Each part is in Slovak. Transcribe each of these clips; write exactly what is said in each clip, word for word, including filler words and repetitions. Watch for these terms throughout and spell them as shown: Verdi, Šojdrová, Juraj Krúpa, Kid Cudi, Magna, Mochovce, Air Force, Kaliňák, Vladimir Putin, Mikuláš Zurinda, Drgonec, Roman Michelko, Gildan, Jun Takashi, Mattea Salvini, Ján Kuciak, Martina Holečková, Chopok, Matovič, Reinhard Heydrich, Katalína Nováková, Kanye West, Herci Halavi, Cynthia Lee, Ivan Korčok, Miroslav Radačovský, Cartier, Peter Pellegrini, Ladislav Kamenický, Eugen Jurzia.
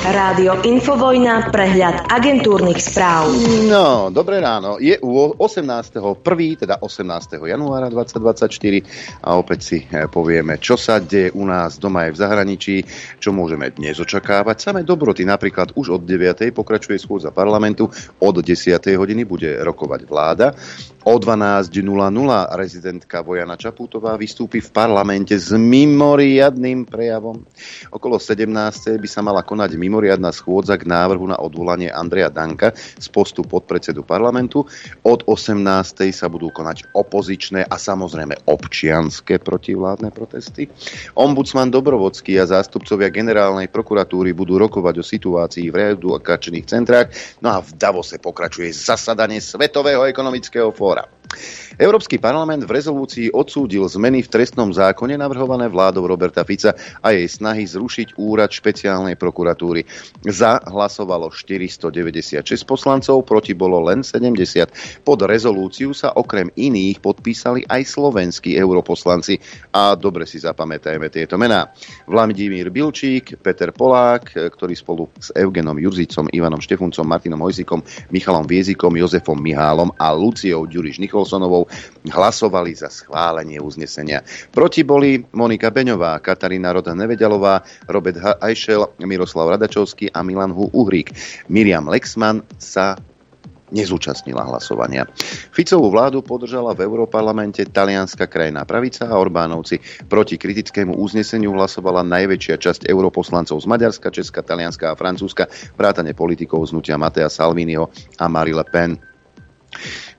Rádio Infovojna, prehľad agentúrnych správ. No, dobré ráno. Je osemnásteho prvého, teda osemnásteho januára dvetisícdvadsaťštyri a opäť si povieme, čo sa deje u nás doma aj v zahraničí, čo môžeme dnes očakávať. Samé dobroty, napríklad už od deviatej pokračuje schôdza parlamentu, od desiatej hodiny bude rokovať vláda. O dvanástej rezidentka Zuzana Čaputová vystúpi v parlamente s mimoriadnym prejavom. Okolo sedemnástej by sa mala konať mimoriadna schôdza k návrhu na odvolanie Andreja Danka z postu podpredsedu parlamentu. Od osemnástej sa budú konať opozičné a samozrejme občianske protivládne protesty. Ombudsman Dobrovodský a zástupcovia generálnej prokuratúry budú rokovať o situácii v reedukačných centrách. No a v Davose pokračuje zasadanie Svetového ekonomického fóra. Európsky parlament v rezolúcii odsúdil zmeny v trestnom zákone navrhované vládou Roberta Fica a jej snahy zrušiť úrad špeciálnej prokuratúry. Za hlasovalo štyristodeväťdesiatšesť poslancov, proti bolo len sedemdesiat. Pod rezolúciu sa okrem iných podpísali aj slovenskí europoslanci a dobre si zapamätajme tieto mená: Vladimír Bilčík, Peter Polák, ktorý spolu s Eugenom Jurzicom, Ivanom Štefuncom, Martinom Hojzikom, Michalom Viezikom, Jozefom Mihálom a Luciou Ďuriš-Nicholsonovou hlasovali za schválenie uznesenia. Proti boli Monika Beňová, Katarína Roth Neveďalová, Robert Hajšel, Miroslav Radačovský a Milan Uhrík. Miriam Lexman sa nezúčastnila hlasovania. Ficovú vládu podržala v Európarlamente talianska krajná pravica a Orbánovci. Proti kritickému uzneseniu hlasovala najväčšia časť europoslancov z Maďarska, Česka, Talianska a Francúzska, vrátane politikov z hnutia Mattea Salviniho a Marie Le Pen.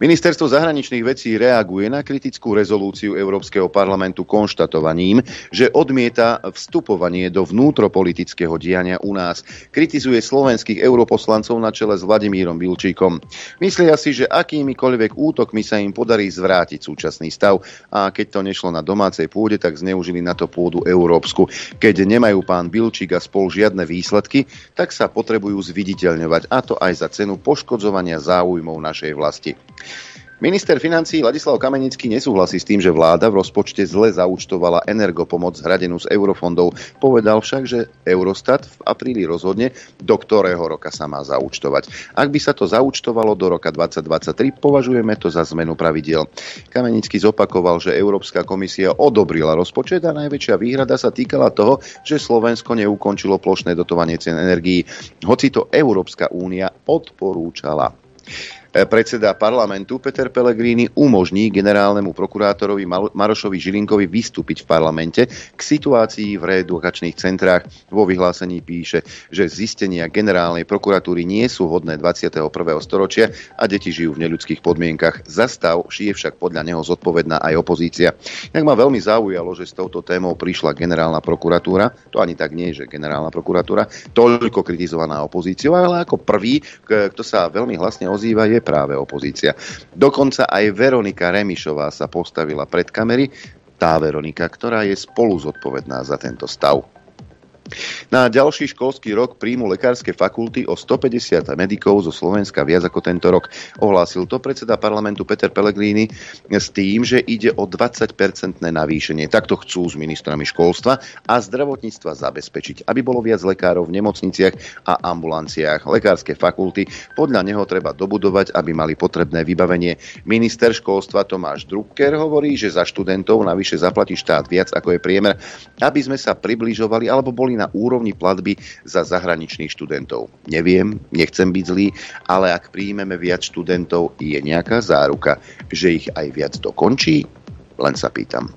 Ministerstvo zahraničných vecí reaguje na kritickú rezolúciu Európskeho parlamentu konštatovaním, že odmieta vstupovanie do vnútropolitického diania u nás. Kritizuje slovenských europoslancov na čele s Vladimírom Bilčíkom. Myslia si, že akýmikoľvek útokmi sa im podarí zvrátiť súčasný stav a keď to nešlo na domácej pôde, tak zneužili na to pôdu európsku. Keď nemajú pán Bilčík a spol žiadne výsledky, tak sa potrebujú zviditeľňovať, a to aj za cenu poškodzovania záujmov našej vlasti. Minister financií Ladislav Kamenický nesúhlasí s tým, že vláda v rozpočte zle zaúčtovala energopomoc hradenú z eurofondov. Povedal však, že Eurostat v apríli rozhodne, do ktorého roka sa má zaúčtovať. Ak by sa to zaúčtovalo do roka dvetisícdvadsaťtri, považujeme to za zmenu pravidiel. Kamenický zopakoval, že Európska komisia odobrila rozpočet a najväčšia výhrada sa týkala toho, že Slovensko neukončilo plošné dotovanie cien energií, hoci to Európska únia odporúčala. Predseda parlamentu Peter Pellegrini umožní generálnemu prokurátorovi Marošovi Žilinkovi vystúpiť v parlamente k situácii v reedukačných centrách. Vo vyhlásení píše, že zistenia generálnej prokuratúry nie sú hodné dvadsiateho prvého storočia a deti žijú v neľudských podmienkach. Za stav je však podľa neho zodpovedná aj opozícia. Tak ma veľmi zaujalo, že s touto témou prišla generálna prokuratúra. To ani tak nie, že generálna prokuratúra, toľko kritizovaná opozíciou, ale ako prvý, kto sa veľmi hlasne ozýva, je práve opozícia. Dokonca aj Veronika Remišová sa postavila pred kamery, tá Veronika, ktorá je spolu zodpovedná za tento stav. Na ďalší školský rok príjmu lekárske fakulty o stopäťdesiat medikov zo Slovenska viac ako tento rok. Ohlásil to predseda parlamentu Peter Pellegrini s tým, že ide o dvadsaťpercentné navýšenie. Takto chcú s ministrami školstva a zdravotníctva zabezpečiť, aby bolo viac lekárov v nemocniciach a ambulanciách. Lekárske fakulty podľa neho treba dobudovať, aby mali potrebné vybavenie. Minister školstva Tomáš Drucker hovorí, že za študentov navyše zaplatí štát viac ako je priemer, aby sme sa približovali alebo boli na úrovni platby za zahraničných študentov. Neviem, nechcem byť zlý, ale ak príjmeme viac študentov, je nejaká záruka, že ich aj viac dokončí? Len sa pýtam.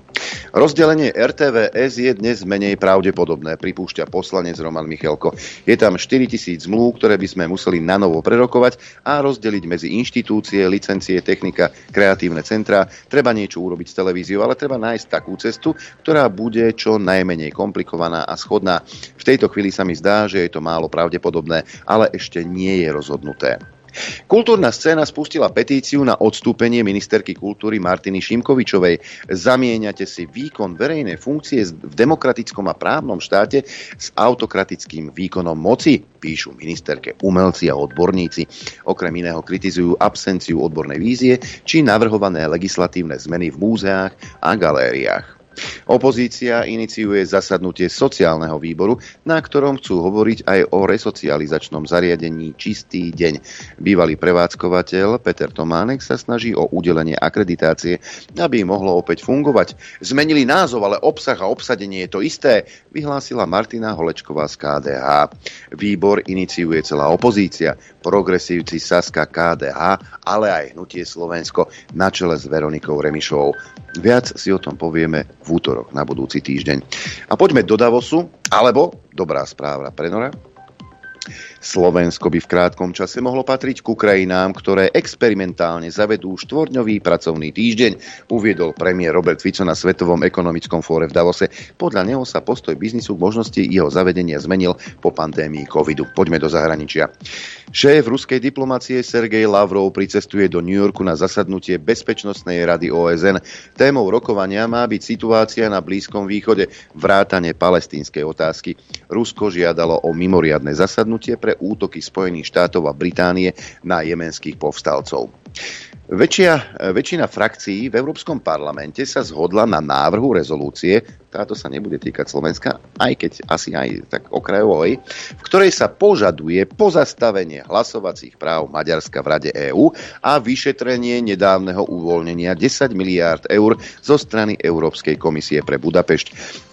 Rozdelenie er té vé es je dnes menej pravdepodobné, pripúšťa poslanec Roman Michelko. Je tam štyritisíc zmluv, ktoré by sme museli nanovo prerokovať a rozdeliť medzi inštitúcie, licencie, technika, kreatívne centrá. Treba niečo urobiť s televíziou, ale treba nájsť takú cestu, ktorá bude čo najmenej komplikovaná a schodná. V tejto chvíli sa mi zdá, že je to málo pravdepodobné, ale ešte nie je rozhodnuté. Kultúrna scéna spustila petíciu na odstúpenie ministerky kultúry Martiny Šimkovičovej. Zamieňate si výkon verejnej funkcie v demokratickom a právnom štáte s autokratickým výkonom moci, píšu ministerke umelci a odborníci. Okrem iného kritizujú absenciu odbornej vízie či navrhované legislatívne zmeny v múzeách a galériách. Opozícia iniciuje zasadnutie sociálneho výboru, na ktorom chcú hovoriť aj o resocializačnom zariadení Čistý deň. Bývalý prevádzkovateľ Peter Tománek sa snaží o udelenie akreditácie, aby mohlo opäť fungovať. Zmenili názov, ale obsah a obsadenie je to isté, vyhlásila Martina Holečková z ká dé há. Výbor iniciuje celá opozícia, progresívci Saska, ká dé há, ale aj Hnutie Slovensko na čele s Veronikou Remišovou. Viac si o tom povieme v útorok na budúci týždeň. A poďme do Davosu, alebo dobrá správa pre Nora. Slovensko by v krátkom čase mohlo patriť ku krajinám, ktoré experimentálne zavedú štvorňový pracovný týždeň, uviedol premiér Robert Fico na Svetovom ekonomickom fóre v Davose. Podľa neho sa postoj biznisu k možnosti jeho zavedenia zmenil po pandémii covidu. Poďme do zahraničia. Šéf ruskej diplomacie Sergej Lavrov pricestuje do New Yorku na zasadnutie Bezpečnostnej rady ó es en. Témou rokovania má byť situácia na Blízkom východe, vrátane palestínskej otázky. Rusko žiadalo o mimoriadne zasadnutie pre útoky Spojených štátov a Británie na jemenských povstalcov. Väčšia, väčšina frakcií v Európskom parlamente sa zhodla na návrhu rezolúcie, táto sa nebude týkať Slovenska, aj keď asi aj tak okrajovej, v ktorej sa požaduje pozastavenie hlasovacích práv Maďarska v Rade EÚ a vyšetrenie nedávneho uvoľnenia desať miliárd eur zo strany Európskej komisie pre Budapešť.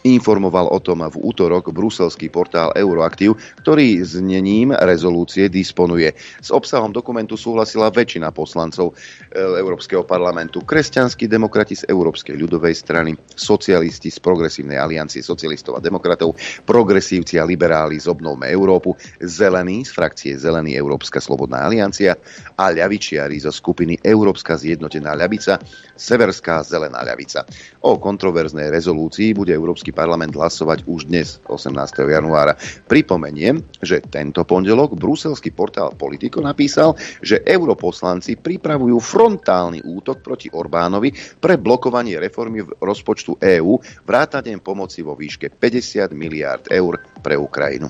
Informoval o tom v útorok bruselský portál Euroaktiv, ktorý znením rezolúcie disponuje. S obsahom dokumentu súhlasila väčšina poslancov Európskeho parlamentu, kresťanskí demokrati z Európskej ľudovej strany, socialisti z Progresívnej aliancie socialistov a demokratov, progresívci a liberáli z Obnovme Európu, zelení z frakcie Zelený Európska slobodná aliancia a ľavičiari zo skupiny Európska zjednotená ľavica, Severská zelená ľavica. O kontroverznej rezolúcii bude Európsky parlament hlasovať už dnes, osemnásteho januára. Pripomeniem, že tento pondelok bruselský portál Politico napísal, že europoslanci pripravujú frontálny útok proti Orbánovi pre blokovanie reformy v rozpočtu EÚ vrátane pomoci vo výške päťdesiat miliárd eur pre Ukrajinu.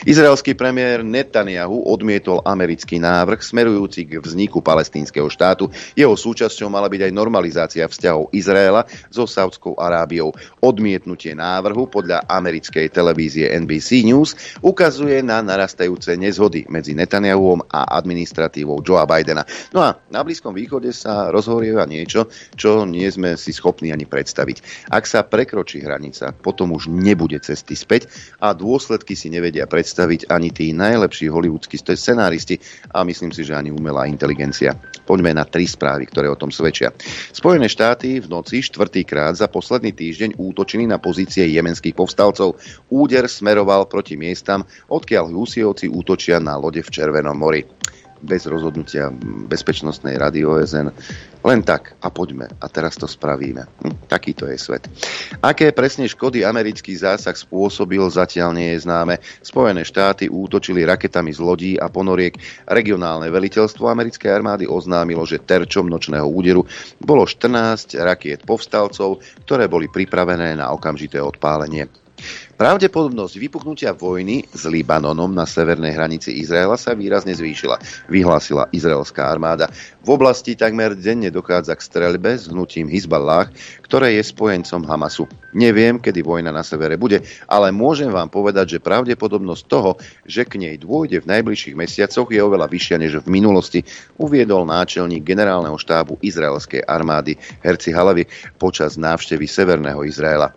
Izraelský premiér Netanyahu odmietol americký návrh smerujúci k vzniku palestínskeho štátu. Jeho súčasťou mala byť aj normalizácia vzťahov Izraela so Saudskou Arábiou. Odmietnutie návrhu podľa americkej televízie en bí sí News ukazuje na narastajúce nezhody medzi Netanyahuom a administratívou Joea Bidena. No a na Blízkom východe sa rozhorieva niečo, čo nie sme si schopní ani predstaviť. Ak sa prekročí hranica, potom už nebude cesty späť a dôsledky si nevedia a predstaviť ani tí najlepší hollywoodskí scenáristi a myslím si, že ani umelá inteligencia. Poďme na tri správy, ktoré o tom svedčia. Spojené štáty v noci štvrtýkrát za posledný týždeň útočili na pozície jemenských povstalcov. Úder smeroval proti miestam, odkiaľ Husijovci útočia na lode v Červenom mori. Bez rozhodnutia Bezpečnostnej rady ó es en. Len tak a poďme a teraz to spravíme. Hm, takýto je svet. Aké presne škody americký zásah spôsobil, zatiaľ nie je známe. Spojené štáty útočili raketami z lodí a ponoriek. Regionálne veliteľstvo americkej armády oznámilo, že terčom nočného úderu bolo štrnásť rakiet povstalcov, ktoré boli pripravené na okamžité odpálenie. Pravdepodobnosť vypuknutia vojny s Libanonom na severnej hranici Izraela sa výrazne zvýšila, vyhlásila izraelská armáda. V oblasti takmer denne dochádza k streľbe s hnutím Hizballáh, ktoré je spojencom Hamasu. Neviem, kedy vojna na severe bude, ale môžem vám povedať, že pravdepodobnosť toho, že k nej dôjde v najbližších mesiacoch, je oveľa vyššia než v minulosti, uviedol náčelník generálneho štábu izraelskej armády Herci Halavi počas návštevy severného Izraela.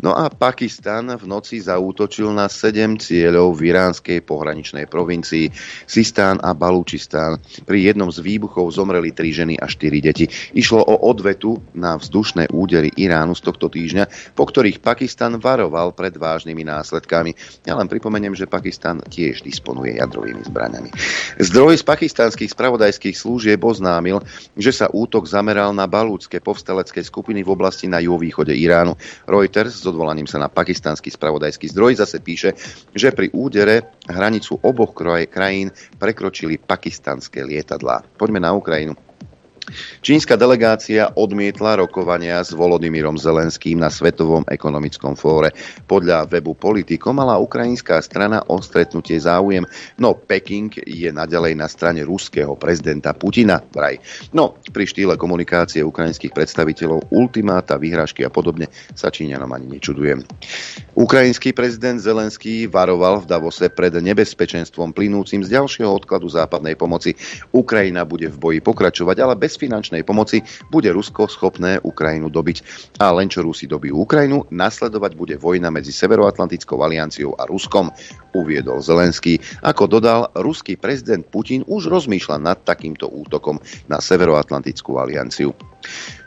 No a Pakistan v noci zaútočil na sedem cieľov v iránskej pohraničnej provincii Sistán a Balúčistán. Pri jednom z výbuchov zomreli tri ženy a štyri deti. Išlo o odvetu na vzdušné údery Iránu z tohto týždňa, po ktorých Pakistan varoval pred vážnymi následkami. Ja len pripomeniem, že Pakistan tiež disponuje jadrovými zbraňami. Zdroj z pakistanských spravodajských služieb oznámil, že sa útok zameral na balúčske povstalecké skupiny v oblasti na juhovýchode Iránu. Reuters odvolaním sa na pakistanský spravodajský zdroj zase píše, že pri údere hranicu oboch krajín prekročili pakistanské lietadlá. Poďme na Ukrajinu. Čínska delegácia odmietla rokovania s Volodymírom Zelenským na Svetovom ekonomickom fóre. Podľa webu Politico mala ukrajinská strana o stretnutie záujem, no Peking je naďalej na strane ruského prezidenta Putina vraj. No, pri štýle komunikácie ukrajinských predstaviteľov, ultimáta, vyhrážky a podobne sa Číňanom ani nečudujem. Ukrajinský prezident Zelenský varoval v Davose pred nebezpečenstvom plynúcim z ďalšieho odkladu západnej pomoci. Ukrajina bude v boji pokračovať, ale bez finančnej pomoci bude Rusko schopné Ukrajinu dobiť. A len čo Rusi dobijú Ukrajinu, nasledovať bude vojna medzi Severoatlantickou alianciou a Ruskom, uviedol Zelenský. Ako dodal, ruský prezident Putin už rozmýšľa nad takýmto útokom na Severoatlantickú alianciu.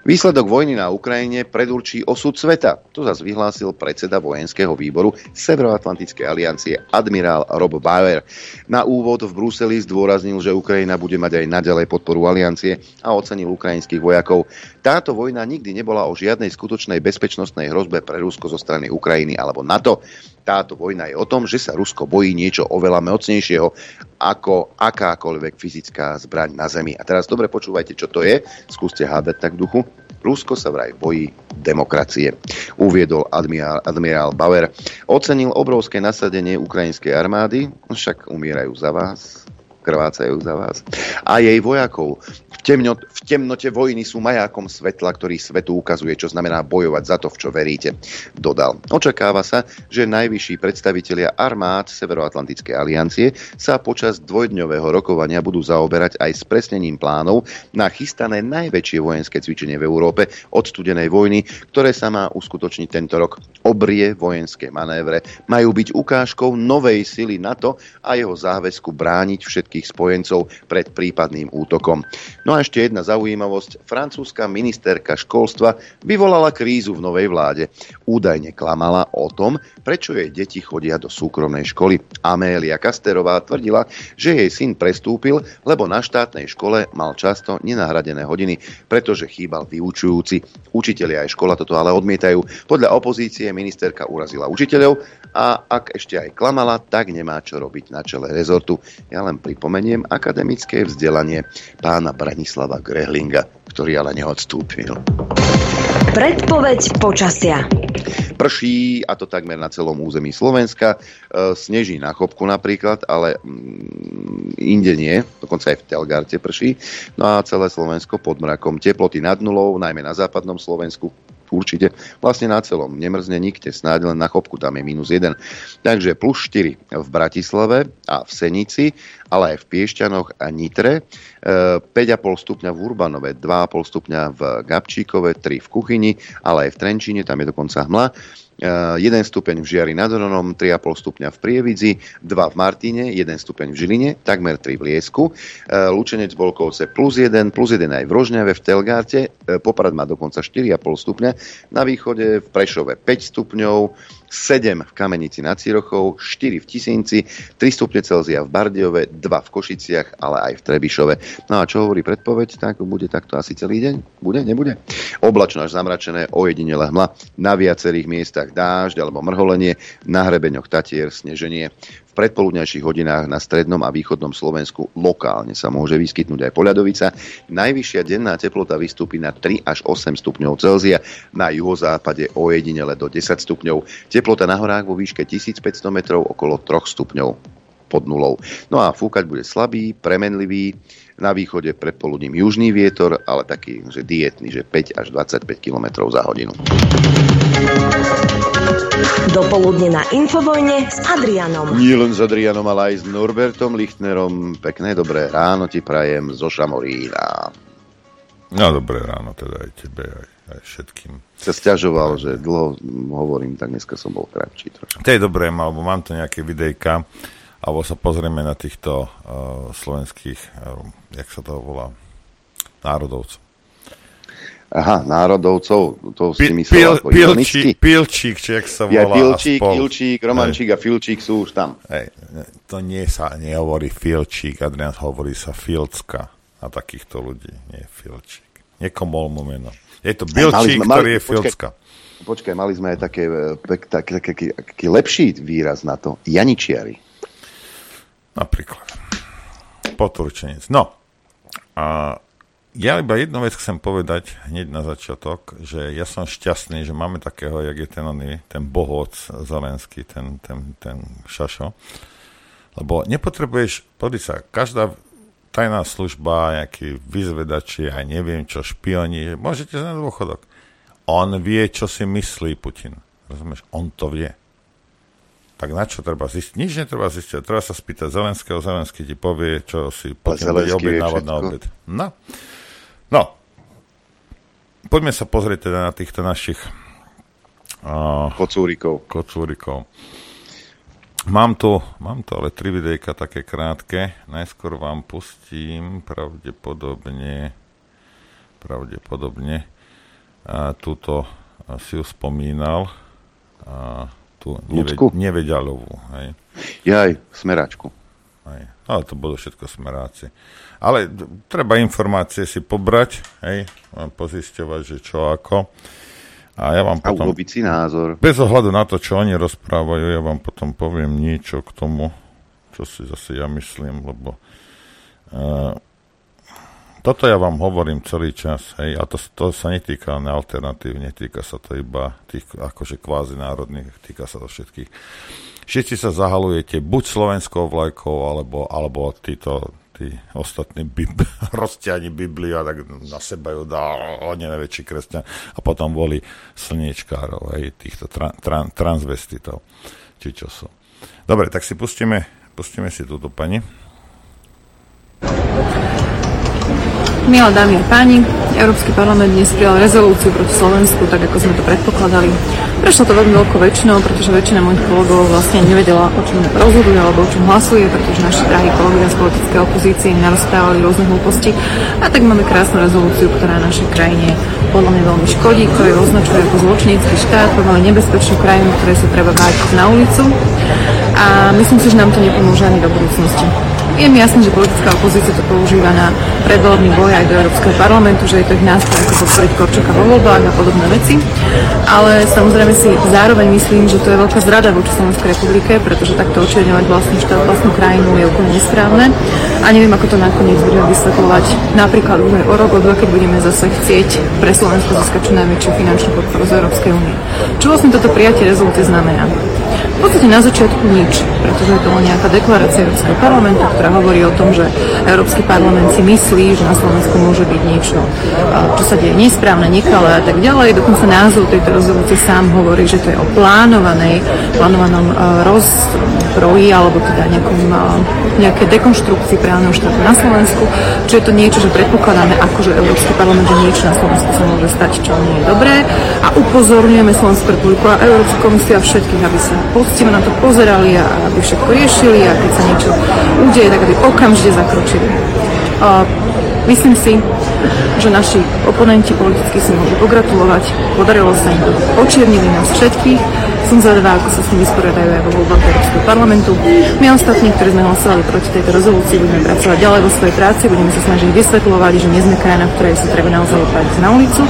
Výsledok vojny na Ukrajine predurčí osud sveta. To zas vyhlásil predseda vojenského výboru Severoatlantickej aliancie admirál Rob Bauer. Na úvod v Bruseli zdôraznil, že Ukrajina bude mať aj naďalej podporu aliancie a ocenil ukrajinských vojakov. Táto vojna nikdy nebola o žiadnej skutočnej bezpečnostnej hrozbe pre Rusko zo strany Ukrajiny alebo NATO. Táto vojna je o tom, že sa Rusko bojí niečo oveľa mocnejšieho ako akákoľvek fyzická zbraň na zemi. A teraz dobre počúvajte, čo to je. Skúste hádať tak v duchu. Rusko sa vraj bojí demokracie, uviedol admirál, admirál Bauer. Ocenil obrovské nasadenie ukrajinskej armády, však umierajú za vás, krvácajú za vás, a jej vojakov. V, temno, v temnote vojny sú majákom svetla, ktorý svetu ukazuje, čo znamená bojovať za to, v čo veríte, dodal. Očakáva sa, že najvyšší predstavitelia armád Severoatlantickej aliancie sa počas dvojdňového rokovania budú zaoberať aj s presnením plánov na chystané najväčšie vojenské cvičenie v Európe od studenej vojny, ktoré sa má uskutočniť tento rok. Obrie vojenské manévre majú byť ukážkou novej sily NATO a jeho záväzku brániť všetky spojencov pred prípadným útokom. No a ešte jedna zaujímavosť. Francúzska ministerka školstva vyvolala krízu v novej vláde. Údajne klamala o tom, prečo jej deti chodia do súkromnej školy. Amélia Kasterová tvrdila, že jej syn prestúpil, lebo na štátnej škole mal často nenahradené hodiny, pretože chýbal vyučujúci. Učitelia aj škola toto ale odmietajú. Podľa opozície ministerka urazila učiteľov a ak ešte aj klamala, tak nemá čo robiť na čele rezortu. Ja len pri Pomeniem akademické vzdelanie pána Branislava Grehlinga, ktorý ale neodstúpil. Predpoveď počasia. Prší, a to takmer na celom území Slovenska. Sneží na Chopku napríklad, ale mm, inde nie. Dokonca aj v Telgarte prší. No a celé Slovensko pod mrakom. Teploty nad nulou, najmä na západnom Slovensku. Určite vlastne na celom. Nemrzne nikde, snáď len na Chopku, tam je mínus jeden. Takže plus štyri v Bratislave a v Senici, ale aj v Piešťanoch a Nitre. päť celá päť stupňa v Urbanove, dva celá päť stupňa v Gabčíkove, tri v Kuchyni, ale aj v Trenčíne, tam je dokonca hmla. jeden stupeň v Žiari nad Hronom, tri celá päť stupňa v Prievidzi, dva v Martine, jeden stupeň v Žiline, takmer tri v Liesku. Lučenec Bolkovce plus jeden, plus jeden aj v Rožňave, v Telgárte. Poprad má dokonca štyri celá päť stupňa. Na východe v Prešove päť stupňov, sedem v Kamenici nad Cirochou, štyri v Tisinci, tri stupne Celzia v Bardiove, dva v Košiciach, ale aj v Trebišove. No a čo hovorí predpoveď? Tak bude takto asi celý deň? Bude? Nebude? Oblačno až zamračené, ojedinele hmla. Na viacerých miestach dážď alebo mrholenie, na hrebeňoch Tatier sneženie. V predpoludňajších hodinách na strednom a východnom Slovensku lokálne sa môže vyskytnúť aj poľadovica. Najvyššia denná teplota vystúpi na tri až osem stupňov Celzia, na juhozápade ojedinele do desať stupňov. Teplota na horách vo výške tisícpäťsto metrov okolo tri stupňov pod nulou. No a fúkať bude slabý, premenlivý, na východe predpoludním južný vietor, ale taký, že dietný, že päť až dvadsaťpäť kilometrov za hodinu. Dopoludne na Infovojne s Adrianom. Nie len s Adrianom, ale aj s Norbertom Lichtnerom. Pekné dobré ráno ti prajem zo Šamorína. No dobré ráno teda aj tebe, aj, aj všetkým. Sa sťažoval, že dlho hovorím, tak dneska som bol kratší trošku. To je dobré, alebo mám tu nejaké videjka, alebo sa pozrieme na týchto uh, slovenských, uh, jak sa to volá, národovcov. Aha, národovcov, to si myslel ako ionisti. Bilčík, či jak sa volá. Ja, Bilčík, Bilčík, Romančík a Filčík sú už tam. Hej, to nie sa nehovorí Filčík, Adrian, hovorí sa Filcka na takýchto ľudí, nie Filčík. Niekomu meno. Je to Bilčík, sme, ktorý mali, je Filcka. Počkaj, počkaj, mali sme aj také, tak, tak, taký, taký lepší výraz na to. Janičiari. Napríklad. Poturčenec. No, a Ja iba jednu vec chcem povedať hneď na začiatok, že ja som šťastný, že máme takého, jak je ten oný, ten bohóc Zelenský, ten, ten, ten šašo. Lebo nepotrebuješ, podri sa, každá tajná služba, nejakí vyzvedači, aj neviem čo, špioni, môžete ísť na dôchodok. On vie, čo si myslí Putin. Rozumieš? On to vie. Tak na čo treba zistiť? Nič netreba zistiť. Treba sa spýtať Zelenského. Zelenský ti povie, čo si Putin bude objednávať na obed. No. No, poďme sa pozrieť teda na týchto našich uh, kocúrikov. kocúrikov. Mám tu, mám tu ale tri videjka také krátke. Najskôr vám pustím pravdepodobne, pravdepodobne uh, túto uh, si ju spomínal, uh, tú neved- Neveďalovú. Hej. Jaj, smeračku. Hej. Ale to budú všetko smeráci. Ale treba informácie si pobrať, hej, pozisťovať, že čo ako. A ja vám a potom... urobiť si názor. Bez ohľadu na to, čo oni rozprávajú, ja vám potom poviem niečo k tomu, čo si zase ja myslím, lebo uh, toto ja vám hovorím celý čas, hej, a to, to sa netýka len alternatív, netýka sa to iba tých akože kvázi národných, týka sa to všetkých. Všetci sa zahalujete buď slovenskou vlajkou, alebo, alebo títo tí ostatní bib- rozťani Biblia, tak na seba ju dá hodne najväčší kresťan a potom volí slniečkárov, hej, týchto tra- tra- transvestitov, či čo sú. Dobre, tak si pustíme, pustíme si túto pani. Milé dámy a páni, Európsky parlament dnes prijal rezolúciu proti Slovensku, tak ako sme to predpokladali. Prešlo to veľmi veľkou väčšinou, pretože väčšina mojich kolegov vlastne nevedela, o čom rozhoduje alebo o čom hlasuje, pretože naši drahí kolegovia z politické opozície narozprávali rôzne hlúposti. A tak máme krásnu rezolúciu, ktorá našej krajine podľa mňa veľmi škodí, ktorý označuje ako zločinecký štát, pomaly nebezpečnú krajinu, ktoré sa treba vrátiť na ulicu. A myslím si, že nám to nepomôže ani do budúcnosti. Je mi jasné, že politická opozícia to používa na predvolebný boj aj do Európskeho parlamentu, že je to ich nástroj, ako podporiť Korčoka vo voľbách a podobné veci. Ale samozrejme si zároveň myslím, že to je veľká zrada voči Slovenskej republike, pretože takto očierňovať vlastnú štát, vlastnú krajinu je úplne nesprávne. A neviem, ako to nakoniec budeme vysvetľovať napríklad už aj o rok, o dva, keď budeme zase chcieť pre Slovensko získať čo najväčšiu finančnú podporu z Európskej únie. Čo vlastne toto prijatie rezolúcie znamená? V podstate na začiatku nič, pretože je to nejaká deklarácia Európskeho parlamentu, ktorá hovorí o tom, že Európsky parlament si myslí, že na Slovensku môže byť niečo, čo sa deje nesprávne, nekalé a tak ďalej. Dokonca názov tejto rezolúcie sám hovorí, že to je o plánovanej, plánovanom rozproji alebo teda nejakom, nejaké dekonštrukcii právneho štátu na Slovensku, čo je to niečo, že predpokladáme akože Európsky parlament, že niečo na Slovensku sa môže stať, čo nie je dobré a upozorňujeme Slovenskú republiku a Európsku komisiu a všetkých, aby sa ste ma na to pozerali a aby všetko riešili a keď sa niečo udeje, tak aby okamžite zakročili. Uh, myslím si, že naši oponenti politicky si mohli pogratulovať, podarilo sa im to, očiernili nás všetkých. Som zvedavá, ako sa s nimi vysporiadajú aj vo voľbách Európskeho parlamentu. My ostatní, ktorí sme hlasovali proti tejto rezolúcii, budeme pracovať ďalej vo svojej práci, budeme sa snažiť vysvetľovať, že nie sme krajina, v ktorej sa treba naozaj vrátiť na ulicu.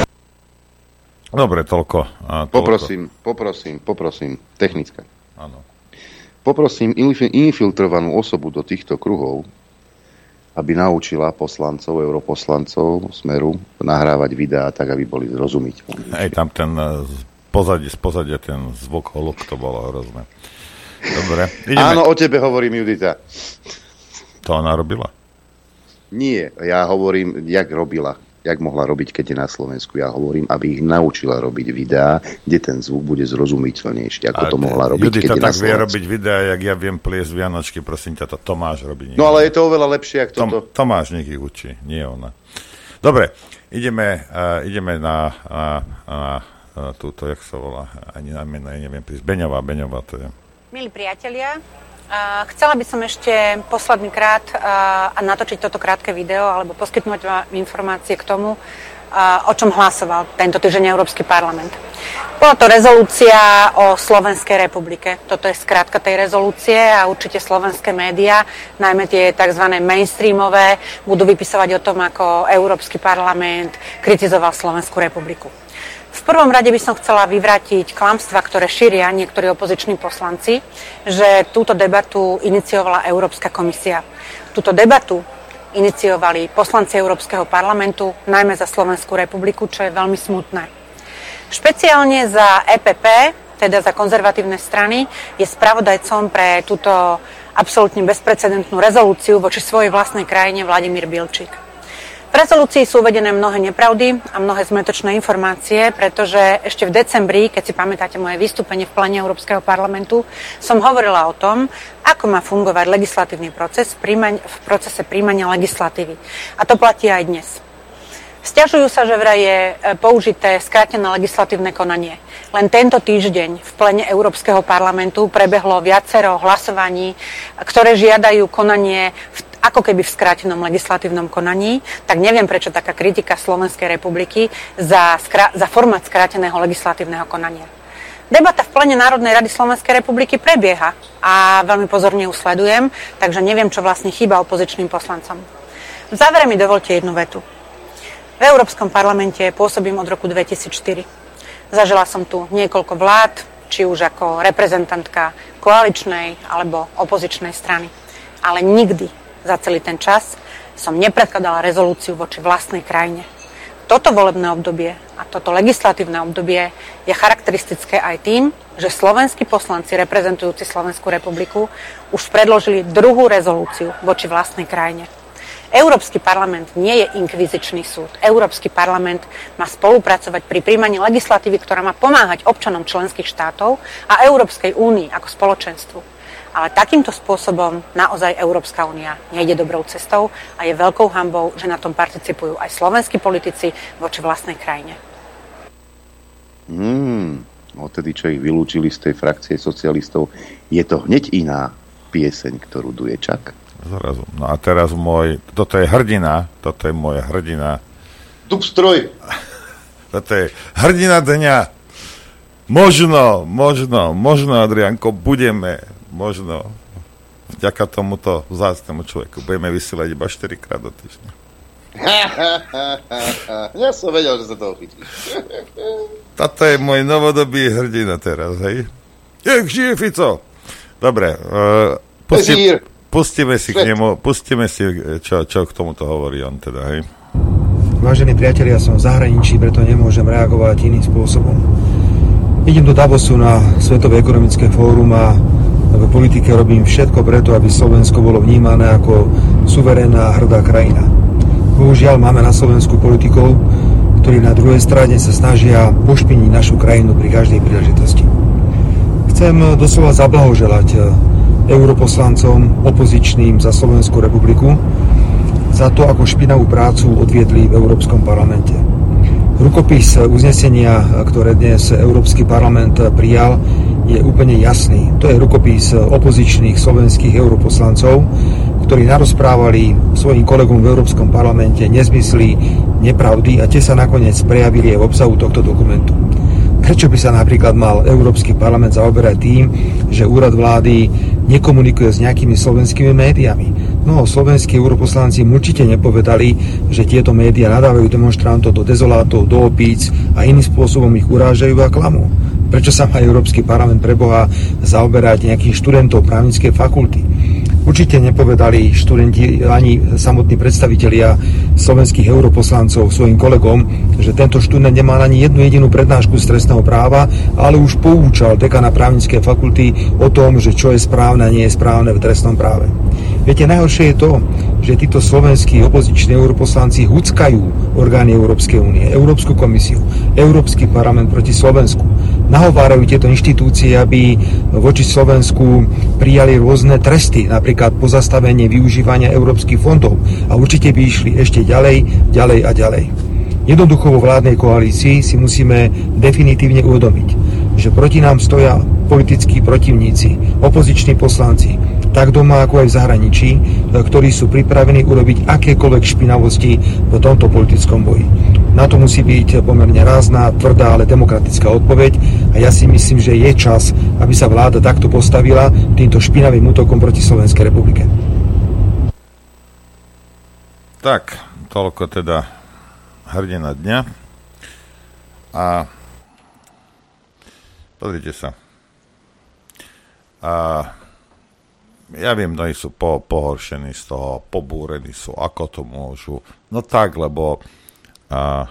Dobre, toľko. A toľko. Poprosím, poprosím, poprosím, technická. Áno. Poprosím infiltrovanú osobu do týchto kruhov, aby naučila poslancov, europoslancov Smeru nahrávať videá tak, aby boli zrozumiteľné. Hej, tam ten pozadie, z pozadia ten zvuk holok, to bolo hrozné. Dobre. Ideme. Áno, o tebe hovorím, Judita. To ona robila? Nie, ja hovorím, jak robila. Jak mohla robiť, keď je na Slovensku. Ja hovorím, aby ich naučila robiť videá, kde ten zvuk bude zrozumiteľnejší, ako a to mohla robiť, Judita, keď je na Slovensku. Judita tak vie robiť videá, jak ja viem pliesť vianočky, prosím ťa, to Tomáš robí. No ale je to oveľa lepšie, ako toto. Tom, Tomáš nech ich učí, nie ona. Dobre, ideme, uh, ideme na, na, na, na túto, jak sa volá, ani na mena, neviem prísť. Beňová, Beňová to je. Milí priatelia, Uh, chcela by som ešte posledný krát uh, natočiť toto krátke video alebo poskytnúť vám informácie k tomu, uh, o čom hlasoval tento týždeň Európsky parlament. Bola to rezolúcia o Slovenskej republike. Toto je skrátka tej rezolúcie a určite slovenské médiá, najmä tie tzv. Mainstreamové, budú vypisovať o tom, ako Európsky parlament kritizoval Slovenskú republiku. V prvom rade by som chcela vyvrátiť klamstvá, ktoré šíria niektorí opoziční poslanci, že túto debatu iniciovala Európska komisia. Túto debatu iniciovali poslanci Európskeho parlamentu, najmä za Slovenskú republiku, čo je veľmi smutné. Špeciálne za é pé pé, teda za konzervatívne strany, je spravodajcom pre túto absolútne bezprecedentnú rezolúciu voči svojej vlastnej krajine Vladimír Bilčík. V rezolúcii sú uvedené mnohé nepravdy a mnohé zmätočné informácie, pretože ešte v decembri, keď si pamätáte moje vystúpenie v pléne Európskeho parlamentu, som hovorila o tom, ako má fungovať legislatívny proces v procese príjmania legislatívy. A to platí aj dnes. Sťažujú sa, že vraj je použité skrátené legislatívne konanie. Len tento týždeň v plene Európskeho parlamentu prebehlo viacero hlasovaní, ktoré žiadajú konanie v, ako keby v skrátenom legislatívnom konaní. Tak neviem, prečo taká kritika Slovenskej republiky za, skra, za formát skráteného legislatívneho konania. Debata v plene Národnej rady Slovenskej republiky prebieha a veľmi pozorne ju sledujem, takže neviem, čo vlastne chýba opozičným poslancom. V závere mi dovolte jednu vetu. V Európskom parlamente pôsobím od roku dvetisícštyri. Zažila som tu niekoľko vlád, či už ako reprezentantka koaličnej alebo opozičnej strany. Ale nikdy za celý ten čas som nepredkladala rezolúciu voči vlastnej krajine. Toto volebné obdobie a toto legislatívne obdobie je charakteristické aj tým, že slovenskí poslanci reprezentujúci Slovenskú republiku už predložili druhú rezolúciu voči vlastnej krajine. Európsky parlament nie je inkvizičný súd. Európsky parlament má spolupracovať pri príjmaní legislatívy, ktorá má pomáhať občanom členských štátov a Európskej únii ako spoločenstvu. Ale takýmto spôsobom naozaj Európska únia nejde dobrou cestou a je veľkou hanbou, že na tom participujú aj slovenskí politici voči vlastnej krajine. Hmm, odtedy, čo ich vylúčili z tej frakcie socialistov, je to hneď iná pieseň, ktorú duje Čak. Zrazu. No a teraz môj, toto je hrdina, toto je moja hrdina. Dubstroj. Toto je hrdina dňa. Možno, možno, možno, Adrianko, budeme, možno, vďaka tomuto vzácnemu človeku, budeme vysielať iba štyrikrát do týždňa. Ja som vedel, že sa toho chytíš. Toto je môj novodobý hrdina teraz, hej? Nech žije Fico. Dobre, uh, pustím... Pustíme si k nemu, pustíme si, čo, čo k tomuto hovorí on teda, hej. Vážení priatelia, ja som v zahraničí, preto nemôžem reagovať iným spôsobom. Idem do Davosu na Svetové ekonomické fórum a v politike robím všetko preto, aby Slovensko bolo vnímané ako suverénna a hrdá krajina. Bohužiaľ máme na Slovensku politikov, ktorí na druhej strane sa snažia pošpiniť našu krajinu pri každej príležitosti. Chcem doslova zablahoželať europoslancom, opozičným za Slovenskú republiku, za to, ako špinavú prácu odviedli v Európskom parlamente. Rukopis uznesenia, ktoré dnes Európsky parlament prijal, je úplne jasný. To je rukopis opozičných slovenských europoslancov, ktorí narozprávali svojim kolegom v Európskom parlamente nezmysly, nepravdy a tie sa nakoniec prejavili aj v obsahu tohto dokumentu. Prečo by sa napríklad mal Európsky parlament zaoberať tým, že úrad vlády nekomunikuje s nejakými slovenskými médiami? No, slovenskí europoslanci určite nepovedali, že tieto médiá nadávajú demonstrantov do dezolátov, do opíc a iným spôsobom ich urážajú a klamú. Prečo sa má Európsky parlament preboha zaoberať nejakých študentov právnickej fakulty? Určite nepovedali študenti ani samotní predstavitelia slovenských europoslancov svojim kolegom, že tento študent nemal ani jednu jedinú prednášku z trestného práva, ale už poučal dekana právnickej fakulty o tom, že čo je správne a nie je správne v trestnom práve. Viete, najhoršie je to, že títo slovenskí opoziční europoslanci huckajú orgány Európskej únie, Európsku komisiu, Európsky parlament proti Slovensku. Nahovárajú tieto inštitúcie, aby voči Slovensku prijali rôzne tresty, napríklad pozastavenie využívania európskych fondov a určite by išli ešte ďalej, ďalej a ďalej. Jednoducho vo vládnej koalícii si musíme definitívne uvedomiť, že proti nám stoja politickí protivníci, opoziční poslanci, tak doma ako aj v zahraničí, ktorí sú pripravení urobiť akékoľvek špinavosti v tomto politickom boji. Na to musí byť pomerne rázna, tvrdá, ale demokratická odpoveď a ja si myslím, že je čas, aby sa vláda takto postavila týmto špinavým útokom proti Slovenskej republike. Tak, toľko teda hrdina dňa. A pozrite sa. A ja viem, mnohí sú po, pohoršení z toho, pobúrení sú, ako to môžu. No tak, lebo a,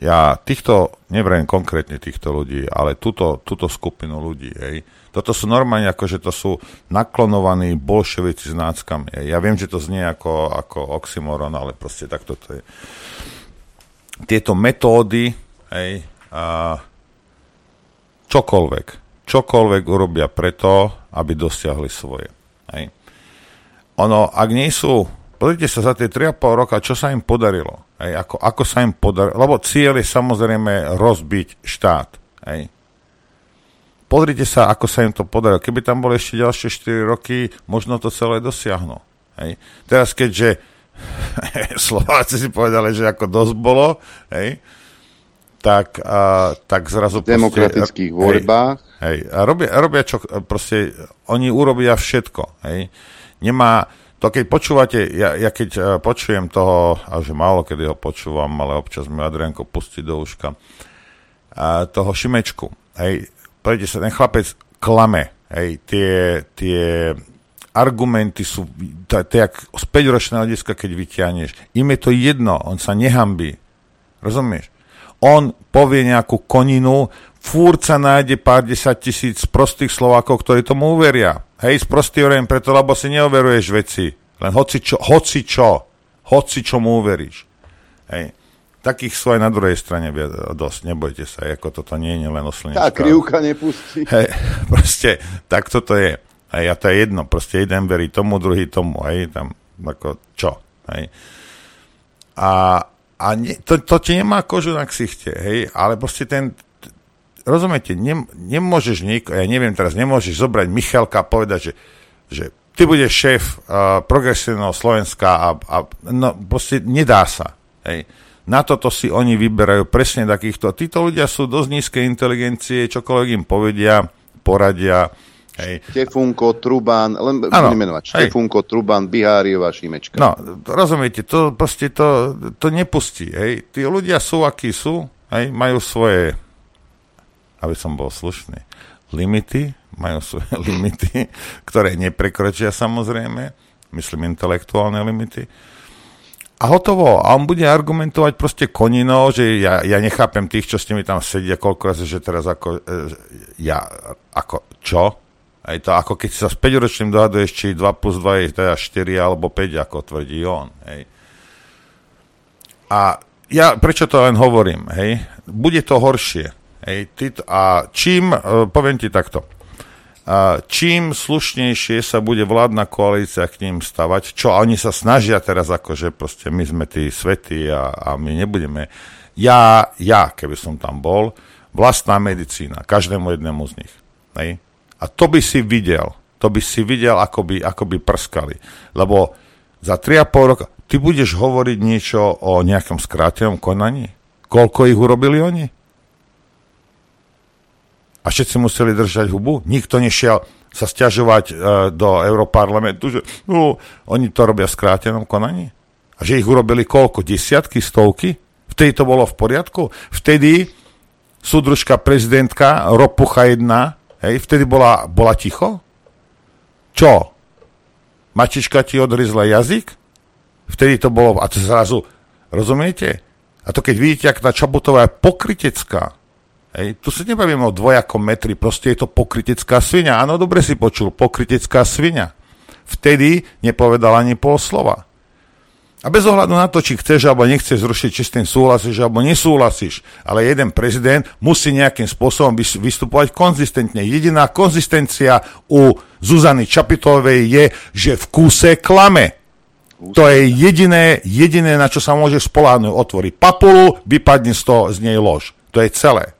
ja týchto, neviem konkrétne týchto ľudí, ale túto, túto skupinu ľudí, hej, toto sú normálne, akože to sú naklonovaní bolševici s náckami. Hej. Ja viem, že to znie ako, ako oxymoron, ale proste takto to je. Tieto metódy, hej, a, čokoľvek, čokoľvek urobia preto, aby dosiahli svoje. Hej. Ono, ak nie sú, pozrite sa za tie tri a pol roka, čo sa im podarilo. Hej. Ako, ako sa im podarilo, lebo cieľ je samozrejme rozbiť štát. Hej. Pozrite sa, ako sa im to podarilo. Keby tam boli ešte ďalšie štyri roky, možno to celé dosiahnu. Hej. Teraz keďže Slováci si povedali, že ako dosť bolo, hej, tak, a, tak zrazu... V demokratických proste, voľbách. Hej, hej, a robia, robia čo, proste, oni urobia všetko, hej. Nemá, to keď počúvate, ja, ja keď počujem toho, a že málo kedy ho počúvam, ale občas mi Adrianko pustí do uška, a toho Šimečku, hej, prejde sa, ten chlapec klame, hej, tie, tie argumenty sú, to je jak z päťročného diska, keď vyťahneš, im je to jedno, on sa nehambí, rozumieš? On povie nejakú koninu, furt sa nájde pár desať tisíc prostých Slovákov, ktorí tomu uveria. Hej, sprostý hovorím preto, lebo si neoveruješ veci. Len hoci čo, hoci čo, hoci čo mu uveríš. Hej. Takých sú aj na druhej strane dosť, nebojte sa, ako toto nie je len o Slnečka. Tá krivka nepustí. Hej, proste, tak toto je. Hej, a to je jedno, proste jeden verí tomu, druhý tomu, hej, tam, ako čo, hej. A A ne, to, to ti nemá kožu na ksichte, hej, ale proste ten, t- rozumiete, ne, nemôžeš nikoho, ja neviem teraz, nemôžeš zobrať Michalka a povedať, že, že ty budeš šéf uh, progresívneho Slovenska a, a no proste nedá sa, hej. Na toto si oni vyberajú presne takýchto, títo ľudia sú dosť nízkej inteligencie, čokoľvek im povedia, poradia, hej. Štefunco, Truban, len budem menovať, Štefunco, Truban, Biháriová, Šimečka. No, rozumiete, to proste to, to nepustí, hej. Tí ľudia sú, akí sú, hej, majú svoje, aby som bol slušný, limity, majú svoje limity, ktoré neprekročia samozrejme, myslím intelektuálne limity. A hotovo. A on bude argumentovať proste koninou, že ja, ja nechápem tých, čo s nimi tam sedia, koľko razy, že teraz ako, ja, ako, čo? Aj to, ako keď sa s päťročným dohaduješ, či dva plus dva je teda štyri alebo päť, ako tvrdí on. Hej. A ja prečo to len hovorím? Hej? Bude to horšie. Hej? Ty, a čím, poviem ti takto, a čím slušnejšie sa bude vládna koalícia k ním stavať, čo oni sa snažia teraz, akože proste my sme tí svätí a, a my nebudeme. Ja, ja, keby som tam bol, vlastná medicína, každému jednému z nich. Hej. A to by si videl, to by si videl, ako by, ako by prskali. Lebo za tri a pol roka, ty budeš hovoriť niečo o nejakom skrátenom konaní? Koľko ich urobili oni? A všetci museli držať hubu? Nikto nešiel sa sťažovať e, do Europarlamentu, že no, oni to robia v skrátenom konaní? A že ich urobili koľko? Desiatky, stovky? Vtedy to bolo v poriadku? Vtedy súdružka prezidentka Ropucha jedna, hej, vtedy bola, bola ticho? Čo? Mačička ti odryzla jazyk? Vtedy to bolo, a to zrazu, rozumiete? A to keď vidíte, ak tá Čaputová je pokrytecká. Hej, tu sa nebavíme o dvojakom metri, proste je to pokrytecká sviňa. Áno, dobre si počul, pokrytecká sviňa. Vtedy nepovedala ani pol slova. A bez ohľadu na to, či chceš alebo nechceš zrušiť, či s tým súhlasíš alebo nesúhlasíš, ale jeden prezident musí nejakým spôsobom vystupovať konzistentne. Jediná konzistencia u Zuzany Čaputovej je, že v kúse klame. To je jediné, jediné, na čo sa môže spoľahnúť. Otvorí papulu, vypadne z toho z nej lož. To je celé.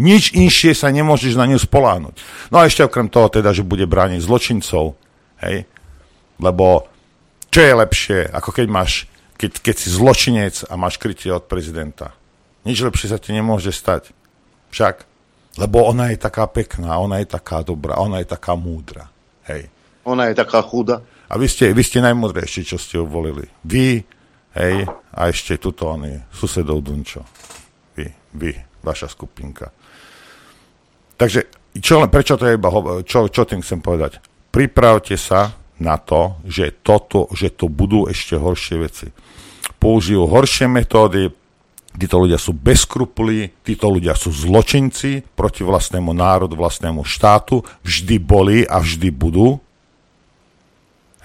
Nič inšie sa nemôžeš na ňu spoľahnúť. No a ešte okrem toho teda, že bude brániť zločincov, hej? Lebo čo je lepšie, ako keď máš, keď, keď si zločinec a máš krytie od prezidenta? Nič lepšie sa ti nemôže stať. Však, lebo ona je taká pekná, ona je taká dobrá, ona je taká múdra. Hej. Ona je taká chudá. A vy ste, vy ste najmúdrejší, čo ste ju volili. Vy, hej, a ešte tuto oni, susedov Dunčo. Vy, vy, vaša skupinka. Takže, čo, prečo to je iba, čo, čo tým chcem povedať? pripravte sa na to, že, toto, že to budú ešte horšie veci. Použijú horšie metódy, títo ľudia sú bez skrupulí, títo ľudia sú zločinci proti vlastnému národu, vlastnému štátu, vždy boli a vždy budú.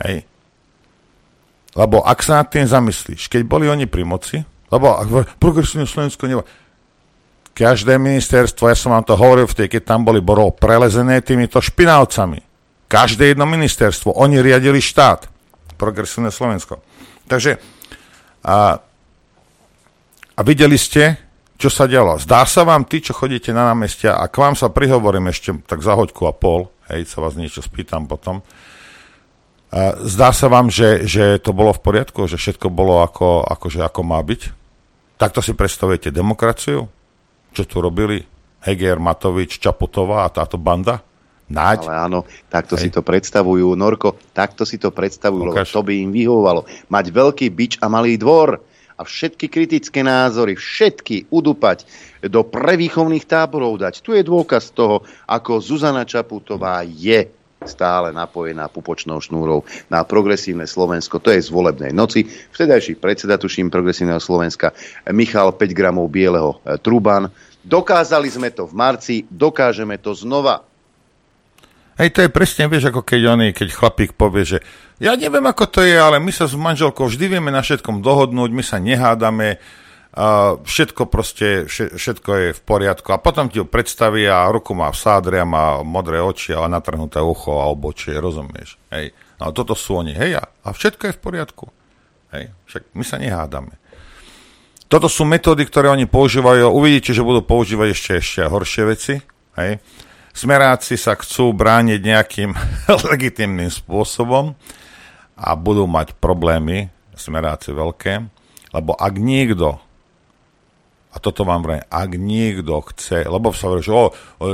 Hej. Lebo ak sa nad tým zamyslíš, keď boli oni pri moci, lebo progresívne Slovensko nebolo. Každé ministerstvo, ja som vám to hovoril vtedy, keď tam boli, bolo prelezené týmito špinavcami. Každé jedno ministerstvo, oni riadili štát. Progresívne Slovensko. Takže a, a videli ste, čo sa dialo. Zdá sa vám, tí, čo chodíte na námestia, a k vám sa prihovorím ešte tak za hoďku a pol, hej, sa vás niečo spýtam potom, zdá sa vám, že, že to bolo v poriadku, že všetko bolo ako, akože ako má byť? Takto si predstavujete demokraciu? Čo tu robili Heger, Matovič, Čaputová a táto banda? Náď? Ale áno, takto Hej. si to predstavujú, Norko, takto si to predstavujú, lebo to by im vyhovovalo. Mať veľký bič a malý dvor a všetky kritické názory, všetky udupať do prevýchovných táborov dať. Tu je dôkaz toho, ako Zuzana Čaputová je stále napojená pupočnou šnúrou na progresívne Slovensko. To je z volebnej noci. Vtedajší predseda, tuším, progresívneho Slovenska, Michal päť gramov bieleho Truban. Dokázali sme to v marci, dokážeme to znova. Hej, to je presne, vieš, ako keď oni, keď chlapík povie, že ja neviem, ako to je, ale my sa s manželkou vždy vieme na všetkom dohodnúť, my sa nehádame, Uh, všetko proste, všetko je v poriadku a potom ti ho predstaví a ruku má v sádre a má modré oči a natrhnuté ucho a obočie, rozumieš? Hej. No toto sú oni, hej, a, a všetko je v poriadku. Hej, však my sa nehádame. Toto sú metódy, ktoré oni používajú, uvidíte, že budú používať ešte, ešte horšie veci, hej. Smeráci sa chcú brániť nejakým legitímnym spôsobom a budú mať problémy, smeráci veľké, lebo ak niekto a toto vám vrajím, ak niekto chce, lebo sa vrajím, že o, o,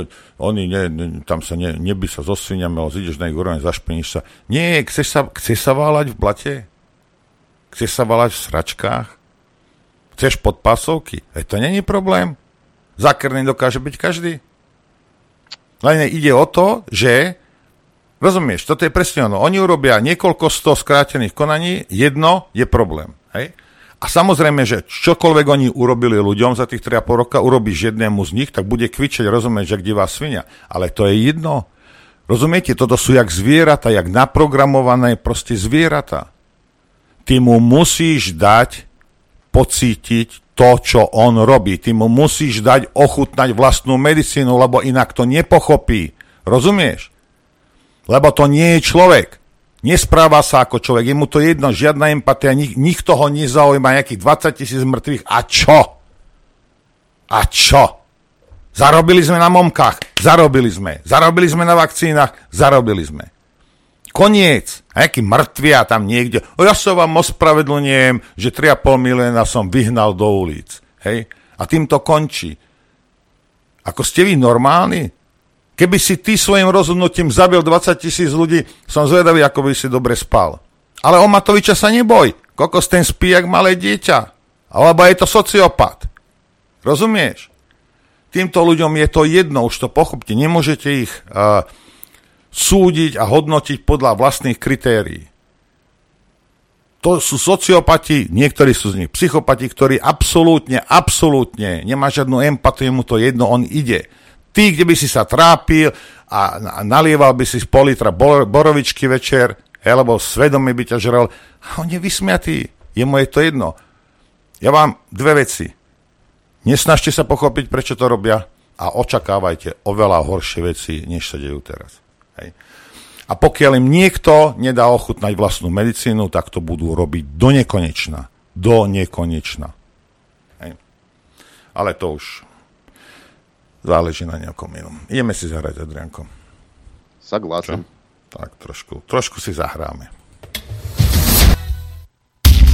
oni ne, ne, tam sa ne, neby sa so sviniami, ale zídeš na ich úroveň, zašpiníš sa. Nie, chceš sa, chceš sa váľať v blate? Chceš sa váľať v sračkách? Chceš podpásovky? Veď to není problém. Zákerný dokáže byť každý. Len ide o to, že rozumieš, toto je presne ono. Oni urobia niekoľko sto skrátených konaní, jedno je problém. Hej? A samozrejme, že čokoľvek oni urobili ľuďom za tých tri a pol roka, urobíš jednému z nich, tak bude kvičeť, rozumieť, že divá svinia. Ale to je jedno. Rozumiete, toto sú jak zvieratá, jak naprogramované proste zvieratá. Ty mu musíš dať pocítiť to, čo on robí. Ty mu musíš dať ochutnať vlastnú medicínu, lebo inak to nepochopí. Rozumieš? Lebo to nie je človek. Nespráva sa ako človek, je mu to jedno, žiadna empatia, nik, nikto ho nezaujíma, nejakých dvadsať tisíc mŕtvych. A čo? A čo? Zarobili sme na momkách, zarobili sme. Zarobili sme na vakcínach, zarobili sme. Koniec. A nejaký mŕtvia tam niekde. O, ja sa vám ospravedlňujem, že tri a pol milióna som vyhnal do ulic. Hej? A tým to končí. Ako ste vy normálni? Keby si ty svojim rozhodnutím zabil dvadsať tisíc ľudí, som zvedavý, ako by si dobre spal. Ale o Matoviča sa neboj. Kokos ten spí jak malé dieťa. Alebo je to sociopat. Rozumieš? Týmto ľuďom je to jedno, už to pochopte. Nemôžete ich uh, súdiť a hodnotiť podľa vlastných kritérií. To sú sociopati, niektorí sú z nich psychopati, ktorí absolútne, absolútne nemá žiadnu empatiu, mu to jedno, on ide. Ty, kde by si sa trápil a nalieval by si z pol litra borovičky večer, alebo svedomie by ťa žral. A on je vysmiatý. Jemu je to jedno. Ja vám dve veci. Nesnažte sa pochopiť, prečo to robia a očakávajte oveľa horšie veci, než sa dejú teraz. Hej. A pokiaľ im niekto nedá ochutnať vlastnú medicínu, tak to budú robiť do nekonečna. Do nekonečna. Hej. Ale to už záleží na nejakom inom. Ideme si zahrať, Adrianko. Sagláčam. Tak, trošku. Trošku si zahráme.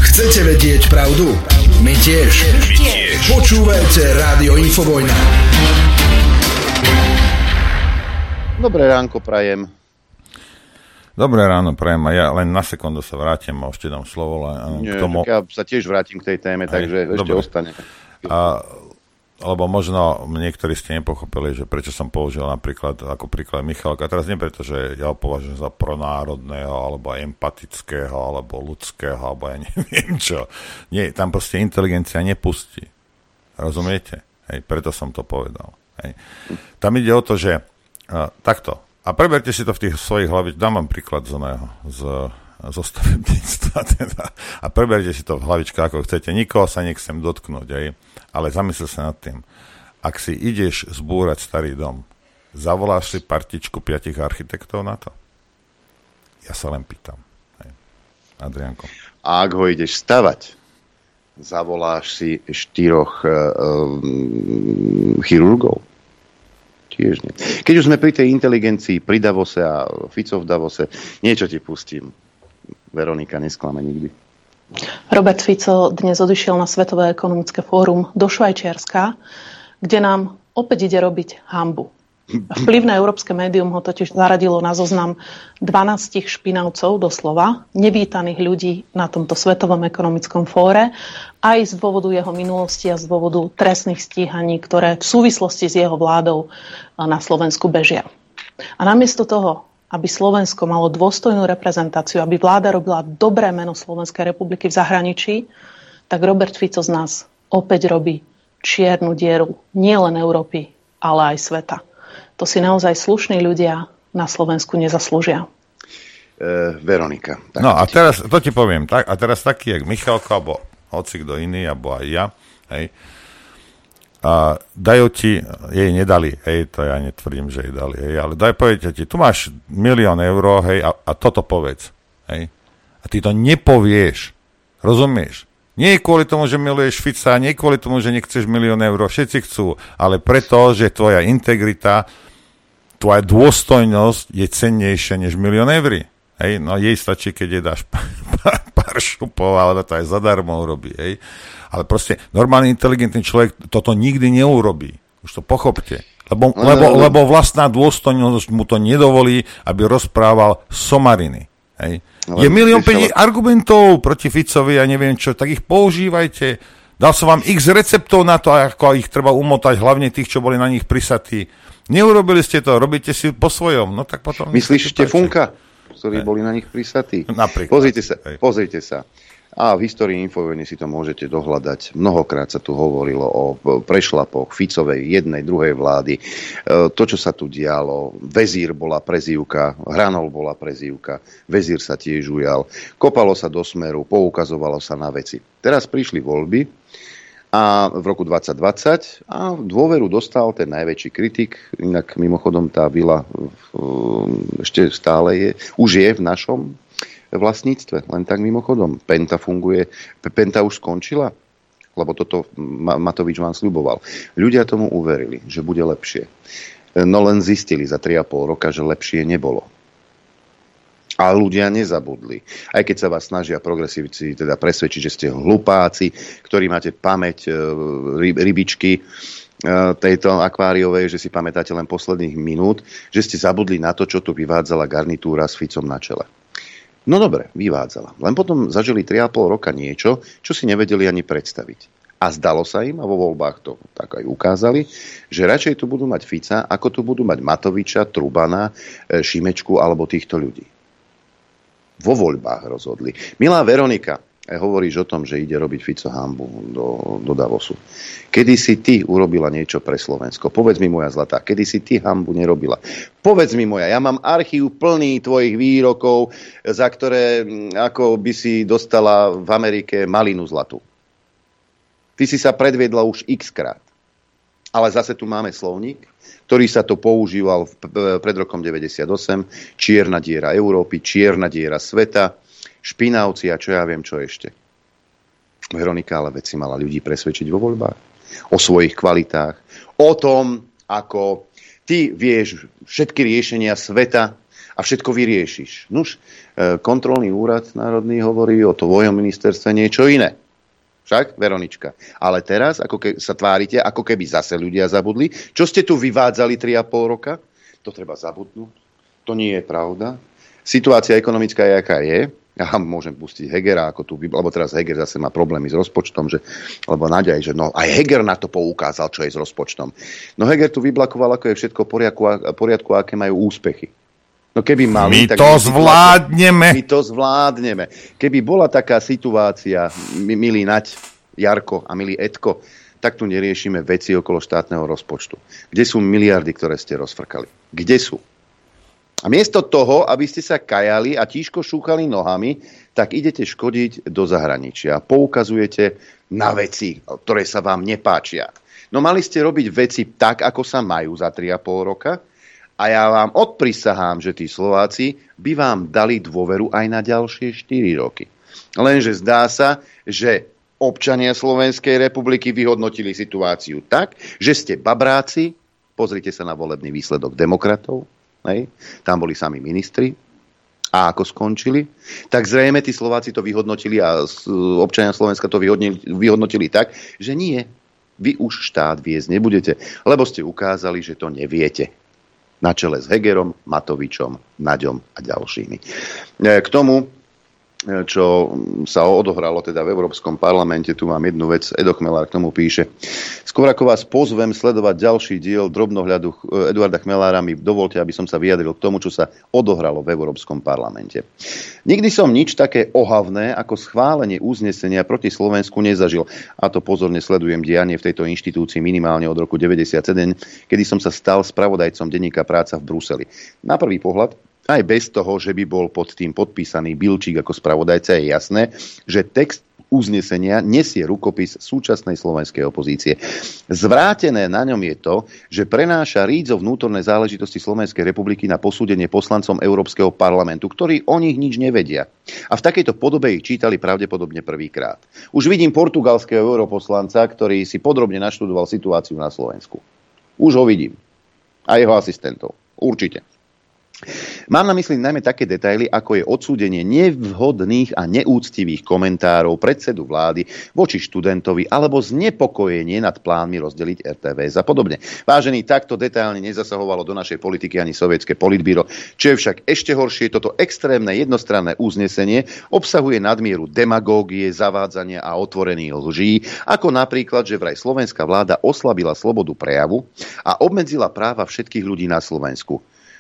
Chcete vedieť pravdu? My tiež. My tiež. Počúvajte Rádio Infovojna. Dobré ránko prajem. Dobré ráno prajem. A ja len na sekundu sa vrátim a ešte dám slovo. Len Nie, k tomu... tak ja sa tiež vrátim k tej téme, Aj, takže dobre. Ešte ostane. A Alebo možno niektorí ste nepochopili, že prečo som použil napríklad ako príklad Michalka. Teraz nie preto, že ja ho považujem za pronárodného, alebo empatického, alebo ľudského, alebo ja neviem čo. Nie, tam proste inteligencia nepustí. Rozumiete? Hej, preto som to povedal. Hej. Tam ide o to, že uh, takto. A preberte si to v tých svojich hlavách. Dám vám príklad z oného, z zo stavebníctva teda. A preberte si to v hlavičke, ako chcete. Nikoho sa nechcem dotknúť, aj, ale zamysl sa nad tým. Ak si ideš zbúrať starý dom, zavoláš si partičku piatich architektov na to? Ja sa len pýtam. Aj. Adrianko. A ak ho ideš stavať, zavoláš si štyroch um, chirurgov? Tiež nie. Keď už sme pri tej inteligencii, pri Davose a Fico v Davose, niečo ti pustím. Veronika nesklame nikdy. Robert Fico dnes odišiel na Svetové ekonomické fórum do Švajčiarska, kde nám opäť ide robiť hanbu. Vplyvné európske médium ho totiž zaradilo na zoznam dvanástich špinavcov doslova, nevítaných ľudí na tomto Svetovom ekonomickom fóre, aj z dôvodu jeho minulosti a z dôvodu trestných stíhaní, ktoré v súvislosti s jeho vládou na Slovensku bežia. A namiesto toho, aby Slovensko malo dôstojnú reprezentáciu, aby vláda robila dobré meno Slovenskej republiky v zahraničí, tak Robert Fico z nás opäť robí čiernu dieru nielen Európy, ale aj sveta. To si naozaj slušní ľudia na Slovensku nezaslúžia. E, Veronika. Tak no a teraz, to ti poviem, tak, a teraz taký, jak Michalko, alebo hoci kto iný, alebo aj ja, hej, a dajú ti, jej nedali, hej, to ja netvrdím, že jej dali, hej, ale daj povedať ti, tu máš milión eur, hej, a, a toto povedz, hej, a ty to nepovieš, rozumieš? Nie kvôli tomu, že miluješ Fica, nie kvôli tomu, že nechceš milión eur, všetci chcú, ale preto, že tvoja integrita, tvoja dôstojnosť je cennejšia než milión eur, hej, no jej stačí, keď jej dáš pár, pár, pár šupov, ale to aj zadarmo urobí, hej. Ale proste normálny, inteligentný človek toto nikdy neurobí. Už to pochopte. Lebo, lebo, lebo vlastná dôstojnosť mu to nedovolí, aby rozprával somariny. Hej. Je milión peniazí argumentov proti Ficovi a ja neviem čo, tak ich používajte. Dal som vám x receptov na to, ako ich treba umotať, hlavne tých, čo boli na nich prisatí. Neurobili ste to, robíte si po svojom. No tak potom... Myslíš Štefunka, ktorí boli na nich prisatí? Napríklad. Pozrite sa, pozrite sa. A v histórii Infovojny si to môžete dohľadať. Mnohokrát sa tu hovorilo o prešlapoch Ficovej jednej, druhej vlády. To, čo sa tu dialo, Vezír bola prezývka, Hranol bola prezývka, Vezír sa tiež ujal. Kopalo sa do smeru, poukazovalo sa na veci. Teraz prišli voľby a v roku dvadsať dvadsať a dôveru dostal ten najväčší kritik. Inak mimochodom tá vila ešte stále je, už je v našom vlastníctve, len tak mimochodom. Penta funguje, Penta už skončila, lebo toto Matovič vám sľuboval. Ľudia tomu uverili, že bude lepšie. No len zistili za tri a pol roka, že lepšie nebolo. A ľudia nezabudli. Aj keď sa vás snažia progresívci teda presvedčiť, že ste hlupáci, ktorí máte pamäť rybičky tejto akváriovej, že si pamätáte len posledných minút, že ste zabudli na to, čo tu vyvádzala garnitúra s Ficom na čele. No dobre, vyvádzala. Len potom zažili tri a pol roka niečo, čo si nevedeli ani predstaviť. A zdalo sa im, a vo voľbách to tak aj ukázali, že radšej tu budú mať Fica, ako tu budú mať Matoviča, Trubana, Šimečku alebo týchto ľudí. Vo voľbách rozhodli. Milá Veronika, hovoríš o tom, že ide robiť Fico hanbu do, do Davosu. Kedy si ty urobila niečo pre Slovensko? Povedz mi, moja zlatá, kedy si ty hanbu nerobila? Povedz mi, moja, ja mám archív plný tvojich výrokov, za ktoré ako by si dostala v Amerike malinu zlatú. Ty si sa predviedla už x krát. Ale zase tu máme slovník, ktorý sa to používal v, pred rokom deväťdesiatosem. Čierna diera Európy, čierna diera sveta, špinavci a čo ja viem, čo ešte. Veronika ale veci mala ľudí presvedčiť vo voľbách. O svojich kvalitách. O tom, ako ty vieš všetky riešenia sveta a všetko vyriešiš. Nuž, kontrolný úrad národný hovorí o tvojom ministerstve niečo iné. Však, Veronička. Ale teraz ako ke- sa tvárite, ako keby zase ľudia zabudli. Čo ste tu vyvádzali tri a pol roka? To treba zabudnúť. To nie je pravda. Situácia ekonomická je, aká je. ja môžem pustiť Hegera, ako tu, lebo teraz Heger zase má problémy s rozpočtom, že, lebo nádej, že no, aj Heger na to poukázal, čo je s rozpočtom. No Heger tu vyblakoval, ako je všetko v poriadku, a, poriadku a aké majú úspechy. No keby mali, my tak to zvládneme. My to zvládneme. Keby bola taká situácia, milý Naď, Jarko a milý Edko, tak tu neriešime veci okolo štátneho rozpočtu. Kde sú miliardy, ktoré ste rozfrkali? Kde sú? A miesto toho, aby ste sa kajali a tížko šúchali nohami, tak idete škodiť do zahraničia. Poukazujete na veci, ktoré sa vám nepáčia. No mali ste robiť veci tak, ako sa majú za tri a pol roka. A ja vám odprisahám, že tí Slováci by vám dali dôveru aj na ďalšie štyri roky. Lenže zdá sa, že občania Slovenskej republiky vyhodnotili situáciu tak, že ste babráci, pozrite sa na volebný výsledok demokratov, hej? Tam boli sami ministri a ako skončili, tak zrejme tí Slováci to vyhodnotili a občania Slovenska to vyhodnotili, vyhodnotili tak, že nie, vy už štát viesť nebudete, lebo ste ukázali, že to neviete. Na čele s Hegerom, Matovičom, Naďom a ďalšími. K tomu, čo sa odohralo teda v Európskom parlamente, tu mám jednu vec, Edo Chmelár k tomu píše. Skôr ako vás pozvem sledovať ďalší diel drobnohľadu Eduarda Chmelára, mi dovolte, aby som sa vyjadril k tomu, čo sa odohralo v Európskom parlamente. Nikdy som nič také ohavné ako schválenie uznesenia proti Slovensku nezažil. A to pozorne sledujem dianie v tejto inštitúcii minimálne od roku deväťdesiatsedem, kedy som sa stal spravodajcom denníka Práca v Bruseli. Na prvý pohľad, aj bez toho, že by bol pod tým podpísaný Bilčík ako spravodajca, je jasné, že text uznesenia nesie rukopis súčasnej slovenskej opozície. Zvrátené na ňom je to, že prenáša rídzo vnútorné záležitosti Slovenskej republiky na posúdenie poslancom Európskeho parlamentu, ktorí o nich nič nevedia. A v takejto podobe ich čítali pravdepodobne prvýkrát. Už vidím portugalského europoslanca, ktorý si podrobne naštudoval situáciu na Slovensku. Už ho vidím. A jeho asistentov. Určite. Mám na mysli najmä také detaily, ako je odsúdenie nevhodných a neúctivých komentárov predsedu vlády voči študentovi alebo znepokojenie nad plánmi rozdeliť er té vé es a podobne. Vážení, takto detailne nezasahovalo do našej politiky ani sovietské politbíro. Čo je však ešte horšie, toto extrémne jednostranné uznesenie obsahuje nadmieru demagógie, zavádzania a otvorených lží, ako napríklad, že vraj slovenská vláda oslabila slobodu prejavu a obmedzila práva všetkých ľudí na Slovensku.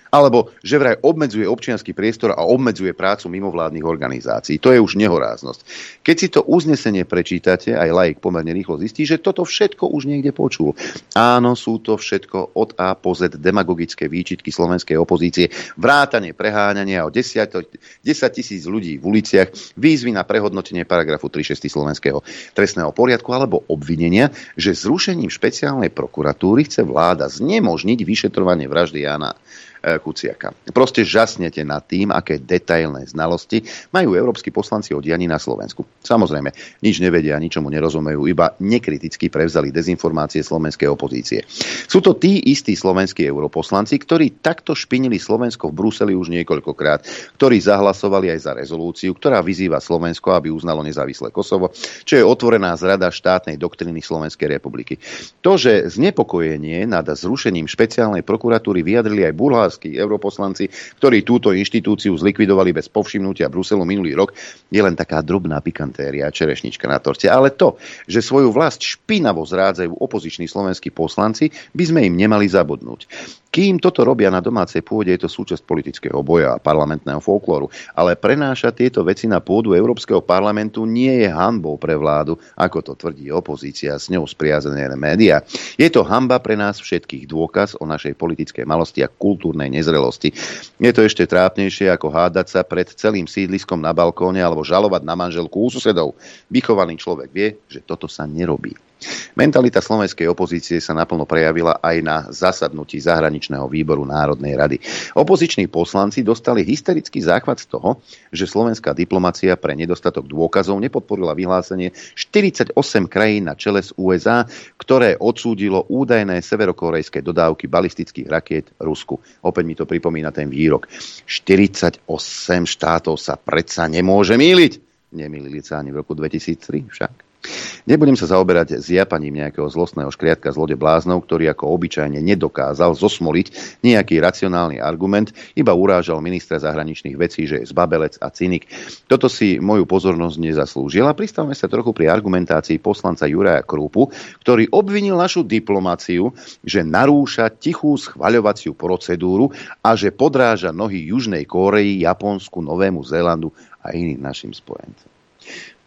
Alebo že vraj obmedzuje občiansky priestor a obmedzuje prácu mimovládnych organizácií. To je už nehoráznosť. Keď si to uznesenie prečítate, aj laik pomerne rýchlo zistí, že toto všetko už niekde počul. Áno, sú to všetko od A po Z demagogické výčitky slovenskej opozície, vrátanie preháňania o desať tisíc ľudí v uliciach, výzvy na prehodnotenie paragrafu tri šesť slovenského trestného poriadku alebo obvinenia, že zrušením špeciálnej prokuratúry chce vláda znemožniť vyšetrovanie vraždy Jána Kuciaka. Proste žasnete nad tým, aké detailné znalosti majú európski poslanci o dianí na Slovensku. Samozrejme, nič nevedia, ničomu nerozumejú, iba nekriticky prevzali dezinformácie slovenskej opozície. Sú to tí istí slovenskí europoslanci, ktorí takto špinili Slovensko v Bruseli už niekoľkokrát, ktorí zahlasovali aj za rezolúciu, ktorá vyzýva Slovensko, aby uznalo nezávislé Kosovo, čo je otvorená zrada štátnej doktríny Slovenskej republiky. To, že znepokojenie nad zrušením špeciálnej prokuratúry vyjadrili aj Bulhár europoslanci, ktorí túto inštitúciu zlikvidovali bez povšimnutia Bruselu minulý rok, je len taká drobná pikantéria, čerešnička na torte. Ale to, že svoju vlast špinavo zrádzajú opoziční slovenskí poslanci, by sme im nemali zabudnúť. Kým toto robia na domácej pôde, je to súčasť politického boja a parlamentného folklóru, ale prenáša tieto veci na pôdu Európskeho parlamentu nie je hanbou pre vládu, ako to tvrdí opozícia, s ňou spriaznené médiá. Je to hanba pre nás všetkých, dôkaz o našej politickej malosti a kultúrnej nezrelosti. Je to ešte trápnejšie ako hádať sa pred celým sídliskom na balkóne alebo žalovať na manželku u susedov. Vychovaný človek vie, že toto sa nerobí. Mentalita slovenskej opozície sa naplno prejavila aj na zasadnutí zahraničného výboru Národnej rady. Opoziční poslanci dostali hysterický záchvat z toho, že slovenská diplomacia pre nedostatok dôkazov nepodporila vyhlásenie štyridsaťosem krajín na čele s ú es á, ktoré odsúdilo údajné severokorejské dodávky balistických rakiet Rusku. Opäť mi to pripomína ten výrok. štyridsaťosem štátov sa predsa nemôže mýliť. Nemýlili sa ani v roku dvetisíctri však. Nebudem sa zaoberať zjapaním nejakého zlostného škriatka z lode bláznov, ktorý ako obyčajne nedokázal zosmoliť nejaký racionálny argument, iba urážal ministra zahraničných vecí, že je zbabelec a cynik. Toto si moju pozornosť nezaslúžila. Pristavme sa trochu pri argumentácii poslanca Juraja Krúpu, ktorý obvinil našu diplomáciu, že narúša tichú schvaľovaciu procedúru a že podráža nohy Južnej Kórei, Japonsku, Novému Zélandu a iným našim spojencom.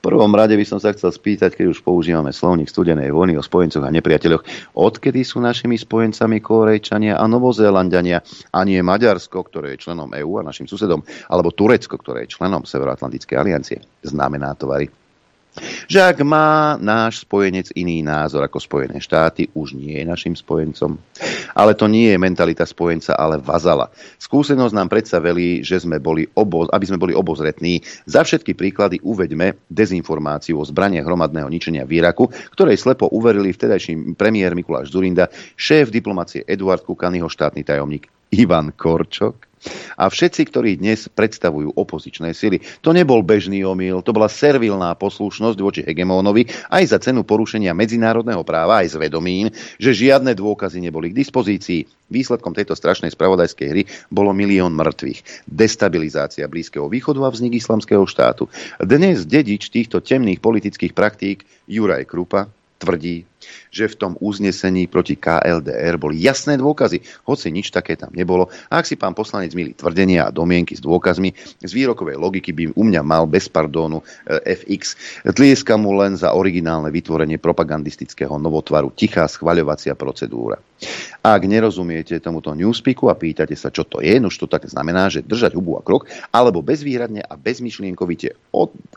V prvom rade by som sa chcel spýtať, keď už používame slovník studenej vojny o spojencoch a nepriateľoch, odkedy sú našimi spojencami Kórejčania a Novozélandania, a nie Maďarsko, ktoré je členom EÚ a našim susedom, alebo Turecko, ktoré je členom Severoatlantickej aliancie. Znamená to, vari, že ak má náš spojenec iný názor ako Spojené štáty, už nie je našim spojencom. Ale to nie je mentalita spojenca, ale vazala. Skúsenosť nám predsa velí, že sme boli obo- aby sme boli obozretní. Za všetky príklady uveďme dezinformáciu o zbraniach hromadného ničenia v Iraku, ktorej slepo uverili vtedajší premiér Mikuláš Zurinda, šéf diplomacie Eduard Kukan, jeho štátny tajomník Ivan Korčok a všetci, ktorí dnes predstavujú opozičné sily. To nebol bežný omyl, to bola servilná poslušnosť voči hegemónovi aj za cenu porušenia medzinárodného práva, aj s vedomím, že žiadne dôkazy neboli k dispozícii. Výsledkom tejto strašnej spravodajskej hry bolo milión mŕtvych, destabilizácia Blízkeho východu a vznik islamského štátu. Dnes dedič týchto temných politických praktík Juraj Krupa tvrdí, že v tom uznesení proti ká el dé er boli jasné dôkazy, hoci nič také tam nebolo. A ak si pán poslanec milí tvrdenia a domienky s dôkazmi, z výrokovej logiky by u mňa mal bez pardónu ef iks. Tlieska mu len za originálne vytvorenie propagandistického novotvaru tichá schvaľovacia procedúra. Ak nerozumiete tomuto newspeaku a pýtate sa, čo to je, nož to tak znamená, že držať hubu a krok, alebo bezvýhradne a bezmyšlienkovite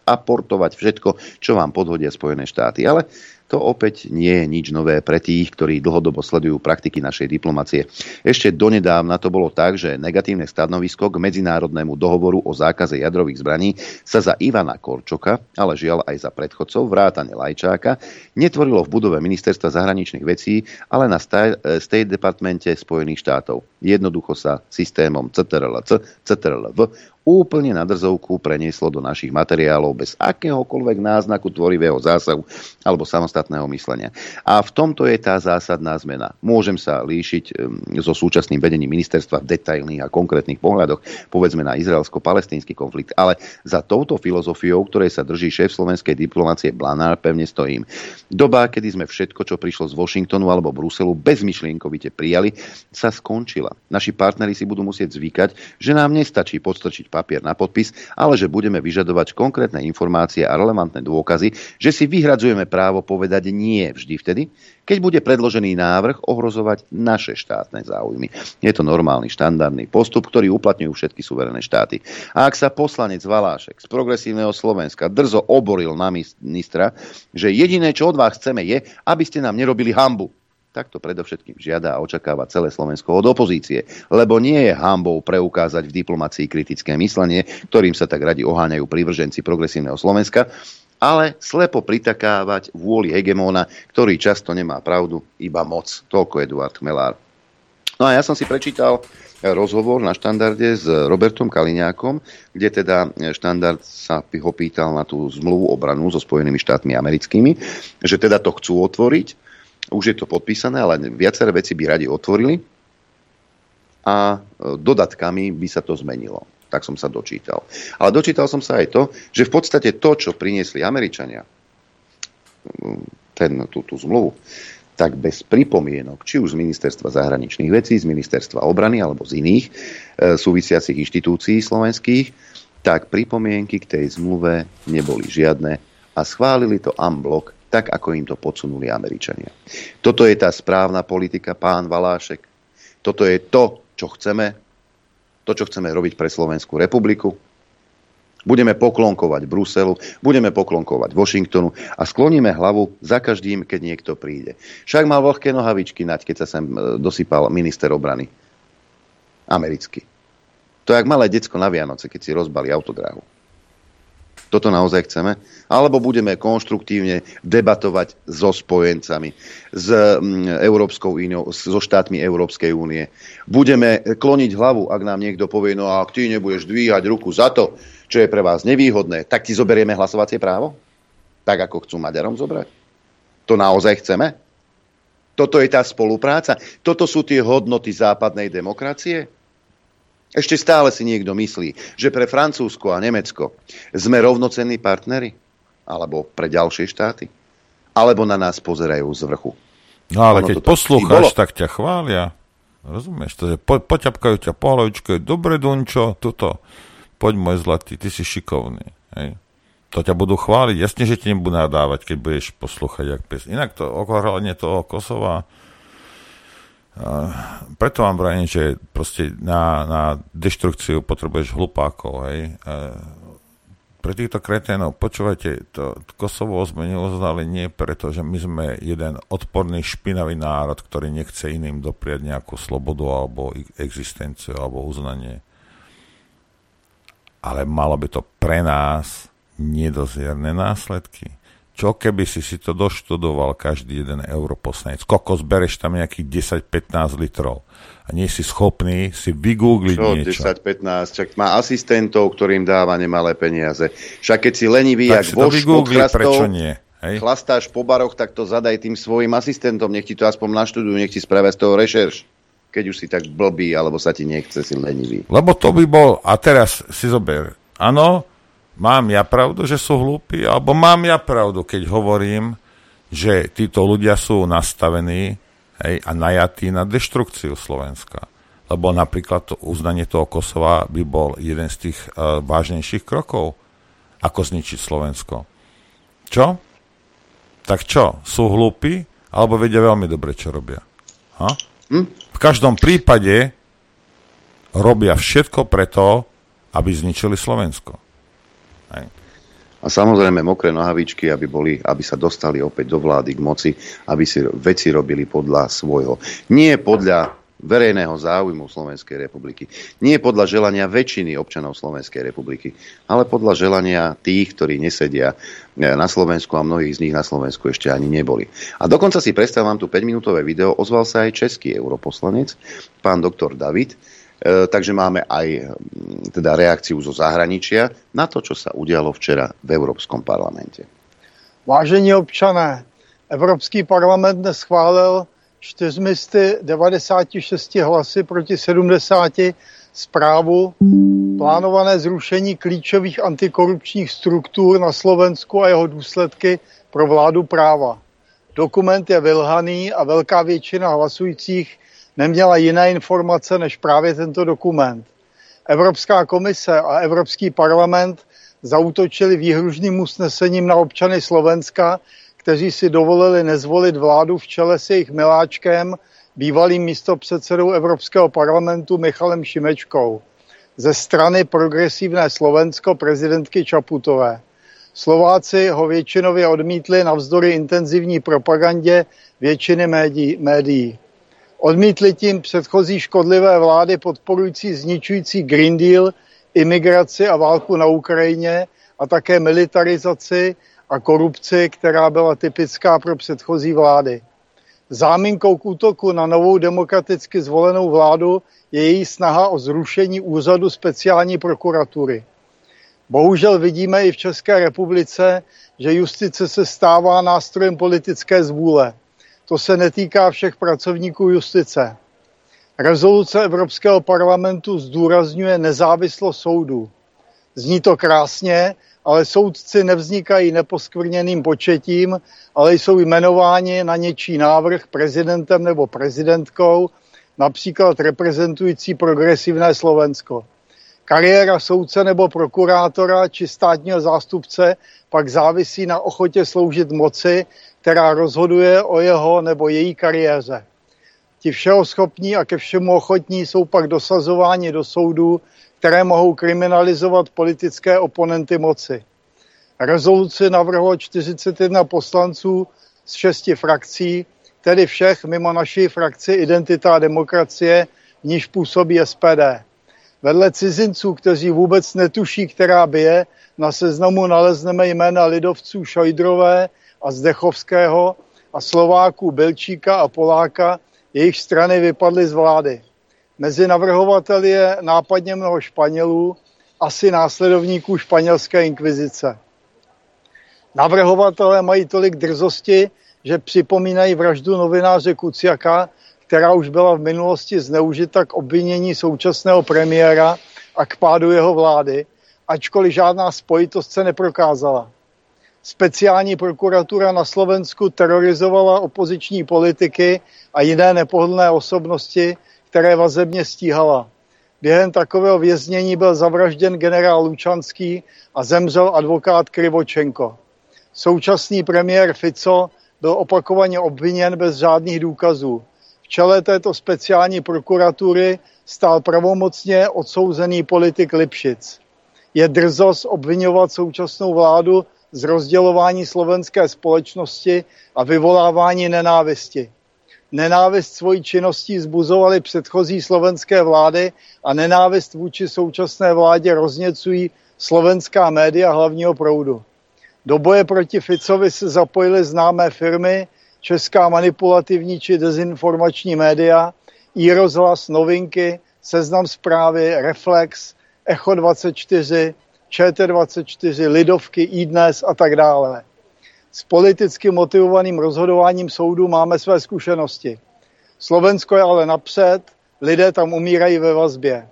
aportovať všetko, čo vám podhodia Spojené štáty. Ale to opäť nie je nič nové pre tých, ktorí dlhodobo sledujú praktiky našej diplomacie. Ešte donedávna to bolo tak, že negatívne stanovisko k medzinárodnému dohovoru o zákaze jadrových zbraní sa za Ivana Korčoka, ale žiaľ aj za predchodcov vrátane Lajčáka, netvorilo v budove ministerstva zahraničných vecí, ale na State Departmente Spojených štátov. Jednoducho sa systémom cé té er el cé, cé té er el vé úplne na drzovku prenieslo do našich materiálov bez akéhokoľvek náznaku tvorivého zásahu alebo samostatného myslenia. A v tomto je tá zásadná zmena. Môžem sa líšiť so súčasným vedením ministerstva v detailných a konkrétnych pohľadoch, povedzme na izraelsko-palestínsky konflikt, ale za touto filozofiou, ktorej sa drží šéf slovenskej diplomácie Blanár, pevne stojím. Doba, kedy sme všetko, čo prišlo z Washingtonu alebo Bruselu, bezmyšlienkovite prijali, sa skončila. Naši partneri si budú musieť zvykať, že nám nestačí podstrčiť papier na podpis, ale že budeme vyžadovať konkrétne informácie a relevantné dôkazy, že si vyhradzujeme právo povedať nie vždy vtedy, keď bude predložený návrh ohrozovať naše štátne záujmy. Je to normálny štandardný postup, ktorý uplatňujú všetky suverené štáty. A ak sa poslanec Valášek z Progresívneho Slovenska drzo oboril na ministra, že jediné, čo od vás chceme, je, aby ste nám nerobili hanbu, takto predovšetkým žiada a očakáva celé Slovensko od opozície, lebo nie je hanbou preukázať v diplomácii kritické myslenie, ktorým sa tak radi oháňajú prívrženci Progresívneho Slovenska, ale slepo pritakávať vôli hegemóna, ktorý často nemá pravdu, iba moc. Toľko Eduard Chmelár. No a ja som si prečítal rozhovor na štandarde s Robertom Kaliňákom, kde teda štandard sa ho pýtal na tú zmluvu obranu so Spojenými štátmi americkými, že teda to chcú otvoriť. Už je to podpísané, ale viaceré veci by radi otvorili a dodatkami by sa to zmenilo. Tak som sa dočítal. Ale dočítal som sa aj to, že v podstate to, čo priniesli Američania, ten, tú, tú zmluvu, tak bez pripomienok, či už z ministerstva zahraničných vecí, z ministerstva obrany alebo z iných e, súvisiacich inštitúcií slovenských, tak pripomienky k tej zmluve neboli žiadne a schválili to en bloc, tak ako im to podsunuli Američania. Toto je tá správna politika, pán Valášek. Toto je to, čo chceme. To, čo chceme robiť pre Slovenskú republiku. Budeme poklonkovať Bruselu, budeme poklonkovať Washingtonu a skloníme hlavu za každým, keď niekto príde. Však mal vlhké nohavičky nať, keď sa sem dosypal minister obrany americký. To je jak malé decko na Vianoce, keď si rozbali autodráhu. Toto naozaj chceme? Alebo budeme konštruktívne debatovať so spojencami, s Európskou úniou, so štátmi Európskej únie. Budeme kloniť hlavu, ak nám niekto povie, no a ak ty nebudeš dvíhať ruku za to, čo je pre vás nevýhodné, tak ti zoberieme hlasovacie právo? tak ako chcú Maďarom zobrať? To naozaj chceme? Toto je tá spolupráca? Toto sú tie hodnoty západnej demokracie? Ešte stále si niekto myslí, že pre Francúzsko a Nemecko sme rovnocenní partneri? Alebo pre ďalšie štáty? Alebo na nás pozerajú z vrchu? No ale ono keď poslúchaš, tak ťa chvália. Rozumieš? To je, po, poťapkajú ťa po hlavičke. Dobre, Dunčo, tuto. Poď, môj zlatý, ty si šikovný. Hej. To ťa budú chváliť. Jasne, že ti nebudú nadávať, keď budeš poslúchať jak pes. Inak to okohranie toho Kosova... Uh, preto vám vrajím, že proste na, na deštrukciu potrebuješ hlupákov, hej. Uh, pre týchto kreténov, počúvajte, to Kosovo sme neuznali nie preto, že my sme jeden odporný, špinavý národ, ktorý nechce iným dopriať nejakú slobodu alebo existenciu alebo uznanie. Ale malo by to pre nás nedozierne následky. Čo keby si si to doštudoval každý jeden europoslanec? Kokos, bereš tam nejakých desať pätnásť litrov a nie si schopný si vygoogliť čo, niečo. Čo desať pätnásť? Čak má asistentov, ktorým dáva nemalé peniaze. Však keď si lenivý, tak jak si voš pod chrastou, chlastáš po baroch, tak to zadaj tým svojim asistentom. Nech ti to aspoň naštudujú, nech ti spravia z toho rešerš. Keď už si tak blbý, alebo sa ti nechce, si lenivý. Lebo to by bol, a teraz si zober, áno, mám ja pravdu, že sú hlúpi? Alebo mám ja pravdu, keď hovorím, že títo ľudia sú nastavení, hej, a najatí na deštrukciu Slovenska? Lebo napríklad to uznanie toho Kosova by bol jeden z tých uh, vážnejších krokov, ako zničiť Slovensko. Čo? Tak čo? Sú hlúpi? Alebo vedia veľmi dobre, čo robia? Ha? V každom prípade robia všetko preto, aby zničili Slovensko. A samozrejme mokré nohavičky, aby boli, aby sa dostali opäť do vlády k moci, aby si veci robili podľa svojho. Nie podľa verejného záujmu Slovenskej republiky. Nie podľa želania väčšiny občanov Slovenskej republiky, ale podľa želania tých, ktorí nesedia na Slovensku a mnohých z nich na Slovensku ešte ani neboli. A dokonca si predstavám tu päťminútové video, ozval sa aj český europoslanec, pán doktor David. Takže máme aj teda reakciu zo zahraničia na to, čo sa udialo včera v Európskom parlamente. Vážení občané, Evropský parlament dnes schválil čtyřmi sty devadesáti šesti hlasy proti sedmdesáti zprávu plánované zrušení klíčových antikorupčních struktur na Slovensku a jeho důsledky pro vládu práva. Dokument je vylhaný a velká většina hlasujících neměla jiné informace než právě tento dokument. Evropská komise a Evropský parlament zaútočili výhružným usnesením na občany Slovenska, kteří si dovolili nezvolit vládu v čele s jejich miláčkem, bývalým místopředsedou Evropského parlamentu Michalem Šimečkou, ze strany Progresivné Slovensko prezidentky Čaputové. Slováci ho většinově odmítli navzdory intenzivní propagandě většiny médií. médií. Odmítli tím předchozí škodlivé vlády podporující zničující Green Deal, imigraci a válku na Ukrajině a také militarizaci a korupci, která byla typická pro předchozí vlády. Záminkou k útoku na novou demokraticky zvolenou vládu je její snaha o zrušení úřadu speciální prokuratury. Bohužel vidíme i v České republice, že justice se stává nástrojem politické zvůle. To se netýká všech pracovníků justice. Rezoluce Evropského parlamentu zdůrazňuje nezávislost soudů. Zní to krásně, ale soudci nevznikají neposkvrněným početím, ale jsou jmenováni na něčí návrh prezidentem nebo prezidentkou, například reprezentující Progresivné Slovensko. Kariéra soudce nebo prokurátora či státního zástupce pak závisí na ochotě sloužit moci, která rozhoduje o jeho nebo její kariéře. Ti všeho schopní a ke všemu ochotní jsou pak dosazováni do soudů, které mohou kriminalizovat politické oponenty moci. Rezoluci navrhlo čtyřicet jedna poslanců z šesti frakcí, tedy všech mimo naší frakci Identita a demokracie, v níž působí es pé dé. Vedle cizinců, kteří vůbec netuší, která bije, na seznamu nalezneme jména lidovců Šojdrové a Zdechovského a Slováků Bilčíka a Poláka, jejich strany vypadly z vlády. Mezi navrhovateli je nápadně mnoho Španělů, asi následovníků španělské inkvizice. Navrhovatelé mají tolik drzosti, že připomínají vraždu novináře Kuciaka, která už byla v minulosti zneužita k obvinění současného premiéra a k pádu jeho vlády, ačkoliv žádná spojitost se neprokázala. Speciální prokuratura na Slovensku terorizovala opoziční politiky a jiné nepohodlné osobnosti, které vazebně stíhala. Během takového věznění byl zavražděn generál Lučanský a zemřel advokát Krivočenko. Současný premiér Fico byl opakovaně obviněn bez žádných důkazů. V čele této speciální prokuratury stál pravomocně odsouzený politik Lipšic. Je drzost obviňovat současnou vládu z rozdělování slovenské společnosti a vyvolávání nenávisti. Nenávist svojí činností zbuzovaly předchozí slovenské vlády a nenávist vůči současné vládě rozněcují slovenská média hlavního proudu. Do boje proti Ficovi se zapojily známé firmy, česká manipulativní či dezinformační média, iRozhlas, Novinky, Seznam Zprávy, Reflex, Echo dvacet čtyři, ČT dvacet čtyři, Lidovky, iDnes a tak dále. S politicky motivovaným rozhodováním soudu máme své zkušenosti. Slovensko je ale napřed, lidé tam umírají ve vazbě.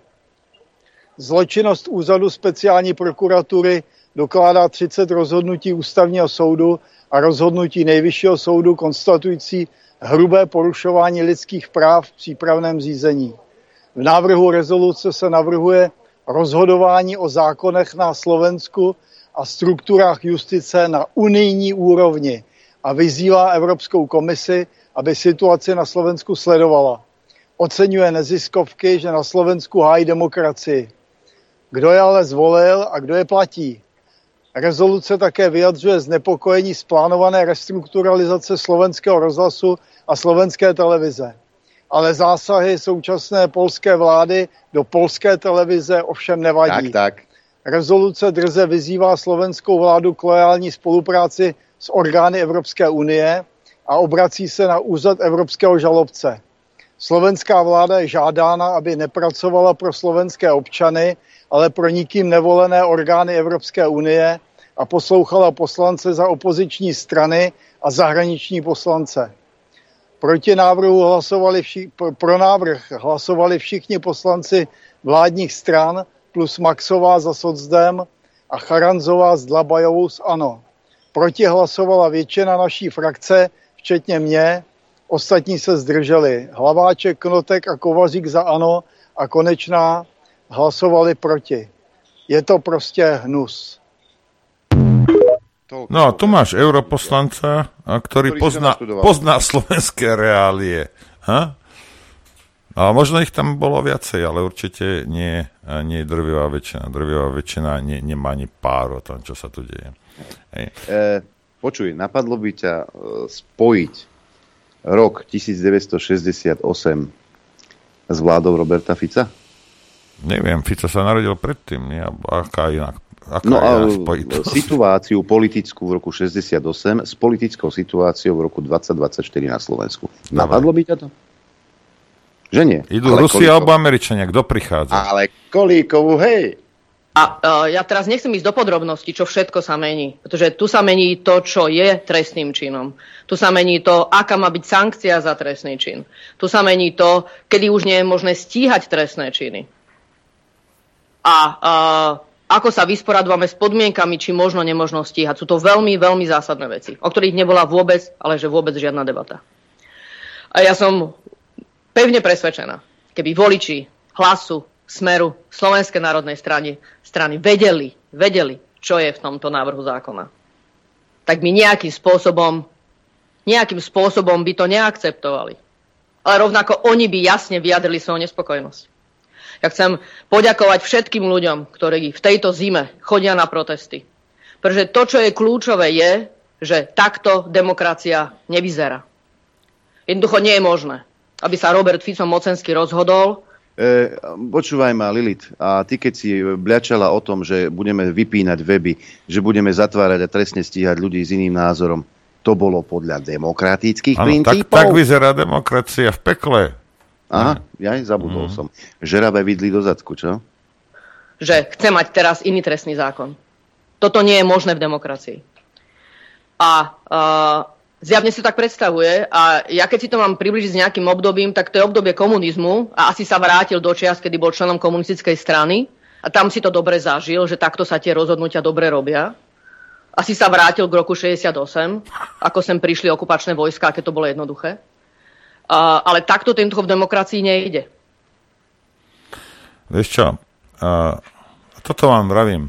Zločinnost úřadu speciální prokuratury dokládá třicet rozhodnutí ústavního soudu a rozhodnutí nejvyššího soudu konstatující hrubé porušování lidských práv v přípravném řízení. V návrhu rezoluce se navrhuje rozhodování o zákonech na Slovensku a strukturách justice na unijní úrovni a vyzývá Evropskou komisi, aby situaci na Slovensku sledovala. Oceňuje neziskovky, že na Slovensku hájí demokracii. Kdo je ale zvolil a kdo je platí? Rezoluce také vyjadřuje znepokojení z plánované restrukturalizace slovenského rozhlasu a slovenské televize. Ale zásahy současné polské vlády do polské televize ovšem nevadí. Tak, tak. Rezoluce drze vyzývá slovenskou vládu k loajální spolupráci s orgány Evropské unie a obrací se na úřad evropského žalobce. Slovenská vláda je žádána, aby nepracovala pro slovenské občany, ale pro nikým nevolené orgány Evropské unie a poslouchala poslance za opoziční strany a zahraniční poslance. Proti návrhu hlasovali vši- pro návrh hlasovali všichni poslanci vládních stran plus Maxová za Socdem a Charanzová s Dlabajovou s ANO. Proti hlasovala většina naší frakce, včetně mě, ostatní se zdrželi. Hlaváček, Knotek a Kovařík za ANO a Konečná hlasovali proti. Je to prostě hnus. No a tu máš europoslanca, ktorý pozná, pozná slovenské reálie. Ha? A možno ich tam bolo viacej, ale určite nie, nie je drvivá väčšina. Drvivá väčšina nie, nemá ani pár o tom, čo sa tu deje. E, počuj, napadlo by ťa spojiť rok devätnásťstošesťdesiatosem s vládou Roberta Fica? Neviem, Fico sa narodil predtým, nie? Aká inak? Aká no a situáciu politickú v roku šesťdesiatosem s politickou situáciou v roku dvadsať dvadsaťštyri na Slovensku. Napadlo by ťa to? Že nie. Idú Rusi alebo Američania, kto prichádza? Ale Kolíkovú, hej! A uh, ja teraz nechcem ísť do podrobností, čo všetko sa mení. Pretože tu sa mení to, čo je trestným činom. Tu sa mení to, aká má byť sankcia za trestný čin. Tu sa mení to, kedy už nie je možné stíhať trestné činy. A uh, ako sa vysporadujeme s podmienkami, či možno nemožno stíhať. Sú to veľmi, veľmi zásadné veci, o ktorých nebola vôbec, ale že vôbec žiadna debata. A ja som pevne presvedčená, keby voliči Hlasu, Smeru, Slovenskej národnej strany, strany vedeli, vedeli, čo je v tomto návrhu zákona, tak by nejakým spôsobom, nejakým spôsobom by to neakceptovali. Ale rovnako oni by jasne vyjadrili svoju nespokojnosť. Ja chcem poďakovať všetkým ľuďom, ktorí v tejto zime chodia na protesty. Pretože to, čo je kľúčové, je, že takto demokracia nevyzerá. Jednoducho nie je možné, aby sa Robert Fico mocensky rozhodol. E, počúvaj ma, Lilith, a ty keď si bľačala o tom, že budeme vypínať weby, že budeme zatvárať a trestne stíhať ľudí s iným názorom, to bolo podľa demokratických ano, princípov. Tak, tak vyzerá demokracia v pekle. Aha, ja zabudol mm. som. Žeravé vidli do zadku, čo? Že chce mať teraz iný trestný zákon. Toto nie je možné v demokracii. a, a zjavne si to tak predstavuje. A ja keď si to mám približiť s nejakým obdobím, tak to je obdobie komunizmu a asi sa vrátil do čias, kedy bol členom komunistickej strany a tam si to dobre zažil, že takto sa tie rozhodnutia dobre robia. Asi sa vrátil k roku šesťdesiatom ôsmom, ako sem prišli okupačné vojská, keď to bolo jednoduché. Uh, ale takto tento v demokracii nejde. Vieš čo, uh, toto vám vravím.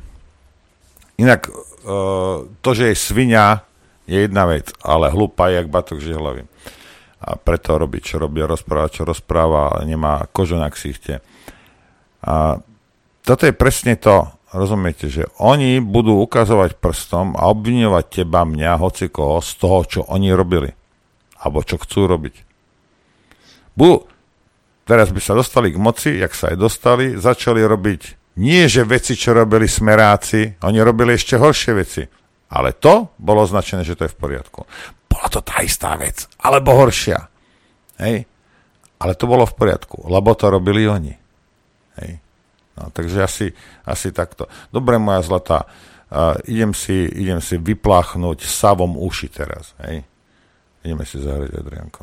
Inak uh, to, že je svinia, je jedna vec, ale hlúpa je jak batok žihlavy. A preto robí, čo robí, rozpráva, čo rozpráva, ale nemá kožu na ksichte. A toto je presne to, rozumiete, že oni budú ukazovať prstom a obviňovať teba, mňa, hocikoho z toho, čo oni robili. Alebo čo chcú robiť. Bu, teraz by sa dostali k moci, jak sa aj dostali, začali robiť nie, že veci, čo robili smeráci, oni robili ešte horšie veci. Ale to bolo označené, že to je v poriadku. Bola to tá istá vec, alebo horšia. Hej? Ale to bolo v poriadku, lebo to robili oni. Hej? No, takže asi, asi takto. Dobre, moja zlatá, uh, idem, si, idem si vypláchnuť savom uši teraz. Hej? Ideme si zahrať, Adrianko.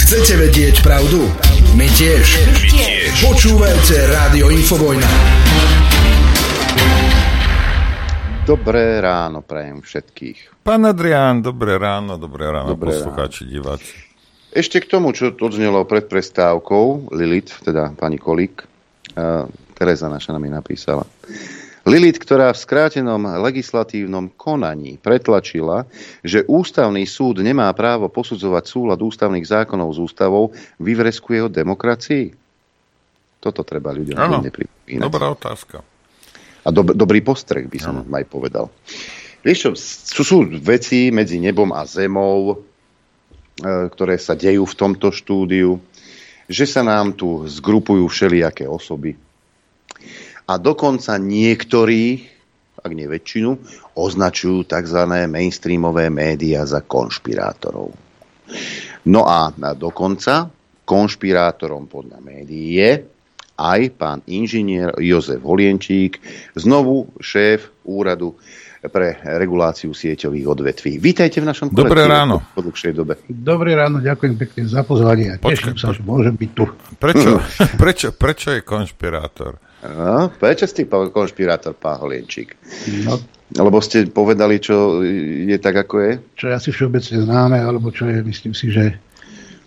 Chcete vedieť pravdu? My tiež. My tiež. Počúvajte Rádio Infovojna. Dobré ráno prajem všetkých. Pán Adrián, dobré ráno, dobré ráno, dobré poslucháči, ráno. Diváci. Ešte k tomu, čo odznelo pred prestávkou, Lilith, teda pani Kolík, uh, Tereza naša nám je napísala. Lilith, ktorá v skrátenom legislatívnom konaní pretlačila, že ústavný súd nemá právo posudzovať súlad ústavných zákonov s ústavou, vyvreskuje ho demokracii? Toto treba ľuďom nepripomínať. Dobrá otázka. A dob- dobrý postreh by som ano. aj povedal. Vieš čo, sú, sú veci medzi nebom a zemou, e, ktoré sa dejú v tomto štúdiu, že sa nám tu zgrupujú všelijaké osoby. A dokonca niektorí, ak nie väčšinu, označujú tzv. Mainstreamové médiá za konšpirátorov. No a dokonca konšpirátorom podľa médií je aj pán inžinier Jozef Holjenčík, znovu šéf úradu pre reguláciu sieťových odvetví. Vítajte v našom kolektíve. Dobré ráno. Po dlhšej dobe. Dobré ráno, ďakujem pekne za pozvanie. Teším sa, že môžem byť tu. Prečo, prečo, prečo je konšpirátor? No, prečo ste konšpirátor, pán Holjenčík? No. Lebo ste povedali, čo je tak, ako je? Čo je asi všeobecne známe, alebo čo je, myslím si, že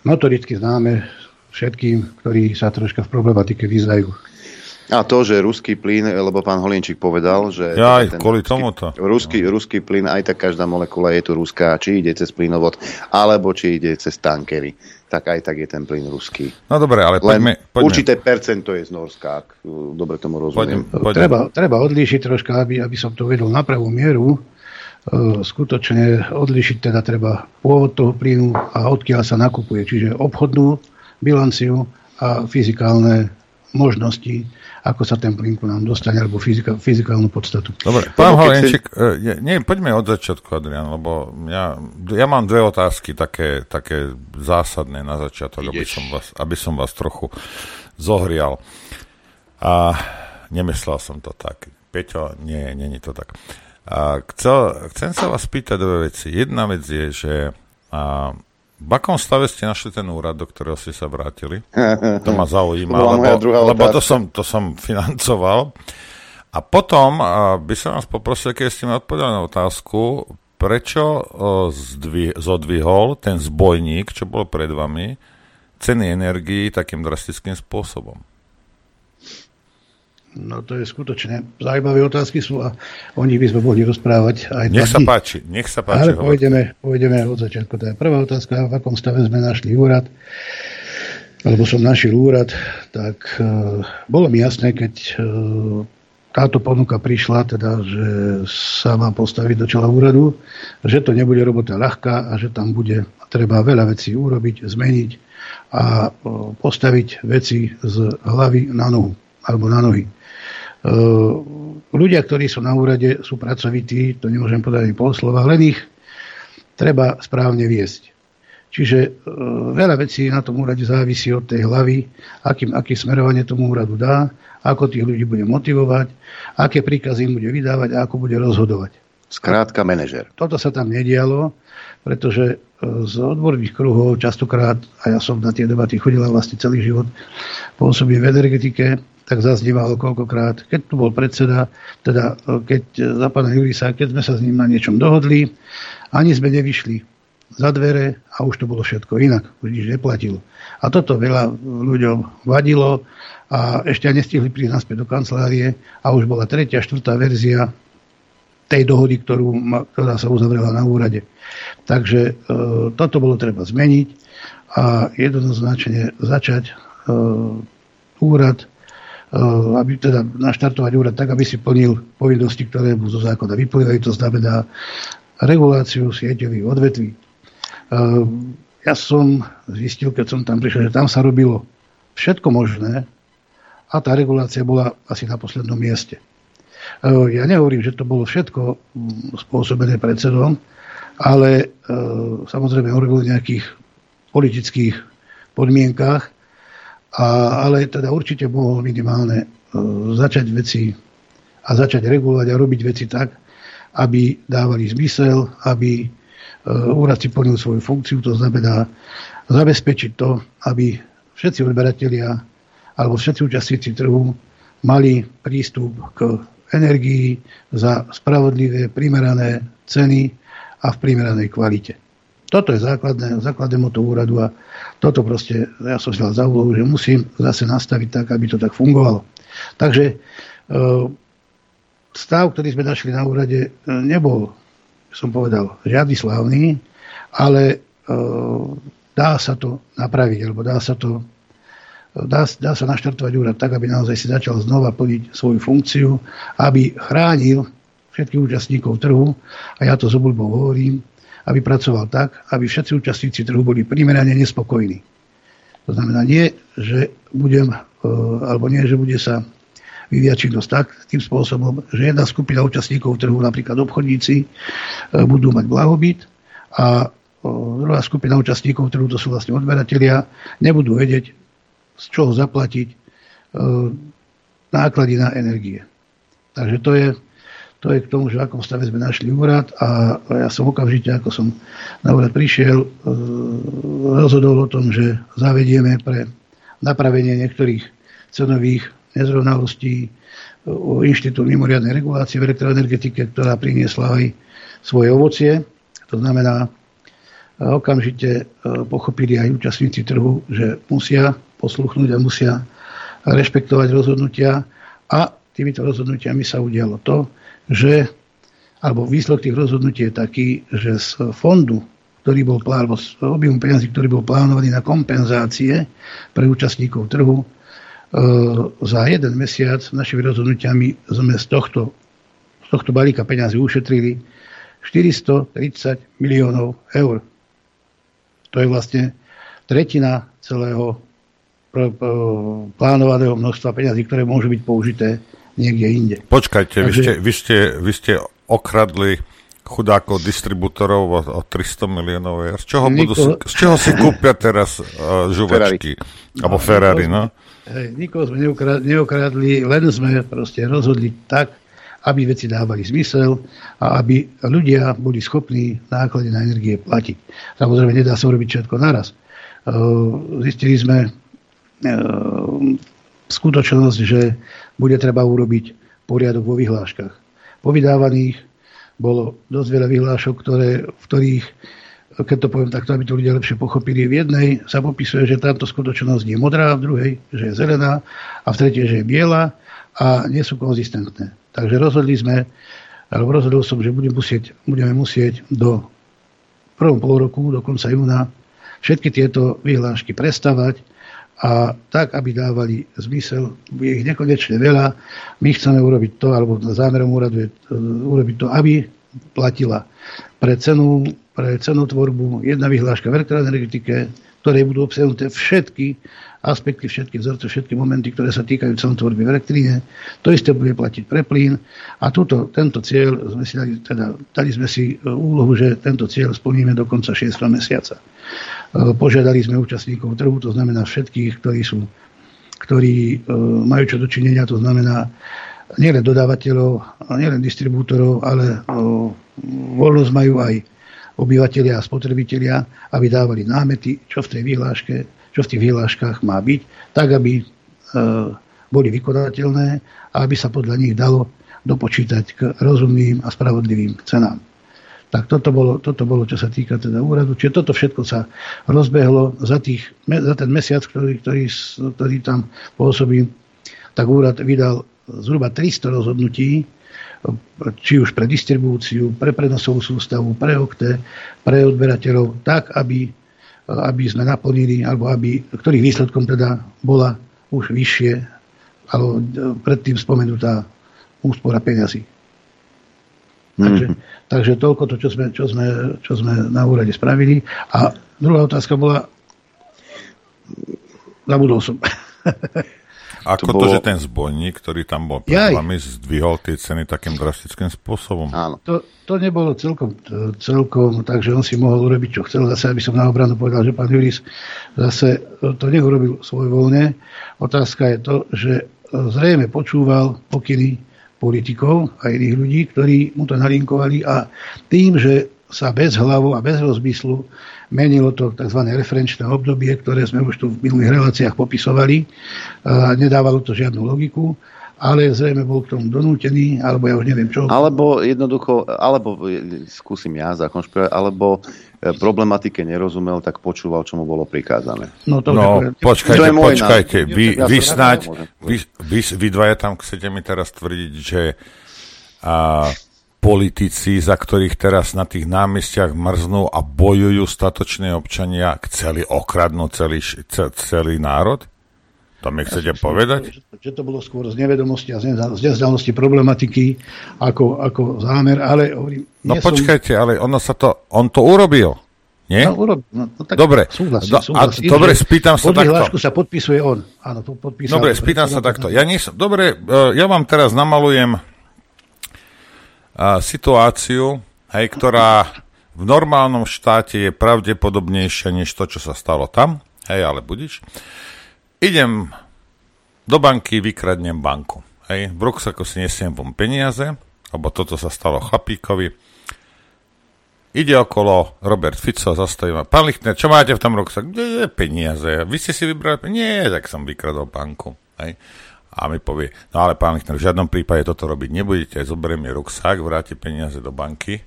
notoricky známe všetkým, ktorí sa troška v problematike vyznajú. A to, že ruský plyn, lebo pán Holjenčík povedal, že... Ja aj, kvôli tomuto. Ruský, no. ruský plyn, aj tak každá molekula je tu ruská, či ide cez plynovod, alebo či ide cez tankery. Tak aj tak je ten plyn ruský. No dobre, ale poďme... poďme. Určité percento je z Norska, ak dobre tomu rozumiem. Poďme, poďme. Treba, treba odlíšiť troška, aby, aby som to vedel na pravú mieru. E, skutočne odlíšiť teda treba pôvod toho plynu a odkiaľ sa nakupuje. Čiže obchodnú bilanciu a fyzikálne možnosti, ako sa ten plyn k nám dostane, alebo fyzika, fyzikálnu podstatu. Dobre, pán Holjenčík, si... nie, poďme od začiatku, Adrian, lebo ja, ja mám dve otázky také, také zásadné na začiatok, aby som, vás, aby som vás trochu zohrial. A nemyslel som to tak. Peťo, nie, nie je to tak. A chcel, chcem sa vás pýtať dve veci. Jedna vec je, že... A, v akom stave ste našli ten úrad, do ktorého ste sa vrátili? To ma zaujíma, to lebo, lebo to, som, to som financoval. A potom by som vás poprosil, keď ste mi odpovedali na otázku, prečo zdvi, zodvihol ten zbojník, čo bol pred vami, ceny energií takým drastickým spôsobom? No to je skutočne. Zaujímavé otázky sú a o nich by sme mohli rozprávať aj dnes. Nech sa páči, nech sa páči. Ale pôjdeme, pôjdeme od začiatku. Tá prvá otázka, v akom stave sme našli úrad, alebo som našiel úrad, tak uh, bolo mi jasné, keď uh, táto ponuka prišla, teda, že sa má postaviť do čela úradu, že to nebude robota ľahká a že tam bude treba veľa vecí urobiť, zmeniť a uh, postaviť veci z hlavy na nohu, alebo na nohy. Ľudia, ktorí sú na úrade, sú pracovití, to nemôžem podať ani pol slova, len ich treba správne viesť. Čiže e, veľa vecí na tom úrade závisí od tej hlavy, akým, aké smerovanie tomu úradu dá, ako tých ľudí bude motivovať, aké príkazy im bude vydávať a ako bude rozhodovať. Skrátka manažer. Toto sa tam nedialo, pretože z odborných kruhov častokrát, a ja som na tie debaty chodila vlastne celý život, pôsobím v energetike, tak zaznívalo koľkokrát, keď tu bol predseda, teda keď za pána Jurisa, keď sme sa s ním na niečom dohodli, ani sme nevyšli za dvere a už to bolo všetko inak, už nič neplatilo. A toto veľa ľuďom vadilo a ešte nestihli prísť naspäť do kancelárie a už bola tretia, štvrtá verzia tej dohody, ktorú, ktorá sa uzavrela na úrade. Takže e, toto bolo treba zmeniť a jednoznačne začať e, úrad, e, aby teda naštartovať úrad tak, aby si plnil povinnosti, ktoré mu zo zákona vyplývajú, to znamená reguláciu sieťových odvetví. Ja som zistil, keď som tam prišiel, že tam sa robilo všetko možné a tá regulácia bola asi na poslednom mieste. Ja nehovorím, že to bolo všetko spôsobené predsedom, ale samozrejme hovoril o nejakých politických podmienkách, a, ale teda určite mohol minimálne začať veci a začať regulovať a robiť veci tak, aby dávali zmysel, aby úrad si plnil svoju funkciu, to znamená zabezpečiť to, aby všetci odberatelia alebo všetci účastníci trhu mali prístup k energii za spravodlivé, primerané ceny a v primeranej kvalite. Toto je základné, základné moto úradu a toto proste, ja som si dal za úlohu, že musím zase nastaviť tak, aby to tak fungovalo. Takže stav, ktorý sme našli na úrade, nebol, som povedal, žiadny slávny, ale e, dá sa to napraviť, alebo dá sa to dá, dá sa naštartovať úrad tak, aby naozaj si začal znova plniť svoju funkciu, aby chránil všetkých účastníkov trhu, a ja to s obľubou hovorím, aby pracoval tak, aby všetci účastníci trhu boli primerane nespokojní. To znamená, nie, že budem, e, alebo nie, že bude sa vyvíjať činnosť tak, tým spôsobom, že jedna skupina účastníkov trhu, napríklad obchodníci, budú mať blahobyt a druhá skupina účastníkov trhu, to sú vlastne odberatelia, nebudú vedieť, z čoho zaplatiť náklady na energie. Takže to je, to je k tomu, že v akom stave sme našli úrad a ja som okamžite, ako som na úrad prišiel, rozhodol o tom, že zavedieme pre napravenie niektorých cenových nezrovnalostí inštitút mimoriadnej regulácie v elektroenergetike, ktorá priniesla aj svoje ovocie. To znamená, okamžite pochopili aj účastníci trhu, že musia posluchnúť a musia rešpektovať rozhodnutia a týmito rozhodnutiami sa udialo to, že alebo výsledok tých rozhodnutí je taký, že z fondu, ktorý bol plán, alebo z objemu peniazí, ktorý bol plánovaný na kompenzácie pre účastníkov trhu, za jeden mesiac našimi rozhodnutiami sme z tohto, z tohto balíka peňazí ušetrili štyristotridsať miliónov eur. To je vlastne tretina celého plánovaného množstva peňazí, ktoré môžu byť použité niekde inde. Počkajte, Takže... vy, ste, vy, ste, vy ste okradli chudákov distribútorov o, o tristo miliónov eur. Z čoho, Niko... budú, z čoho si kúpia teraz uh, žuvačky? Alebo Ferrari, no? Hej, nikoho sme neokradli, len sme proste rozhodli tak, aby veci dávali zmysel a aby ľudia boli schopní náklady na energie platiť. Samozrejme, nedá sa urobiť všetko naraz. Zistili sme skutočnosť, že bude treba urobiť poriadok vo vyhláškach. Po vydávaných bolo dosť veľa vyhlášok, ktoré, v ktorých, keď to poviem takto, aby to ľudia lepšie pochopili, v jednej sa popisuje, že táto skutočnosť je modrá, v druhej, že je zelená a v tretej, že je biela a nie sú konzistentné. Takže rozhodli sme, alebo rozhodol som, že budeme musieť, budeme musieť do prvom polroku, do konca júna, všetky tieto vyhlášky prestavať a tak, aby dávali zmysel, je ich nekonečne veľa. My chceme urobiť to, alebo zámerom úradu je urobiť to, aby platila pre cenu, pre cenotvorbu jedna vyhláška v elektroenergetike, ktoré budú obsahnuté všetky aspekty, všetky vzorce, všetky momenty, ktoré sa týkajú cenotvorby v elektríne. To isté bude platiť pre plyn. A túto, tento cieľ, sme si dali, teda, dali sme si úlohu, že tento cieľ splníme do konca šiesteho mesiaca. Požiadali sme účastníkov trhu, to znamená všetkých, ktorí sú, ktorí majú čo dočinenia, to znamená nielen dodávateľov, nielen distribútorov, ale voľnosť majú aj obyvatelia a spotrebitelia, aby dávali námety, čo v tej vyhláške, čo v tých vyhláškach má byť, tak aby boli vykonateľné a aby sa podľa nich dalo dopočítať k rozumným a spravodlivým cenám. Tak toto bolo, toto bolo, čo sa týka teda úradu. Čiže toto všetko sa rozbehlo za, tých, za ten mesiac, ktorý, ktorý, ktorý tam pôsobí. Tak úrad vydal zhruba tristo rozhodnutí, či už pre distribúciu, pre prenosovú sústavu, pre okte, pre odberateľov, tak, aby, aby sme naplnili, alebo aby, ktorých výsledkom teda bola už vyššie, alebo predtým spomenutá úspora peňazí. Takže, mm-hmm. takže toľko to, čo sme, čo, sme, čo sme na úrade spravili. A druhá otázka bola... Zabudol som. Ako to, bolo... to, že ten zbojník, ktorý tam bol pred vami, zdvihol tie ceny takým drastickým spôsobom? Áno. To, to nebolo celkom, celkom, takže on si mohol urobiť, čo chcel. Zase, aby som na obranu povedal, že pán Juris zase to neurobil svojvoľne. Otázka je to, že zrejme počúval pokyny politikov a iných ľudí, ktorí mu to nalinkovali, a tým, že sa bez hlavu a bez rozmyslu menilo to tzv. Referenčné obdobie, ktoré sme už tu v minulých reláciách popisovali, nedávalo to žiadnu logiku, ale zrejme bol k tomu donútený, alebo ja už neviem čo. Alebo jednoducho, alebo skúsim ja zakonšpirovať, alebo problematike nerozumel, tak počúval, čo mu bolo prikázané. No, to no je, počkajte, to je počkajte. Náš, vy, ja vy, snáď, vy, vy, vy dvaja tam chcete mi teraz tvrdiť, že a, politici, za ktorých teraz na tých námestiach mrznú a bojujú statoční občania, chceli okradnúť celý, celý národ? To mi chcete ja, povedať? Že to bolo skôr z nevedomosti a z neznalosti problematiky ako, ako zámer, ale... Hovorím, no počkajte, som... ale ono sa to, on to urobil, nie? No, urobil, no, tak dobre, súhlasím, do, súhlasím, a, dobre spýtam sa takto. Podľahlášku sa podpisuje on. Áno, to podpísal. Dobre, spýtam sa takto. Ja nie som, dobre, ja vám teraz namalujem situáciu, hej, ktorá v normálnom štáte je pravdepodobnejšia než to, čo sa stalo tam. Hej, ale budiš... Idem do banky, vykradnem banku. Hej. V ruksaku si nesiem von peniaze, lebo toto sa stalo chlapíkovi. Ide okolo Robert Fico, zastaví ma. Pán Lichtner, čo máte v tom ruksaku? Nie, peniaze. Vy ste si vybrali peniaze? Nie, tak som vykradol banku. Hej. A mi povie, no ale pán Lichtner, v žiadnom prípade toto robiť nebudete. Zoberie mi ruksak, vráti peniaze do banky.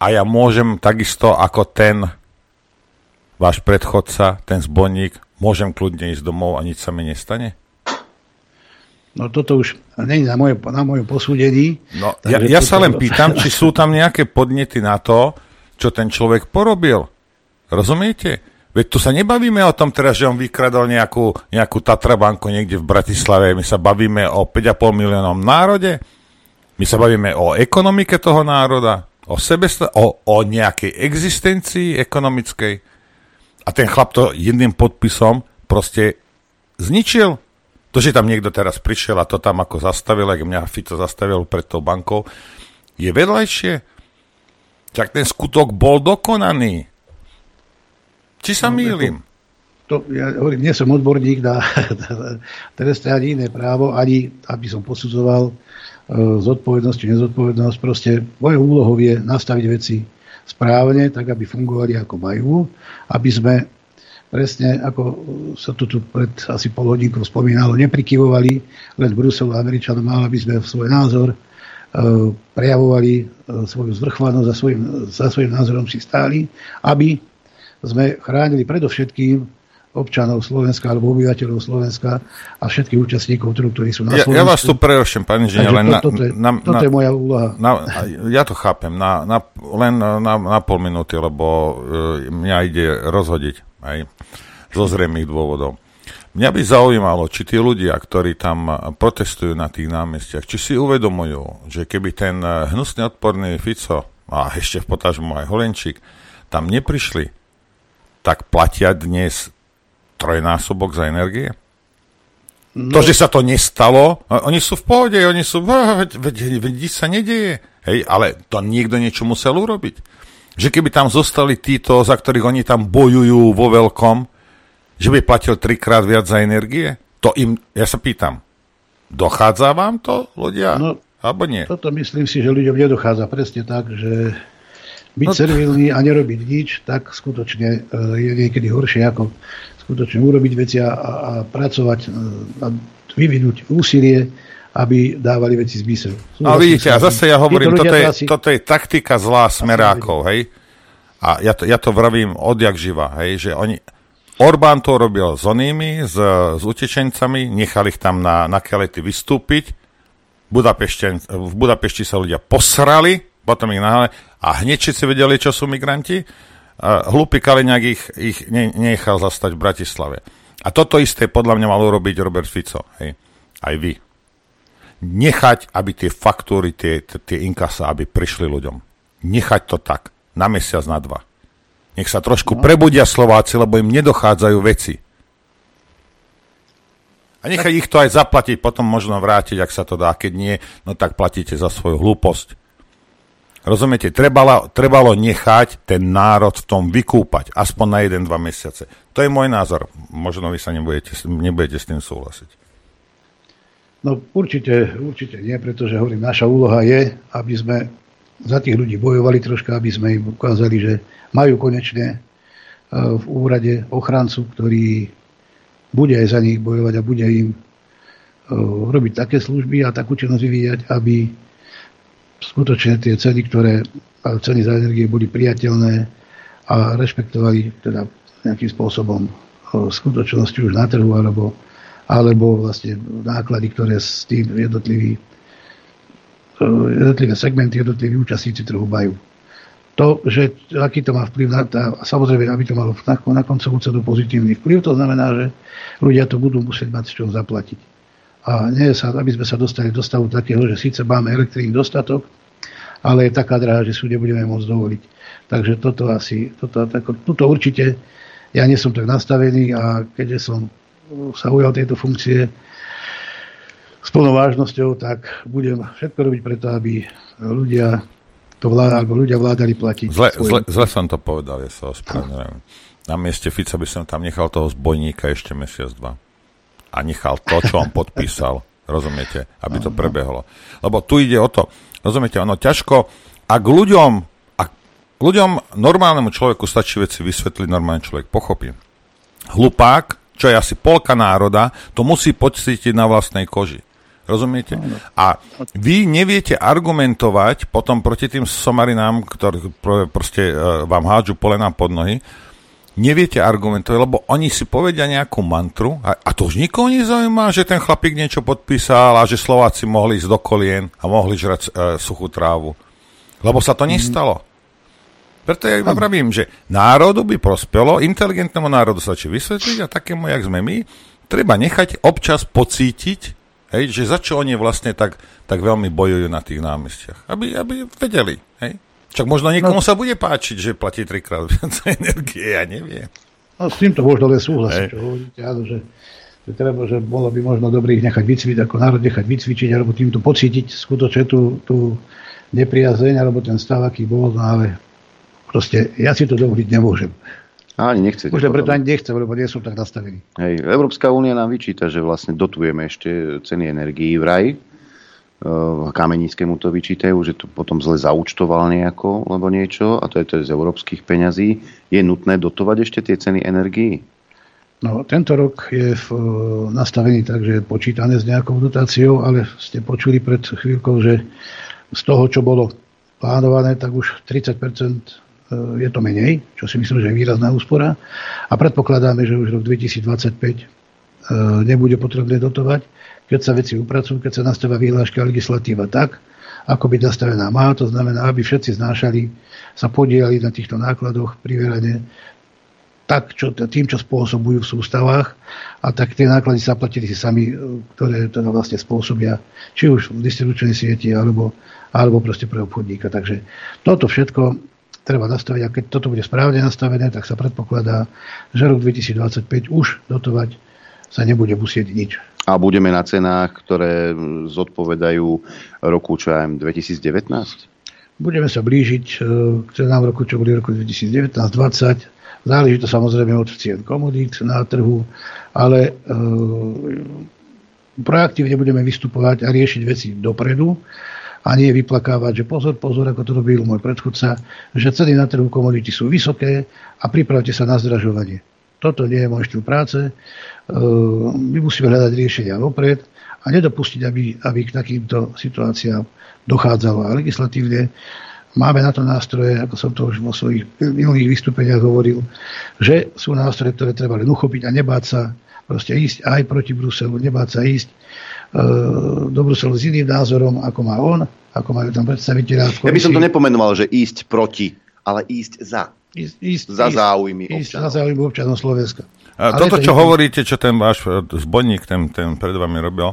A ja môžem takisto ako ten váš predchodca, ten zbojník, môžem kľudne ísť domov a nič sa mi nestane? No toto už nie je na moje, na moje posúdení. No, ja ja sa len pýtam, či sú tam nejaké podnety na to, čo ten človek porobil. Rozumiete? Veď tu sa nebavíme o tom teraz, že on vykradol nejakú, nejakú Tatrabanku niekde v Bratislave. My sa bavíme o päť a pol miliónom národe. My sa bavíme o ekonomike toho národa. O sebe, o, o nejakej existencii ekonomickej. A ten chlap to jedným podpisom proste zničil. To, že tam niekto teraz prišiel a to tam ako zastavil, ak mňa Fico zastavil pred tou bankou, je vedľajšie. Tak ten skutok bol dokonaný. Či sa no, mýlim? To, to, ja hovorím, nie som odborník na trestné ani iné právo, ani aby som posudzoval uh, zodpovednosť či nezodpovednosť. Proste mojou úlohou je nastaviť veci správne, tak aby fungovali ako majú, aby sme presne, ako sa tu pred asi pol hodinkou spomínalo, neprikyvovali len Bruselu a Američanom, ale aby sme svoj názor e, prejavovali, e, svoju zvrchovanosť, za svojim, za svojim názorom si stáli, aby sme chránili predovšetkým občanov Slovenska alebo obyvateľov Slovenska a všetkých účastníkov trhu, ktorí sú na Slovensku. Ja, ja vás tu preruším, pán inžinier, len to, toto, je, na, na, toto je moja úloha. Na, ja to chápem, na, na, len na, na pol minúty, lebo e, mňa ide rozhodiť aj zo zrejmých dôvodov. Mňa by zaujímalo, či tí ľudia, ktorí tam protestujú na tých námestiach, či si uvedomujú, že keby ten hnusne odporný Fico a ešte v potážmu aj Holjenčík tam neprišli, tak platia dnes trojnásobok za energie? No. To, že sa to nestalo, oni sú v pohode, oni sú, veď sa nedieje, hej, ale to niekto niečo musel urobiť. že keby tam zostali títo, za ktorých oni tam bojujú vo veľkom, že by platil trikrát viac za energie? To im, ja sa pýtam, dochádza vám to, ľudia, no, alebo nie? Toto myslím si, že ľuďom nedochádza presne tak, že byť no, servilný a nerobiť nič, tak skutočne je niekedy horšie, ako skutočne urobiť veci a, a pracovať a vyvinúť úsilie, aby dávali veci zmysel. A vidíte, a zase ja hovorím, to toto, je, si... toto je taktika zlá smerákov, hej? A ja to, ja to vravím odjak živa, hej? Že oni, Orbán to robil s onými, s, s utečencami, nechali ich tam na, na kelety vystúpiť, v Budapešti sa ľudia posrali, potom ich nahále, a hneď si vedeli, čo sú migranti, a hlupý Kaliňák ich, ich ne, nechal zastať v Bratislave. A toto isté podľa mňa mal urobiť Robert Fico, hej? Aj vy. Nechať, aby tie faktúry, tie, tie inkasa, aby prišli ľuďom. Nechať to tak. Na mesiac, na dva. Nech sa trošku no. prebudia Slováci, lebo im nedochádzajú veci. A nechať ich to aj zaplatiť, potom možno vrátiť, ak sa to dá. Keď nie, no tak platíte za svoju hlúposť. Rozumiete? Trebalo, trebalo nechať ten národ v tom vykúpať. Aspoň na jeden, dva mesiace. To je môj názor. Možno vy sa nebudete, nebudete s tým súhlasiť. No určite, určite nie, pretože hovorím, naša úloha je, aby sme za tých ľudí bojovali troška, aby sme im ukázali, že majú konečne v úrade ochrancu, ktorý bude aj za nich bojovať a bude im robiť také služby a takú činnosť vyvíjať, aby skutočne tie ceny, ktoré ceny za energie boli priateľné a rešpektovali teda nejakým spôsobom skutočnosti už na trhu alebo alebo vlastne náklady, ktoré s tým jednotliví jednotlivé segmenty, jednotliví účastníci trhu majú. To, že aký to má vplyv, na, tá, samozrejme, aby to malo na, na koncovú cenu pozitívny vplyv, to znamená, že ľudia to budú musieť mať z čoho zaplatiť. A nie sa, aby sme sa dostali do stavu takého, že síce máme elektrín dostatok, ale je taká drahá, že si nebudeme môcť dovoliť. Takže toto asi, toto, tako, toto určite, ja nie som tak nastavený a keďže som sa ujal tejto funkcie s plnou vážnosťou, tak budem všetko robiť preto, aby ľudia to vládali, alebo ľudia vládali platiť. Zle, zle, zle som to povedal, ja sa ospravedlňujem. Na mieste Fica by som tam nechal toho zbojníka ešte mesiac, dva. A nechal to, čo on podpísal, rozumiete, aby to prebehlo. Lebo tu ide o to, rozumiete, ono ťažko, ak ľuďom, ak ľuďom, normálnemu človeku stačí veci vysvetliť, normálny človek pochopí. Hlupák, čo je asi polka národa, to musí pocítiť na vlastnej koži. Rozumiete? A vy neviete argumentovať potom proti tým somarinám, ktorí proste vám hádžu polená pod nohy, neviete argumentovať, lebo oni si povedia nejakú mantru a, a to už nikoho nezaujíma, že ten chlapík niečo podpísal a že Slováci mohli ísť do kolien a mohli žrať e, suchú trávu. Lebo sa to nestalo. Preto ja pravím, že národu by prospelo, inteligentnému národu sa či vysvetliť a takému, jak sme my, treba nechať občas pocítiť, hej, že za čo oni vlastne tak, tak veľmi bojujú na tých námestiach. Aby, aby vedeli. Hej. Čak možno niekomu no, sa bude páčiť, že platí trikrát viac energie, ja neviem. No s týmto možno len súhlasím, čo hovoríte, áno, že, že, treba, že bolo by možno dobré ich nechať vycvičiť, ako národ nechať vycvičiť, alebo týmto pocítiť skutočne tú, tú nepriazeň, alebo ten stav, aký bol, no ale proste, ja si to dovoliť nemôžem. Ani nechcete. Možno preto ani nechcem, lebo nie som tak nastavený. Hej, Európska únia nám vyčíta, že vlastne dotujeme ešte ceny energií vraj. Kamenickému to vyčítajú, že to potom zle zaúčtoval nejako, lebo niečo, a to je to z európskych peňazí. Je nutné dotovať ešte tie ceny energií? No, tento rok je v, nastavený tak, že je počítané s nejakou dotáciou, ale ste počuli pred chvíľkou, že z toho, čo bolo plánované, tak už tridsať percent je to menej, čo si myslím, že je výrazná úspora. A predpokladáme, že už rok dvetisícdvadsaťpäť nebude potrebné dotovať, keď sa veci upracujú, keď sa nastavia vyhláška a legislatíva tak, ako byť nastavená má. To znamená, aby všetci znášali, sa podielali na týchto nákladoch primerane tak, čo, tým, čo spôsobujú v sústavách, a tak tie náklady sa platili si sami, ktoré teda vlastne spôsobia, či už v distribučnej sieti, alebo, alebo proste pre obchodníka. Takže toto všetko treba nastaviť, a keď toto bude správne nastavené, tak sa predpokladá, že rok dvetisícdvadsaťpäť už dotovať sa nebude musieť nič. A budeme na cenách, ktoré zodpovedajú roku, čo aj dvetisícdevätnásť? Budeme sa blížiť k cenám roku, čo boli v roku dvetisíc devätnásť dvadsať. Záleží to samozrejme od cien komodít na trhu, ale e, proaktívne budeme vystupovať a riešiť veci dopredu a nie vyplakávať, že pozor, pozor, ako to robil môj predchodca, že ceny na trhu komodity sú vysoké a pripravte sa na zdražovanie. Toto nie je môj štýl práce. E, my musíme hľadať riešenia vopred a nedopustiť, aby, aby k takýmto situáciám dochádzalo. A legislatívne máme na to nástroje, ako som to už vo svojich minulých vystúpeniach hovoril, že sú nástroje, ktoré treba len uchopiť a nebáť sa proste ísť aj proti Bruselu, nebáť sa ísť e, do Bruselu s iným názorom, ako má on, ako majú tam predstaviteľa. Ja by som to nepomenoval, že ísť proti, ale ísť za. Ísť, ísť, za záujmy ísť, občanov. Za záujmy občanov Slovenska. A toto, čo je... hovoríte, čo ten váš zbojník, ten, ten pred vami robil,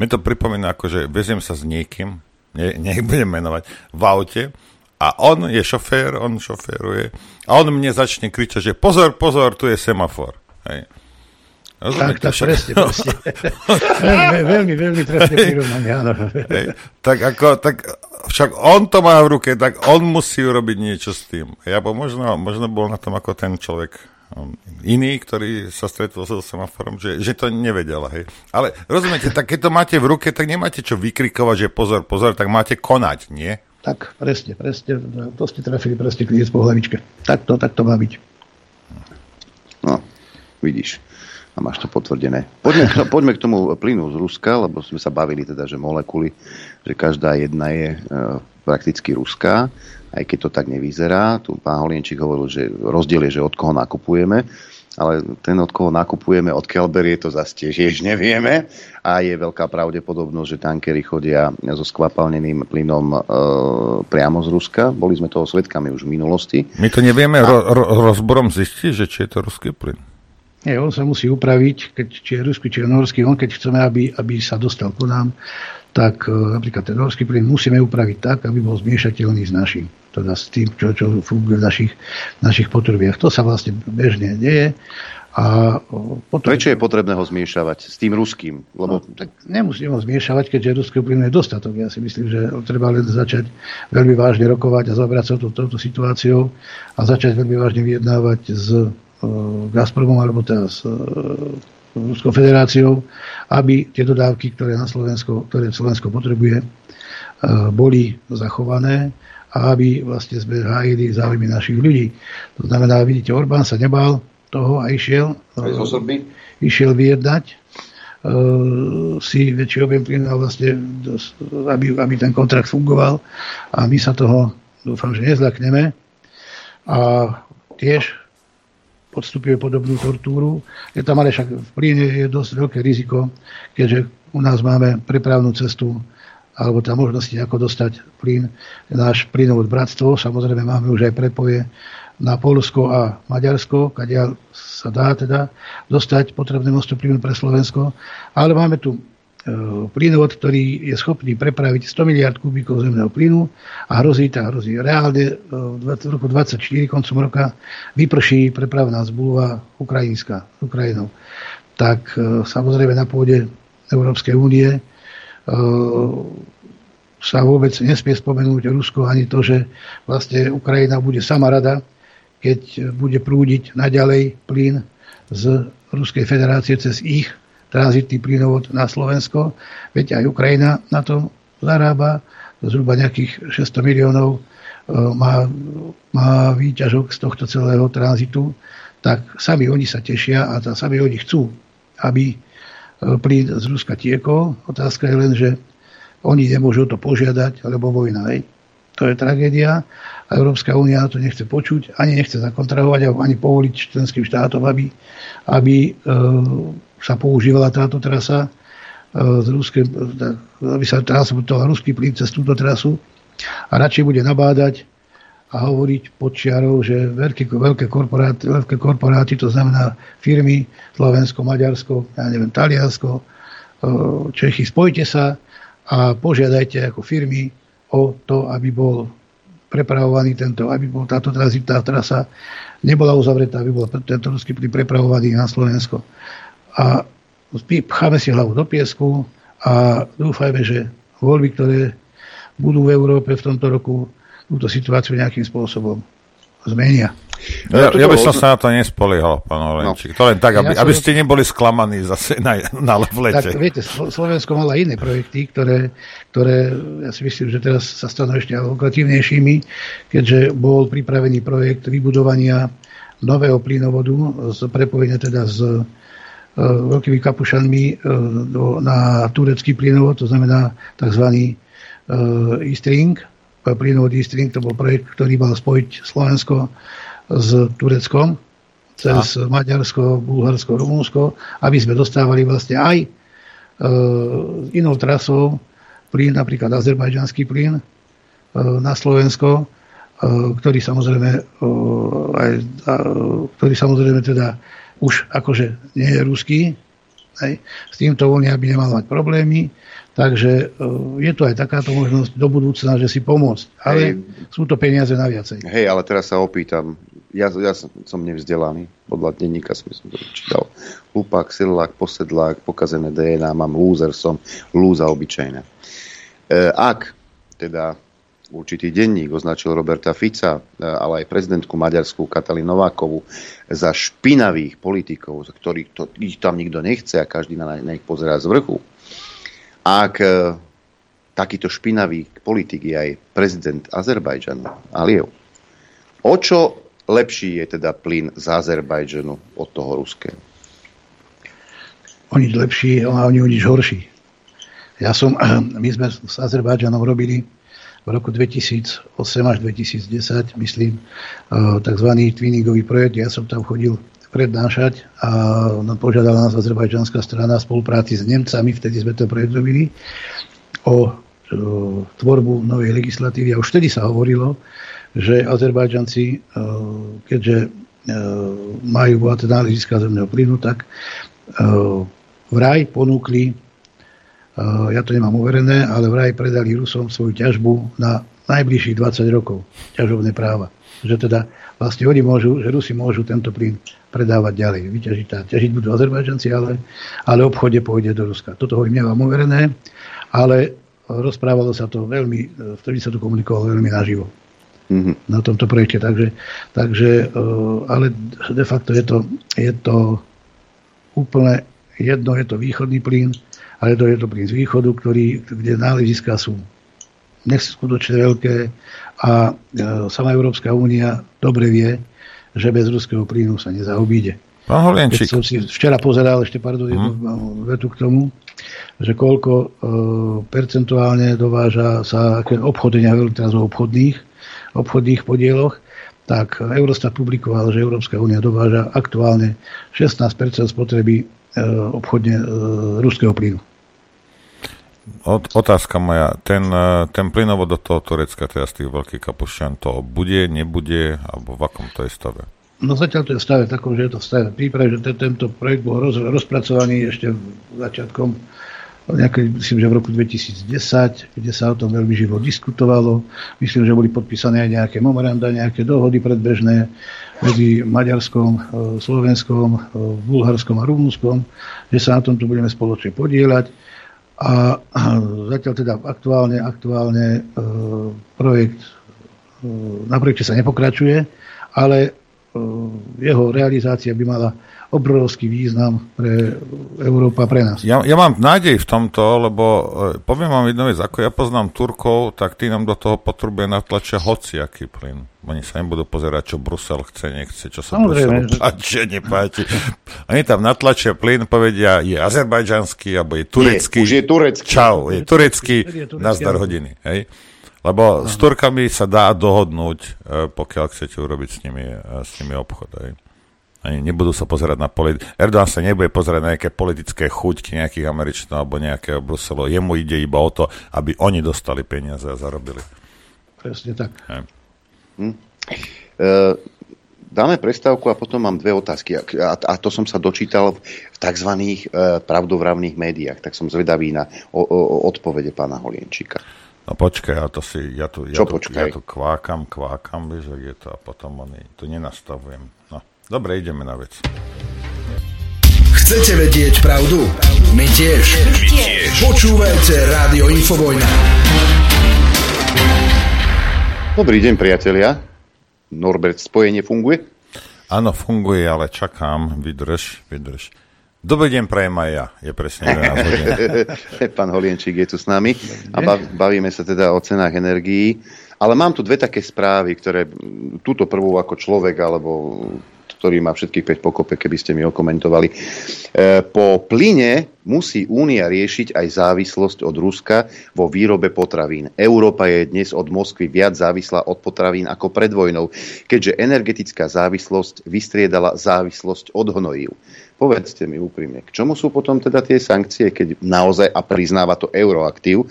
mi to pripomína, akože veziem sa s niekým, ne, nech budem menovať, v aute, a on je šofér, on šoféruje a on mne začne kričať, že pozor, pozor, tu je semafor. Hej. Tak, tak presne, presne. veľmi, veľmi, veľmi presne prirovnané, áno. Hej. Tak ako, tak však on to má v ruke, tak on musí urobiť niečo s tým. Ja bo možno, možno bol na tom ako ten človek iný, ktorý sa stretol so semaforom, že, že to nevedela. Hej. Ale rozumiete, tak keď to máte v ruke, tak nemáte čo vykrikovať, že pozor, pozor, tak máte konať, nie? Tak, presne, presne, to ste trafili presne kniec po hlavičke. Tak to, tak to má byť. No, vidíš. A máš to potvrdené. Poďme, poďme k tomu plynu z Ruska, lebo sme sa bavili teda, že molekuly, že každá jedna je e, prakticky ruská, aj keď to tak nevyzerá. Tu pán Holjenčík hovoril, že rozdiel je, že od koho nakupujeme, ale ten, od koho nakupujeme, od odkiaľ berie, to zase tiež nevieme. A je veľká pravdepodobnosť, že tankery chodia so skvapalneným plynom e, priamo z Ruska. Boli sme toho svedkami už v minulosti. My to nevieme A... ro- ro- rozborom zistiť, že či je to ruský plyn. Nie, on sa musí upraviť, keď, či je ruský, či je norský. On, keď chceme, aby, aby sa dostal ku nám, tak napríklad ten norský plyn musíme upraviť tak, aby bol zmiešateľný s našim. Teda s tým, čo, čo funguje v našich, našich potrubiach. To sa vlastne bežne deje. A potom... Prečo je potrebné ho zmiešavať s tým ruským? Lebo... No, tak nemusíme ho zmiešavať, keďže ruského plynu je dostatok. Ja si myslím, že treba len začať veľmi vážne rokovať a zabrať sa touto situáciou a začať veľmi vážne vyjednávať s Gazpromom alebo teda s Ruskou federáciou, aby tie dodávky, ktoré na Slovensko, ktoré Slovensko potrebuje, boli zachované a aby vlastne sme hájili záujmy našich ľudí. To znamená, vidíte, Orbán sa nebál toho a išiel, išiel vyjednať si väčší objem plynu vlastne, aby, aby ten kontrakt fungoval a my sa toho dúfam, že nezlakneme a tiež podstupuje podobnú tortúru. Je tam ale však v plyne je dosť veľké riziko, keďže u nás máme prepravnú cestu alebo tá možnosti, ako dostať plyn. Náš plynovod Bratstvo, samozrejme máme už aj prepoje na Poľsko a Maďarsko, kde sa dá teda dostať potrebné množstvo plynu pre Slovensko. Ale máme tu plynovod, ktorý je schopný prepraviť sto miliárd kubíkov zemného plynu a hrozí, tá hrozí reálne v roku dvadsaťštyri koncom roka vyprší prepravná zmluva ukrajinská s Ukrajinou. Tak samozrejme na pôde Európskej únie e, sa vôbec nesmie spomenúť Rusko ani to, že vlastne Ukrajina bude sama rada, keď bude prúdiť naďalej plyn z Ruskej federácie cez ich tranzitný plynovod na Slovensko. Veď aj Ukrajina na tom zarába. Zhruba nejakých šesťsto miliónov má, má výťažok z tohto celého tranzitu. Tak sami oni sa tešia a sami oni chcú, aby plyn z Ruska tiekol. Otázka je len, že oni nemôžu to požiadať, lebo vojna. Hej. To je tragédia. A Európska únia to nechce počuť, ani nechce zakontrahovať, ani povoliť členským štátom, aby, aby sa používala táto trasa, z Ruskej, aby sa transportoval ruský plyn cez túto trasu a radšej bude nabádať a hovoriť pod čiarou, že veľké, veľké, korporáty, veľké korporáty, to znamená firmy, Slovensko, Maďarsko, ja neviem, Taliansko, Čechy, spojte sa a požiadajte ako firmy o to, aby bol prepravovaný tento, aby bol táto tranzitná trasa nebola uzavretá, aby bol tento ruský plyn prepravovaný na Slovensko. A pcháme si hlavu do piesku a dúfajme, že voľby, ktoré budú v Európe v tomto roku, túto situáciu nejakým spôsobom zmenia. Ja, ja by som sa na to nespoliehal, pán Holjenčík. No. To len tak, aby, ja aby ste neboli sklamaní zase na, na lete. Tak viete, Slovensko mala iné projekty, ktoré, ktoré ja si myslím, že teraz sa stanú ešte lokatívnejšími, keďže bol pripravený projekt vybudovania nového plynovodu z prepojenia teda s e, veľkými kapušanmi e, do, na turecký plynovod, to znamená tzv. East Ring, plynovod East Ring, to bol projekt, ktorý mal spojiť Slovensko s Tureckom, cez a. Maďarsko, Bulharsko, Rumunsko, aby sme dostávali vlastne aj e, inou trasou plyn, napríklad azerbajdžanský plyn e, na Slovensko, e, ktorý samozrejme e, aj, a, ktorý samozrejme teda už akože nie je ruský, hej. S týmto voľne by nemal mať problémy, takže je tu aj takáto možnosť do budúcna, že si pomôcť, ale hej, sú to peniaze na viacej. Hej, ale teraz sa opýtam, ja, ja som nevzdelaný, podľa denníka som to čítal, hlupák, sedlák, posedlák, pokazené dé en á, mám lúzer, som lúza obyčajná. Ak teda určitý denník označil Roberta Fica, ale aj prezidentku maďarskú Katalínu Novákovú za špinavých politikov, ktorých to, ich tam nikto nechce a každý na, na nich pozerá z vrchu. A ak e, takýto špinavý politik je aj prezident Azerbajdžanu, Alijev, o čo lepší je teda plyn z Azerbajdžanu od toho ruského? O nič lepší, ale o nič horší. Ja som, my sme s Azerbajdžanom robili v roku dvetisícosem až dvetisícdesať, myslím, tzv. Twinningový projekt. Ja som tam chodil prednášať a požiadala nás azerbajdžanská strana v spolupráci s Nemcami, vtedy sme to projekt robili, o tvorbu novej legislatívy. A už vtedy sa hovorilo, že Azerbajdžanci, keďže majú bohaté náležiska zemného plynu, tak vraj ponúkli, ja to nemám overené, ale vraj predali Rusom svoju ťažbu na najbližších dvadsať rokov, ťažobné práva. Že teda vlastne oni môžu, že Rusi môžu tento plyn predávať ďalej. Vyťažiť, ťažiť budú Azerbajdžanci, ale, ale obchode pôjde do Ruska. Toto hovorím, nemám overené, ale rozprávalo sa to veľmi, vtedy sa to komunikovalo veľmi naživo. Mm-hmm. Na tomto projekte. Takže, takže, ale de facto je to, je to úplne jedno, je to východný plyn, ale to je to plyn z východu, ktorý, kde náležiská sú neskutočne veľké a e, sama Európska únia dobre vie, že bez ruského plynu sa nezaobíde. Pán Holjenčík. Keď som si včera pozeral, ešte pardon, jednu hmm. vetu k tomu, že koľko e, percentuálne dováža sa obchodenia, teraz o obchodných, obchodných podieloch, tak Eurostat publikoval, že Európska únia dováža aktuálne šestnásť percent spotreby obchodne e, ruského plynu. Od, otázka moja. Ten, ten plynovod do toho Turecka, teda z tých veľkých kapušťan, to bude, nebude, alebo v akom to je stave? No zatiaľ to je stave takom, že je to stave príprave, že ten, tento projekt bol roz, rozpracovaný ešte začiatkom nejaké, myslím, že v roku dvetisícdesať, kde sa o tom veľmi živo diskutovalo. Myslím, že boli podpísané aj nejaké memoranda, nejaké dohody predbežné medzi Maďarskom, Slovenskom, Bulharskom a Rumunskom, že sa na tomto budeme spoločne podieľať. A zatiaľ teda aktuálne, aktuálne projekt, na projekte sa nepokračuje, ale jeho realizácia by mala obrovský význam pre Európa, pre nás. Ja, ja mám nádej v tomto, lebo poviem vám jednu vec, ako ja poznám Turkov, tak tí nám do toho potrubia natlačia hociaký plyn. Oni sa nebudú pozerať, čo Brusel chce, nechce, čo sa Bruselu páči, nepáči. Oni tam natlačia plyn, povedia, je azerbajdžanský, alebo je turecký. Nie, už je turecký. Čau, je turecký, turecký nazdar hodiny. Hej? Lebo s Turkami sa dá dohodnúť, pokiaľ chcete urobiť s nimi, s nimi obchod. Hej? Ani nebudú sa pozerať na politi- Erdogan sa nebude pozerať na nejaké politické chuťky nejakých Američanov alebo nejakého Bruselu. Jemu ide iba o to, aby oni dostali peniaze a zarobili. Presne tak. Hm. E, dáme prestávku a potom mám dve otázky. A, a to som sa dočítal v tzv. E, pravdovravných médiách. Tak som zvedavý na o, o, odpovede pána Holjenčíka. No počkaj, ja to si, ja tu, ja tu, ja tu kvákam, kvákam, vieš, je to, a potom oni, to nenastavujem. No. Dobre, ideme na vec. Chcete vedieť pravdu? My tiež. My tiež. Počúvajte Rádio Infovojna. Dobrý deň, priatelia. Norbert, spojenie funguje? Áno, funguje, ale čakám. Vydrž, vydrž. Dobrý deň, prajem aj ja. Je presne jedenásť hodín. Pán Holjenčík je tu s nami a bavíme sa teda o cenách energií. Ale mám tu dve také správy, ktoré túto prvú ako človek, alebo ktorý má všetkých päť pokope, keby ste mi okomentovali. Po plyne musí Únia riešiť aj závislosť od Ruska vo výrobe potravín. Európa je dnes od Moskvy viac závislá od potravín ako pred vojnou, keďže energetická závislosť vystriedala závislosť od hnojív. Povedzte mi úprimne, k čomu sú potom teda tie sankcie, keď naozaj, a priznáva to Euroaktív,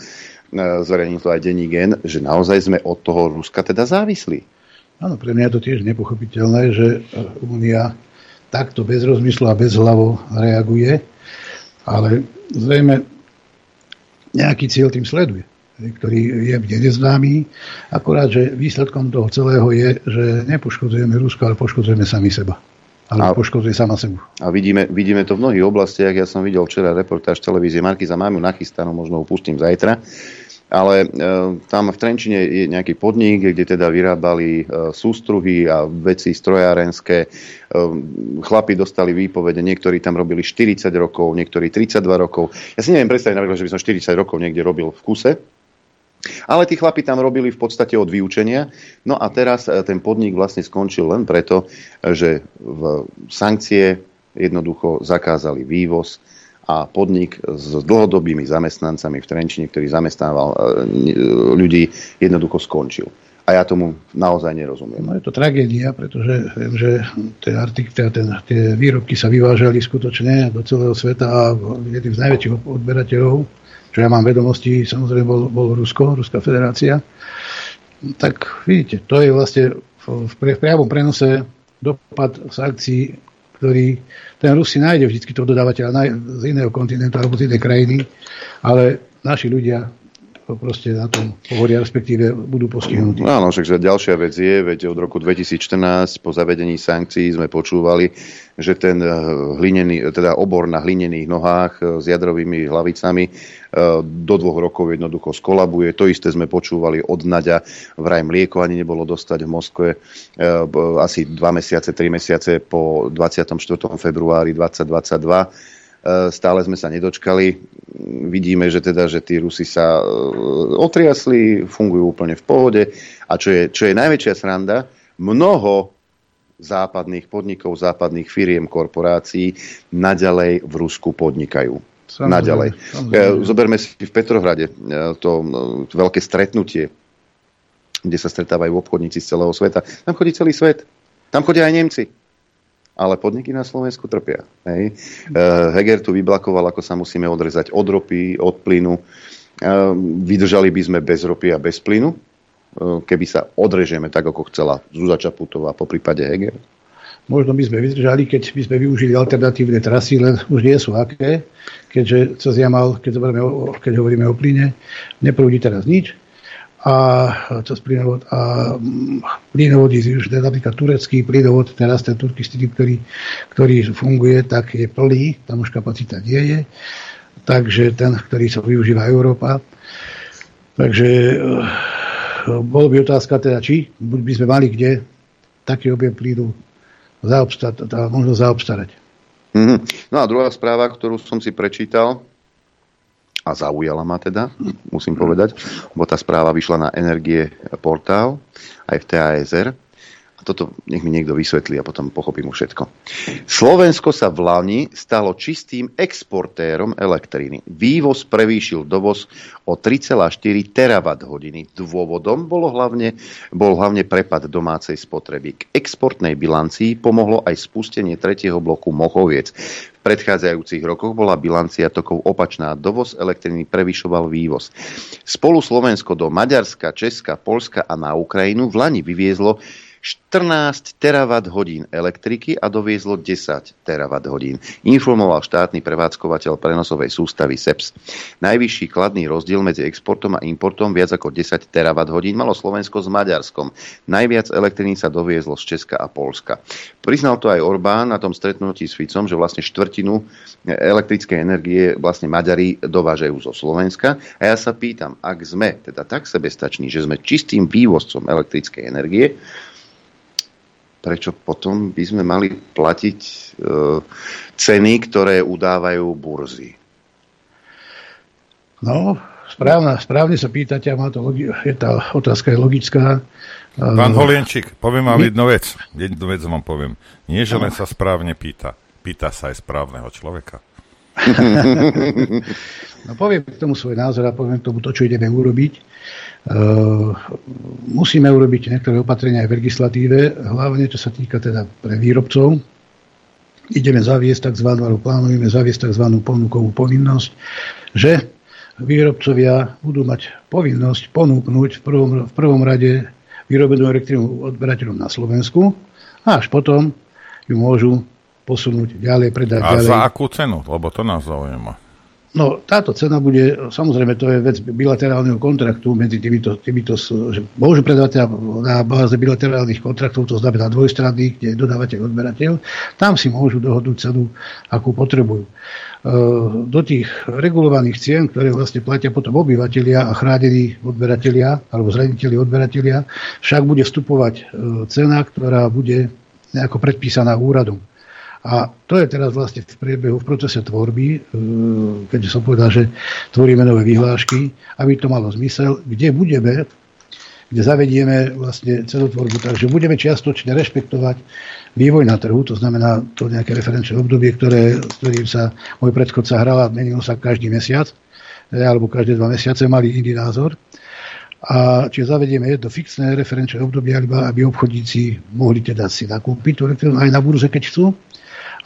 zverejnil to aj denní Gen, že naozaj sme od toho Ruska teda závislí. Áno, pre mňa je to tiež nepochopiteľné, že Únia takto bez rozmyslu a bez hlavo reaguje, ale zrejme nejaký cieľ tým sleduje, ktorý je mne neznámy, akorát, že výsledkom toho celého je, že nepoškodzujeme Rusko, ale poškodzujeme sami seba. Ale poškodzuje sama sebu. A vidíme, vidíme to v mnohých oblastiach. Ja som videl včera reportáž televízie Markýza, mám ju nachystanú, možno ho pustím zajtra. Ale e, tam v Trenčine je nejaký podnik, kde teda vyrábali e, sústruhy a veci strojárenské. E, chlapi dostali výpovede, niektorí tam robili štyridsať rokov, niektorí tridsaťdva rokov. Ja si neviem predstaviť, napríklad, že by som štyridsať rokov niekde robil v kuse. Ale tí chlapi tam robili v podstate od vyučenia. No a teraz ten podnik vlastne skončil len preto, že v sankcie jednoducho zakázali vývoz a podnik s dlhodobými zamestnancami v Trenčine, ktorý zamestnával ľudí, jednoducho skončil. A ja tomu naozaj nerozumiem. No je to tragédia, pretože viem, že tie, artik, ten, tie výrobky sa vyvážali skutočne do celého sveta a jedným z najväčších odberateľov, čo ja mám vedomosti, samozrejme bol, bol Rusko, Ruská federácia. Tak vidíte, to je vlastne v, pre, v priamom prenose dopad sankcií, ktorý ten Rus si nájde vždy toho dodávateľa z iného kontinentu alebo z inej krajiny, ale naši ľudia proste na tom pohoria, respektíve budú postihnutí. No, áno, však ďalšia vec je, veď od roku dvetisícštrnásť po zavedení sankcií sme počúvali, že ten hlinený, teda obor na hlinených nohách s jadrovými hlavicami do dvoch rokov jednoducho skolabuje. To isté sme počúvali od Naďa, vraj mlieko ani nebolo dostať v Moskve asi dva mesiace, tri mesiace po dvadsiatom štvrtom februári dvetisícdvadsaťdva. Stále sme sa nedočkali. Vidíme, že teda, že tí Rusi sa otriasli, fungujú úplne v pohode. A čo je, čo je najväčšia sranda, mnoho západných podnikov, západných firiem, korporácií naďalej v Rusku podnikajú. Samozrejme, naďalej. Samozrejme. Zoberme si v Petrohrade to veľké stretnutie, kde sa stretávajú obchodníci z celého sveta. Tam chodí celý svet. Tam chodia aj Nemci. Ale podniky na Slovensku trpia. Hej. Heger tu vyblakoval, ako sa musíme odrezať od ropy, od plynu. Vydržali by sme bez ropy a bez plynu, keby sa odrežeme tak, ako chcela Zuzana Čaputová, po prípade Heger. Možno by sme vydržali, keď by sme využili alternatívne trasy, len už nie sú aké, keďže cez Jamal, keď, o, keď hovoríme o plyne, neprúdi teraz nič. A cez plynovod a plynovod je už napríklad turecký plynovod, teraz ten turkický, ktorý, ktorý funguje, tak je plný, tam už kapacita nie je, takže ten, ktorý sa využíva Európa, takže bolo by otázka teda, či buď by sme mali kde taký objem plynu zaobstarať, možno zaobstarať. Mm-hmm. No a druhá správa, ktorú som si prečítal, a zaujala ma teda, musím povedať, bo tá správa vyšla na Energie portál, aj v té á es er. A toto nech mi niekto vysvetlí a potom pochopím už všetko. Slovensko sa v lani stalo čistým exportérom elektriny. Vývoz prevýšil dovoz o tri celé štyri terawatthodiny. Dôvodom bolo hlavne, bol hlavne prepad domácej spotreby. K exportnej bilancii pomohlo aj spustenie tretieho bloku Mochoviec. V predchádzajúcich rokoch bola bilancia tokov opačná. Dovoz elektriny prevyšoval vývoz. Spolu Slovensko do Maďarska, Česka, Poľska a na Ukrajinu v lani vyviezlo štrnásť terawatt hodín elektriky a doviezlo desať terawatt hodín, informoval štátny prevádzkovateľ prenosovej sústavy es e pé es. Najvyšší kladný rozdiel medzi exportom a importom viac ako desať terawatt hodín malo Slovensko s Maďarskom. Najviac elektriny sa doviezlo z Česka a Poľska. Priznal to aj Orbán na tom stretnutí s Ficom, že vlastne štvrtinu elektrickej energie vlastne Maďari dovážajú zo Slovenska. A ja sa pýtam, ak sme teda tak sebestační, že sme čistým vývozcom elektrickej energie, prečo potom by sme mali platiť e, ceny, ktoré udávajú burzy? No, správna, správne sa pýtate, a má to logi- je tá otázka je logická. Pán Holjenčík, poviem vám My... jednu vec. Jednu vec vám poviem. Nie, že len sa správne pýta. Pýta sa aj správneho človeka. No, poviem k tomu svoj názor a poviem k tomu to, čo ideme urobiť. Uh, musíme urobiť niektoré opatrenia aj v legislatíve, hlavne čo sa týka teda pre výrobcov. Ideme zaviesť tzv. plánujeme zaviesť tzv. Ponukovú povinnosť, že výrobcovia budú mať povinnosť ponúknuť v prvom, v prvom rade vyrobenú elektrinu odberateľom na Slovensku a až potom ju môžu posunúť ďalej, predať a ďalej. A za akú cenu? Lebo to nás zaujíma. No, táto cena bude, samozrejme, to je vec bilaterálneho kontraktu medzi týmito, týmito že môžu predávať na báze bilaterálnych kontraktov, to znamená dvojstranných, kde je dodávateľ, odberateľ, tam si môžu dohodnúť cenu, akú potrebujú. Do tých regulovaných cien, ktoré vlastne platia potom obyvatelia a chránení odberatelia, alebo zraniteľi odberatelia, však bude vstupovať cena, ktorá bude nejako predpísaná úradom. A to je teraz vlastne v priebehu, v procese tvorby, keďže som povedal, že tvoríme nové vyhlášky, aby to malo zmysel, kde budeme, kde zavedieme vlastne cenotvorbu. Takže budeme čiastočne rešpektovať vývoj na trhu, to znamená to nejaké referenčné obdobie, ktoré, s ktorým sa môj predchodca hral a menil sa každý mesiac, alebo každé dva mesiace mali iný názor. A čiže zavedieme jedno fixné referenčné obdobie, aby obchodníci mohli teda si nakúpiť tú elektrinu aj na burze, keď chcú.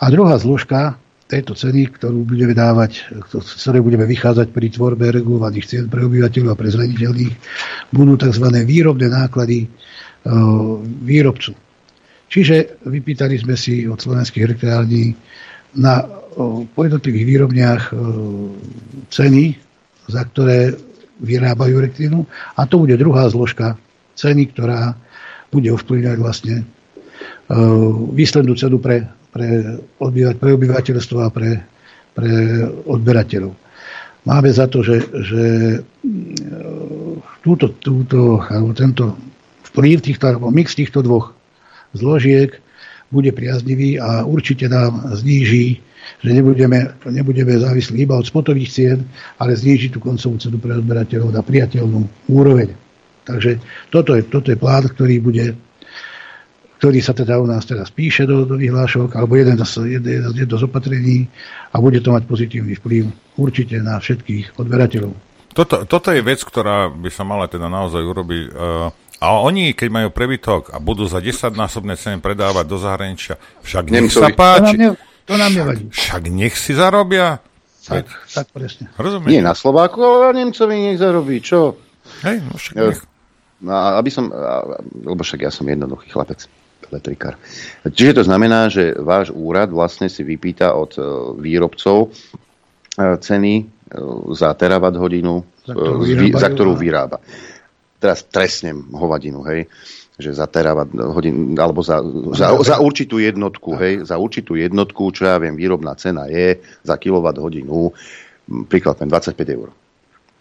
A druhá zložka tejto ceny, ktorú budeme dávať, z ktorej budeme vychádzať pri tvorbe regulovaných cien pre obyvateľov a pre zraniteľných, budú tzv. Výrobné náklady výrobcu. Čiže vypýtali sme si od slovenských elektrární na jednotlivých výrobniach ceny, za ktoré vyrábajú elektrinu, a to bude druhá zložka ceny, ktorá bude ovplyvňovať vlastne výslednú cenu pre pre obyvateľstvo a pre, pre odberateľov. Máme za to, že, že túto, túto, tento vplyv týchto, alebo mix týchto dvoch zložiek bude priaznivý a určite nám zníži, že nebudeme, nebudeme závislí iba od spotových cien, ale zníži tú koncovú cenu pre odberateľov na priateľnú úroveň. Takže toto je, toto je plán, ktorý bude ktorý sa teda u nás teraz píše do, do vyhlášok, alebo jeden z, jeden, jeden z opatrení, a bude to mať pozitívny vplyv určite na všetkých odberateľov. Toto, toto je vec, ktorá by sa mala teda naozaj urobiť. A oni, keď majú prebytok a budú za desaťnásobné ceny predávať do zahraničia, však nech sa páči. To nám, ne, to nám nevadí. Však, však nech si zarobia. Tak, tak presne. Rozumiem. Nie na Slováku, ale Nemcovi nech zarobí. Čo? Hej, no však nech. No, aby som, lebo však ja som jednoduchý chlapec. Elektrikár. Čiže to znamená, že váš úrad vlastne si vypýta od výrobcov ceny za terawatt hodinu, za ktorú vyrába. Za ktorú vyrába. Teraz trestnem hovadinu, hej, že za terawatt hodinu, alebo za, za, za určitú jednotku, hej, za určitú jednotku, čo ja viem, výrobná cena je za kilowatt hodinu, príklad dvadsaťpäť eur.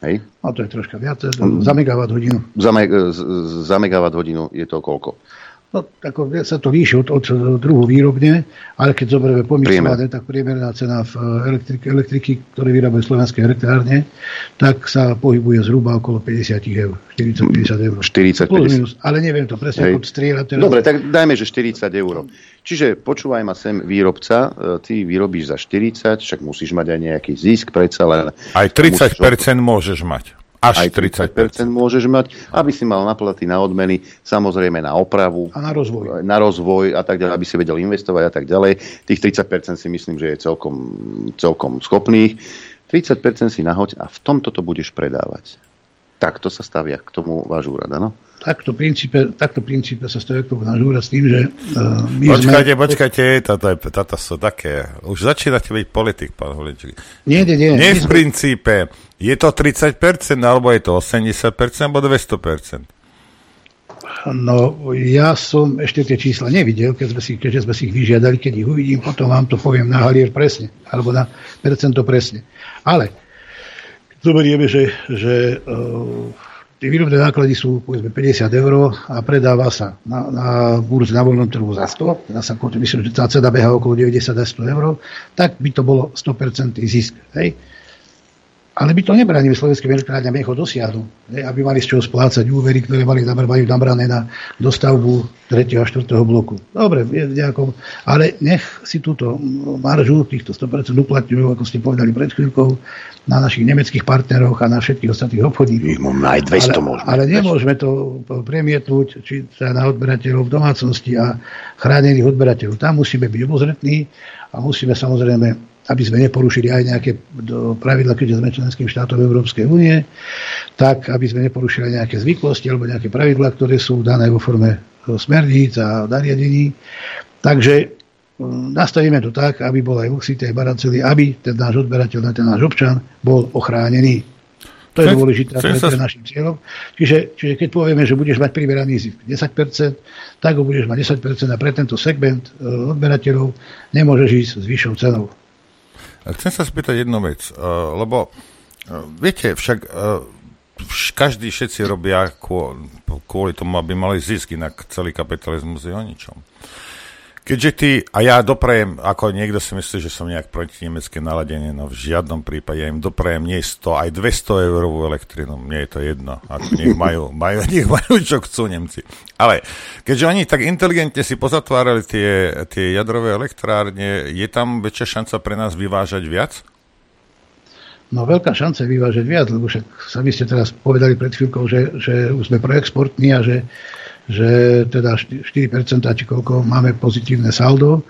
Hej? A to je troška viac, za megawatt hodinu. Za, me, za megawatt hodinu je to koľko? No, tako sa to líši od, od druhu výrobne, ale keď zoberieme pomyslené, tak priemerná cena v elektrik, elektriky, ktoré vyrábajú slovenské elektrárne, tak sa pohybuje zhruba okolo päťdesiat eur. štyridsať päťdesiat eur. štyridsať, plus, minus, ale neviem to presne odstrieľať. Dobre, tak dajme, že štyridsať eur. Čiže počúvaj ma sem výrobca, ty vyrobíš za štyridsať, však musíš mať aj nejaký zisk, predsa len... Aj tridsať percent musíš... môžeš mať. Až tridsať percent. tridsať percent môžeš mať, aby si mal na platy, na odmeny, samozrejme na opravu. A na rozvoj. Na rozvoj a tak ďalej, aby si vedel investovať a tak ďalej. Tých tridsať percent si myslím, že je celkom, celkom schopných. tridsať percent si nahoď a v tomto to budeš predávať. Takto sa stavia k tomu váš úrad, áno? Takto princípe, takto princípe sa stavia k tomu náš úrad s tým, že... Uh, my počkajte, sme... počkajte, táto, táto sú také. Už začínate byť politik, pán Holjenčík. Nie, nie, nie. Nie v sme... princípe. Je to tridsať percent, alebo je to osemdesiat percent, alebo dvesto percent? No, ja som ešte tie čísla nevidel, keď sme si, keďže sme si ich vyžiadali, keď ich uvidím, potom vám to poviem na halier presne, alebo na percento presne. Ale, zoberieme, že... že uh, tie výrobné náklady sú povedzme päťdesiat eur a predáva sa na, na burze na voľnom trhu za sto. Teda sa myslím, že tá cena beha okolo deväťdesiat až sto eur, tak by to bolo sto percent zisk. Hej? Ale by to nebranili slovenským elektrárňam ich ho dosiahnuť, aby mali z čoho splácať úvery, ktoré mali nabrané na dostavbu tretieho a štvrtého bloku. Dobre, nejakom, ale nech si túto maržu týchto sto percent uplatňujú, ako ste povedali pred chvíľkou, na našich nemeckých partneroch a na všetkých ostatných obchodníkov. Aj dvesto môžeme. Ale nemôžeme to premietnúť či na odberateľov v domácnosti a chránených odberateľov. Tam musíme byť obozretní a musíme samozrejme, aby sme neporušili aj nejaké pravidla, keďže sme členským štátom Európskej únie, tak aby sme neporušili aj nejaké zvyklosti alebo nejaké pravidla, ktoré sú dané vo forme smerníc a nariadení. Takže nastavíme to tak, aby bol aj uxit, aj baraceli, aby ten náš odberateľ, ten náš občan bol ochránený. To je dôležité pre sa... našim cieľom. Čiže, čiže keď povieme, že budeš mať primeraný zisk desať percent, tak ho budeš mať desať percent a pre tento segment odberateľov nemôžeš ísť s vyššou cenou. Chcem sa spýtať jednu vec, lebo viete, však každý všetci robia kvôli tomu, aby mali zisk, inak celý kapitalizmus je o ničom. Keďže ty, a ja doprajem, ako niekto si myslí, že som nejak proti nemecké naladenie, no v žiadnom prípade, ja im doprajem nie sto, aj dvesto eurovú elektrinu, mne je to jedno, ako nech majú, majú, nech majú, čo chcú Nemci. Ale keďže oni tak inteligentne si pozatvárali tie, tie jadrové elektrárne, je tam väčšia šanca pre nás vyvážať viac? No veľká šanca je vyvážať viac, lebo však sami ste teraz povedali pred chvíľkou, že, že už sme proexportní a že že teda štyri percentá či koľko máme pozitívne saldo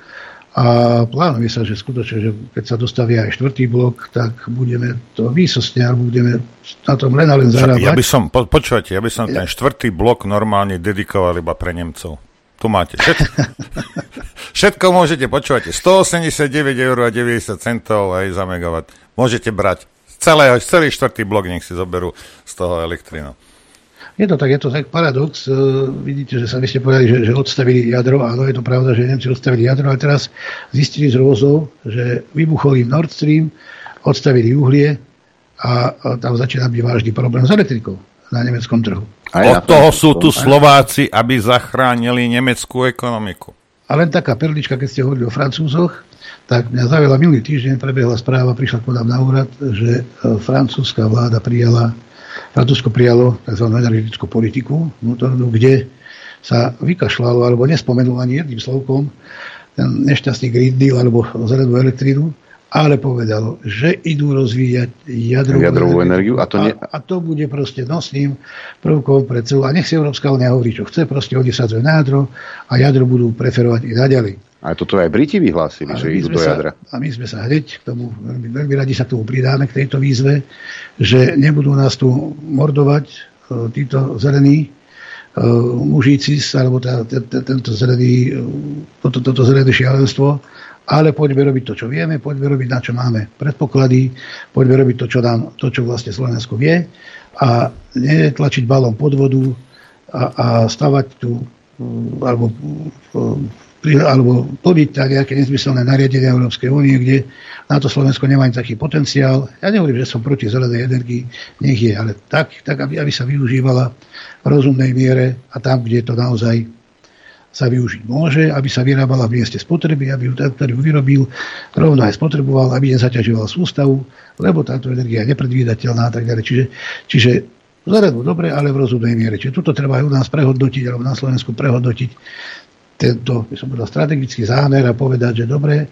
a plánuje sa, že skutočne, že keď sa dostaví aj štvrtý blok, tak budeme to výsostne, alebo budeme na tom len a len zarábať. Ja by som, po, počúvate, ja by som ten štvrtý blok normálne dedikoval iba pre Nemcov. Tu máte všetko. Všetko môžete, počúvate, stoosemdesiatdeväť eur a deväťdesiat centov aj za megawatt. Môžete brať celého, celý štvrtý blok, nech si zoberú z toho elektrinu. Je to tak, je to tak paradox. E, vidíte, že sa vy ste povedali, že, že odstavili jadro. Áno, je to pravda, že Nemci odstavili jadro, ale teraz zistili z rôzov, že vybuchol im Nord Stream, odstavili uhlie a, a tam začína byť vážny problém s elektrikou na nemeckom trhu. Aj od toho sú tu Slováci, aby zachránili nemeckú ekonomiku. A len taká perlička, keď ste hovorili o Francúzoch, tak mňa zaujala minulý týždeň, prebehla správa, prišla k nám na úrad, že francúzska vláda prijala Francúzsko prijalo tzv. Energetickú politiku, kde sa vykašľalo alebo nespomenulo ani jedným slovkom ten nešťastný Green Deal alebo zelenú elektrínu, ale povedalo, že idú rozvíjať jadrovú, jadrovú energiu a to, nie... a, a to bude proste nosným prvkom pre celú. A nech si Európska únia hovorí, čo chce, proste oni sadzujú na jadro a jadro budú preferovať i naďalej. A toto aj Briti vyhlásili, že idú do jadra. A my sme sa hneď k tomu, veľmi, veľmi radi sa k tomu pridáme, k tejto výzve, že nebudú nás tu mordovať títo zelení uh, mužíci, alebo tá, t- t- tento zelený, toto, toto zelené šialenstvo, ale poďme robiť to, čo vieme, poďme robiť, na čo máme predpoklady, poďme robiť to, čo nám, to, čo vlastne Slovensko vie a netlačiť balón pod vodu a, a stavať tu, alebo alebo plniť nejaké nezmyselné nariadenia Európskej únie, kde na to Slovensko nemá ani taký potenciál. Ja nehovorím, že som proti zelenej energii, nech je, ale tak, tak aby, aby sa využívala v rozumnej miere a tam, kde to naozaj sa využiť môže, aby sa vyrábala v mieste spotreby, aby ju ten, ktorý vyrobil, rovno aj spotreboval, aby nezaťažoval sústavu, lebo táto energia je nepredvídateľná a tak ďalej. Čiže, čiže zrejme dobre, ale v rozumnej miere. Čiže tuto treba aj u nás prehodnotiť, alebo na Slovensku prehodnotiť tento, by som povedal, strategický zámer a povedať, že dobre,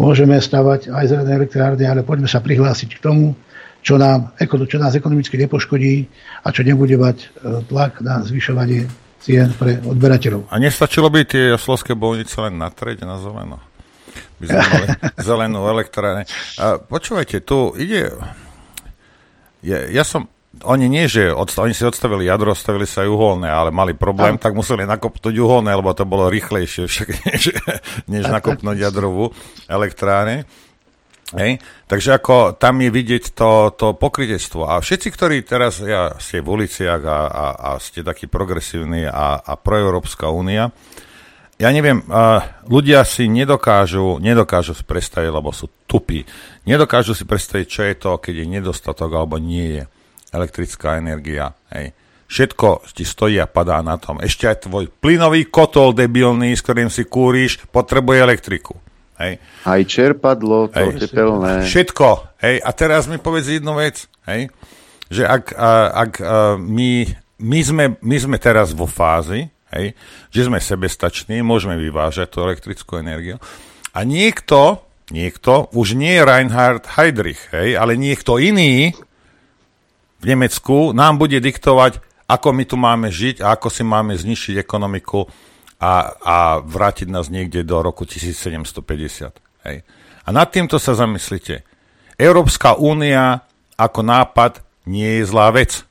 môžeme stavať aj zelené elektrárne, ale poďme sa prihlásiť k tomu, čo, nám, čo nás ekonomicky nepoškodí a čo nebude mať tlak na zvyšovanie cien pre odberateľov. A nestačilo by tie slovenské bolnice len natrieť na zeleno? By sme mali zelenú elektrárne. Počúvajte, tu ide... Ja, ja som... Oni nie, že odsta- oni si odstavili jadro, odstavili sa uholné, ale mali problém, tak, tak museli nakopnúť uholné, lebo to bolo rýchlejšie však, než, než tak, nakopnúť tak. Jadrovú elektrárne. Hej. Takže ako tam je vidieť to, to pokrytectvo. A všetci, ktorí teraz ja, ste v uliciach a, a, a ste takí progresívni a, a proeurópska únia, ja neviem, uh, ľudia si nedokážu, nedokážu si predstaviť, lebo sú tupí. Nedokážu si predstaviť, čo je to, keď je nedostatok alebo nie je elektrická energia. Hej. Všetko ti stojí a padá na tom. Ešte aj tvoj plynový kotol debilný, s ktorým si kúriš, potrebuje elektriku. Hej. Aj čerpadlo, to tepelné. Všetko. Hej. A teraz mi povedz jednu vec, hej. Že ak, ak my, my, sme, my sme teraz vo fázi, hej, že sme sebestační, môžeme vyvážať tú elektrickú energiu. A niekto, niekto, už nie Reinhard Heydrich, hej, ale niekto iný v Nemecku nám bude diktovať, ako my tu máme žiť a ako si máme zničiť ekonomiku A, a vrátiť nás niekde do roku tisícsedemstopäťdesiat. Hej. A nad týmto sa zamyslite. Európska únia ako nápad nie je zlá vec.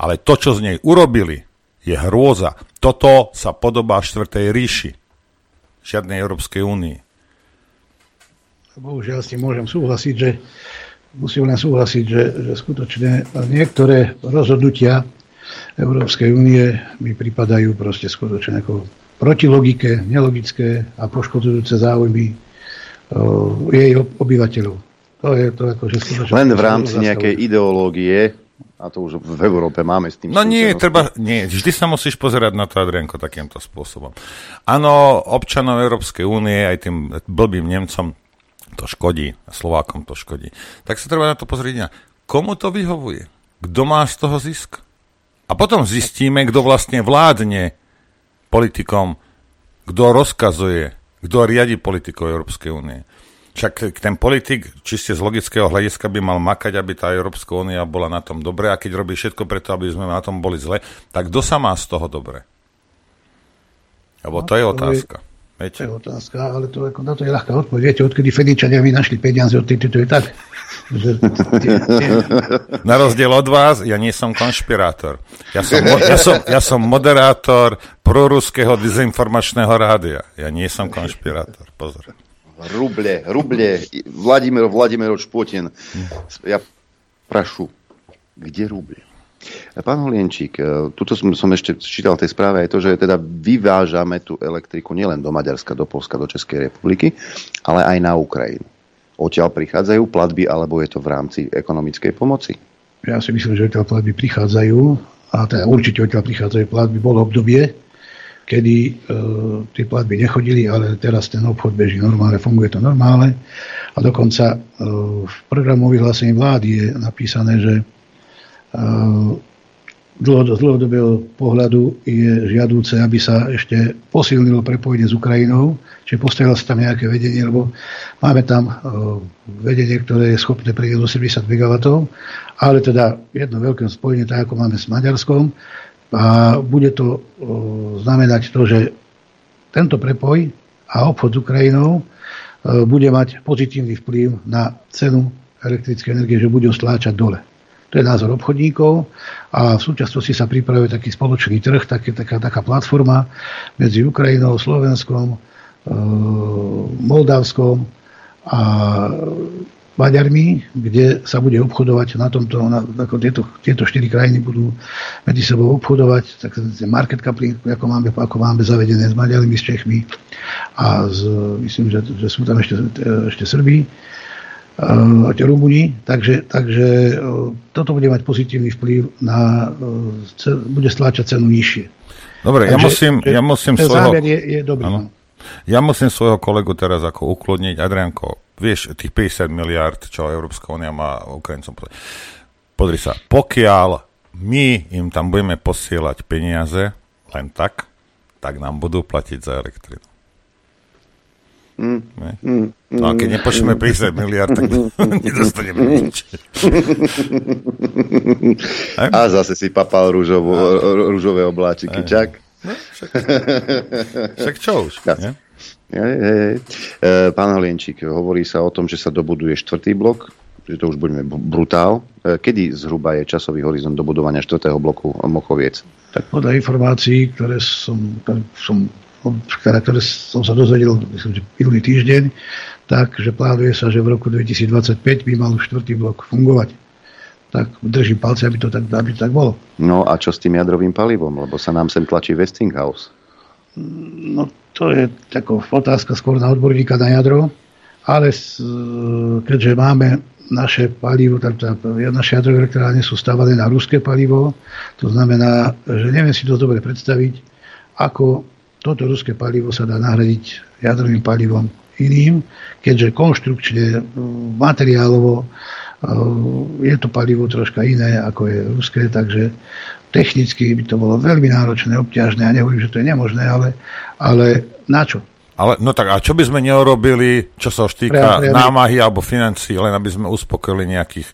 Ale to, čo z nej urobili, je hrôza. Toto sa podobá štvrtej ríši. Žiadnej Európskej únii. Bohužiaľ s tým môžem súhlasiť, že musím len súhlasiť, že, že skutočne niektoré rozhodnutia Európskej únie mi pripadajú proste skutočne ako proti logike, nelogické a poškodujúce záujmy uh, jej obyvateľov. To je to akože skutočne. Len v rámci nejakej ideológie, a to už v Európe máme s tým. No nie, treba, nie, vždy sa musíš pozerať na to, Adrianko, takýmto spôsobom. Áno, občanom Európskej únie, aj tým blbým Nemcom to škodí, Slovákom to škodí. Tak sa treba na to pozrieť na, komu to vyhovuje? Kto má z toho zisk? A potom zistíme, kto vlastne vládne politikom, kto rozkazuje, kto riadi politikou Európskej únie. Však ten politik, čiste z logického hľadiska, by mal makať, aby tá Európska únia bola na tom dobre, a keď robí všetko preto, aby sme na tom boli zle, tak kto sa má z toho dobre? Lebo to je otázka. Viete? To je otázka, ale to, ako, na to je ľahká odpoveď. Viete, odkedy Fedičania vynašli peniaze, odtedy to je tak. Na rozdiel od vás, ja nie som konšpirátor. Ja som, ja som, ja som moderátor proruského dezinformačného rádia. Ja nie som konšpirátor. Pozor. Ruble, ruble. Vladimír Vladimirovič Putin. Ja prašu, kde ruble? Pán Holjenčík, tuto som, som ešte čítal tej správe aj to, že teda vyvážame tú elektriku nielen do Maďarska, do Poľska, do Českej republiky, ale aj na Ukrajinu. Odtiaľ prichádzajú platby, alebo je to v rámci ekonomickej pomoci? Ja si myslím, že odtiaľ platby prichádzajú, a teda určite odtiaľ prichádzajú platby. Bolo obdobie, kedy e, tie platby nechodili, ale teraz ten obchod beží normálne, funguje to normálne. A dokonca e, v programu vyhlásení vlády je napísané, že z dlhodobého pohľadu je žiadúce, aby sa ešte posilnilo prepojenie s Ukrajinou, čiže postavilo sa tam nejaké vedenie, lebo máme tam vedenie, ktoré je schopné prejsť do sedemdesiat megawattov, ale teda jedno veľké spojenie, tak ako máme s Maďarskom, a bude to znamenať to, že tento prepoj a obchod s Ukrajinou bude mať pozitívny vplyv na cenu elektrickej energie, že bude stláčať dole. To je názor obchodníkov a v súčasnosti sa pripravuje taký spoločný trh, taký, taká, taká platforma medzi Ukrajinou, Slovenskom, e, Moldavskom a Maďarmi, kde sa bude obchodovať na tomto, na, ako tieto, tieto štyri krajiny budú medzi sebou obchodovať, tak market coupling, ako máme, ako máme zavedené s Maďarmi, s Čechmi a z, myslím, že, že sú tam ešte, ešte Srbí. A tie Rumúni, takže, takže toto bude mať pozitívny vplyv na, bude stláčať cenu nižšie. Dobre, takže, ja musím, ja musím svojho, je, je dobrý, no. Ja musím svojho kolegu teraz ako ukludniť. Adrianko, vieš, tých päťdesiat miliárd, čo Európska únia má Ukrajincom, podri sa, pokiaľ my im tam budeme posielať peniaze len tak, tak nám budú platiť za elektrinu. Mm, mm, no a keď nepošleme päťdesiat miliárd, tak nedostaneme nič. A zase si papal rúžovú, rúžové obláčiky, čak? No, však, však čo už? Ja. Pán Holjenčík, hovorí sa o tom, že sa dobuduje štvrtý blok to už budeme brutál. Kedy zhruba je časový horizont dobudovania štvrtého bloku Mochoviec? Tak podľa informácií, ktoré som, som, ktoré som sa dozvedel, myslím, že minulý týždeň, takže plánuje sa, že v roku dvetisícdvadsaťpäť by mal štvrtý blok fungovať. Tak držím palce, aby to tak, aby to tak bolo. No a čo s tým jadrovým palivom? Lebo sa nám sem tlačí Westinghouse. No to je taká otázka skôr na odborníka na jadro, ale keďže máme naše palivo, teda naše jadrové elektrárne sú stávané na ruské palivo, to znamená, že neviem si to dobre predstaviť, ako toto ruské palivo sa dá nahradiť jadrovým palivom iným, keďže konštrukčne, materiálovo je to palivo troška iné, ako je ruské, takže technicky by to bolo veľmi náročné, obťažné. Ja nehovorím, že to je nemožné, ale, ale na čo? Ale, no tak, a čo by sme neurobili, čo sa už týka námahy alebo financií, len aby sme uspokojili nejakých,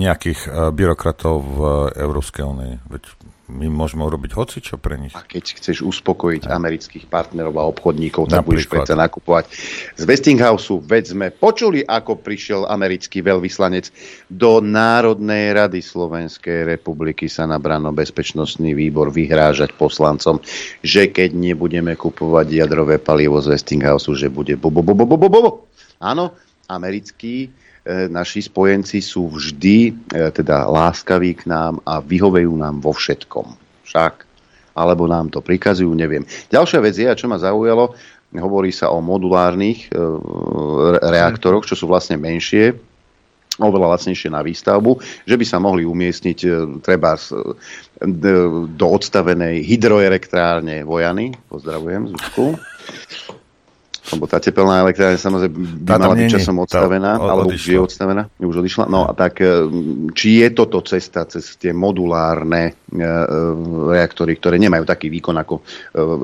nejakých byrokratov v Európskej únii? Veď my môžeme urobiť hocičo pre nich. A keď chceš uspokojiť aj amerických partnerov a obchodníkov, tak budeš predsa nakupovať. Z Westinghouse veď sme počuli, ako prišiel americký veľvyslanec do Národnej rady Slovenskej republiky sa na branno-bezpečnostný výbor vyhrážať poslancom, že keď nebudeme kupovať jadrové palivo z Westinghouse, že bude bo, bo, bo, bo, bo, bo. Áno, americký naši spojenci sú vždy teda láskaví k nám a vyhovejú nám vo všetkom. Však. Alebo nám to prikazujú, neviem. Ďalšia vec je, a čo ma zaujalo, hovorí sa o modulárnych reaktoroch, čo sú vlastne menšie, oveľa lacnejšie na výstavbu, že by sa mohli umiestniť treba do odstavenej hydroelektrárne Vojany. Pozdravujem, Zuzku. Lebo tá tepelná elektrárne samozrejme by mala byť časom odstavená, alebo už je odstavená, už odišla. No a tak, či je toto cesta cez tie modulárne reaktory, ktoré nemajú taký výkon ako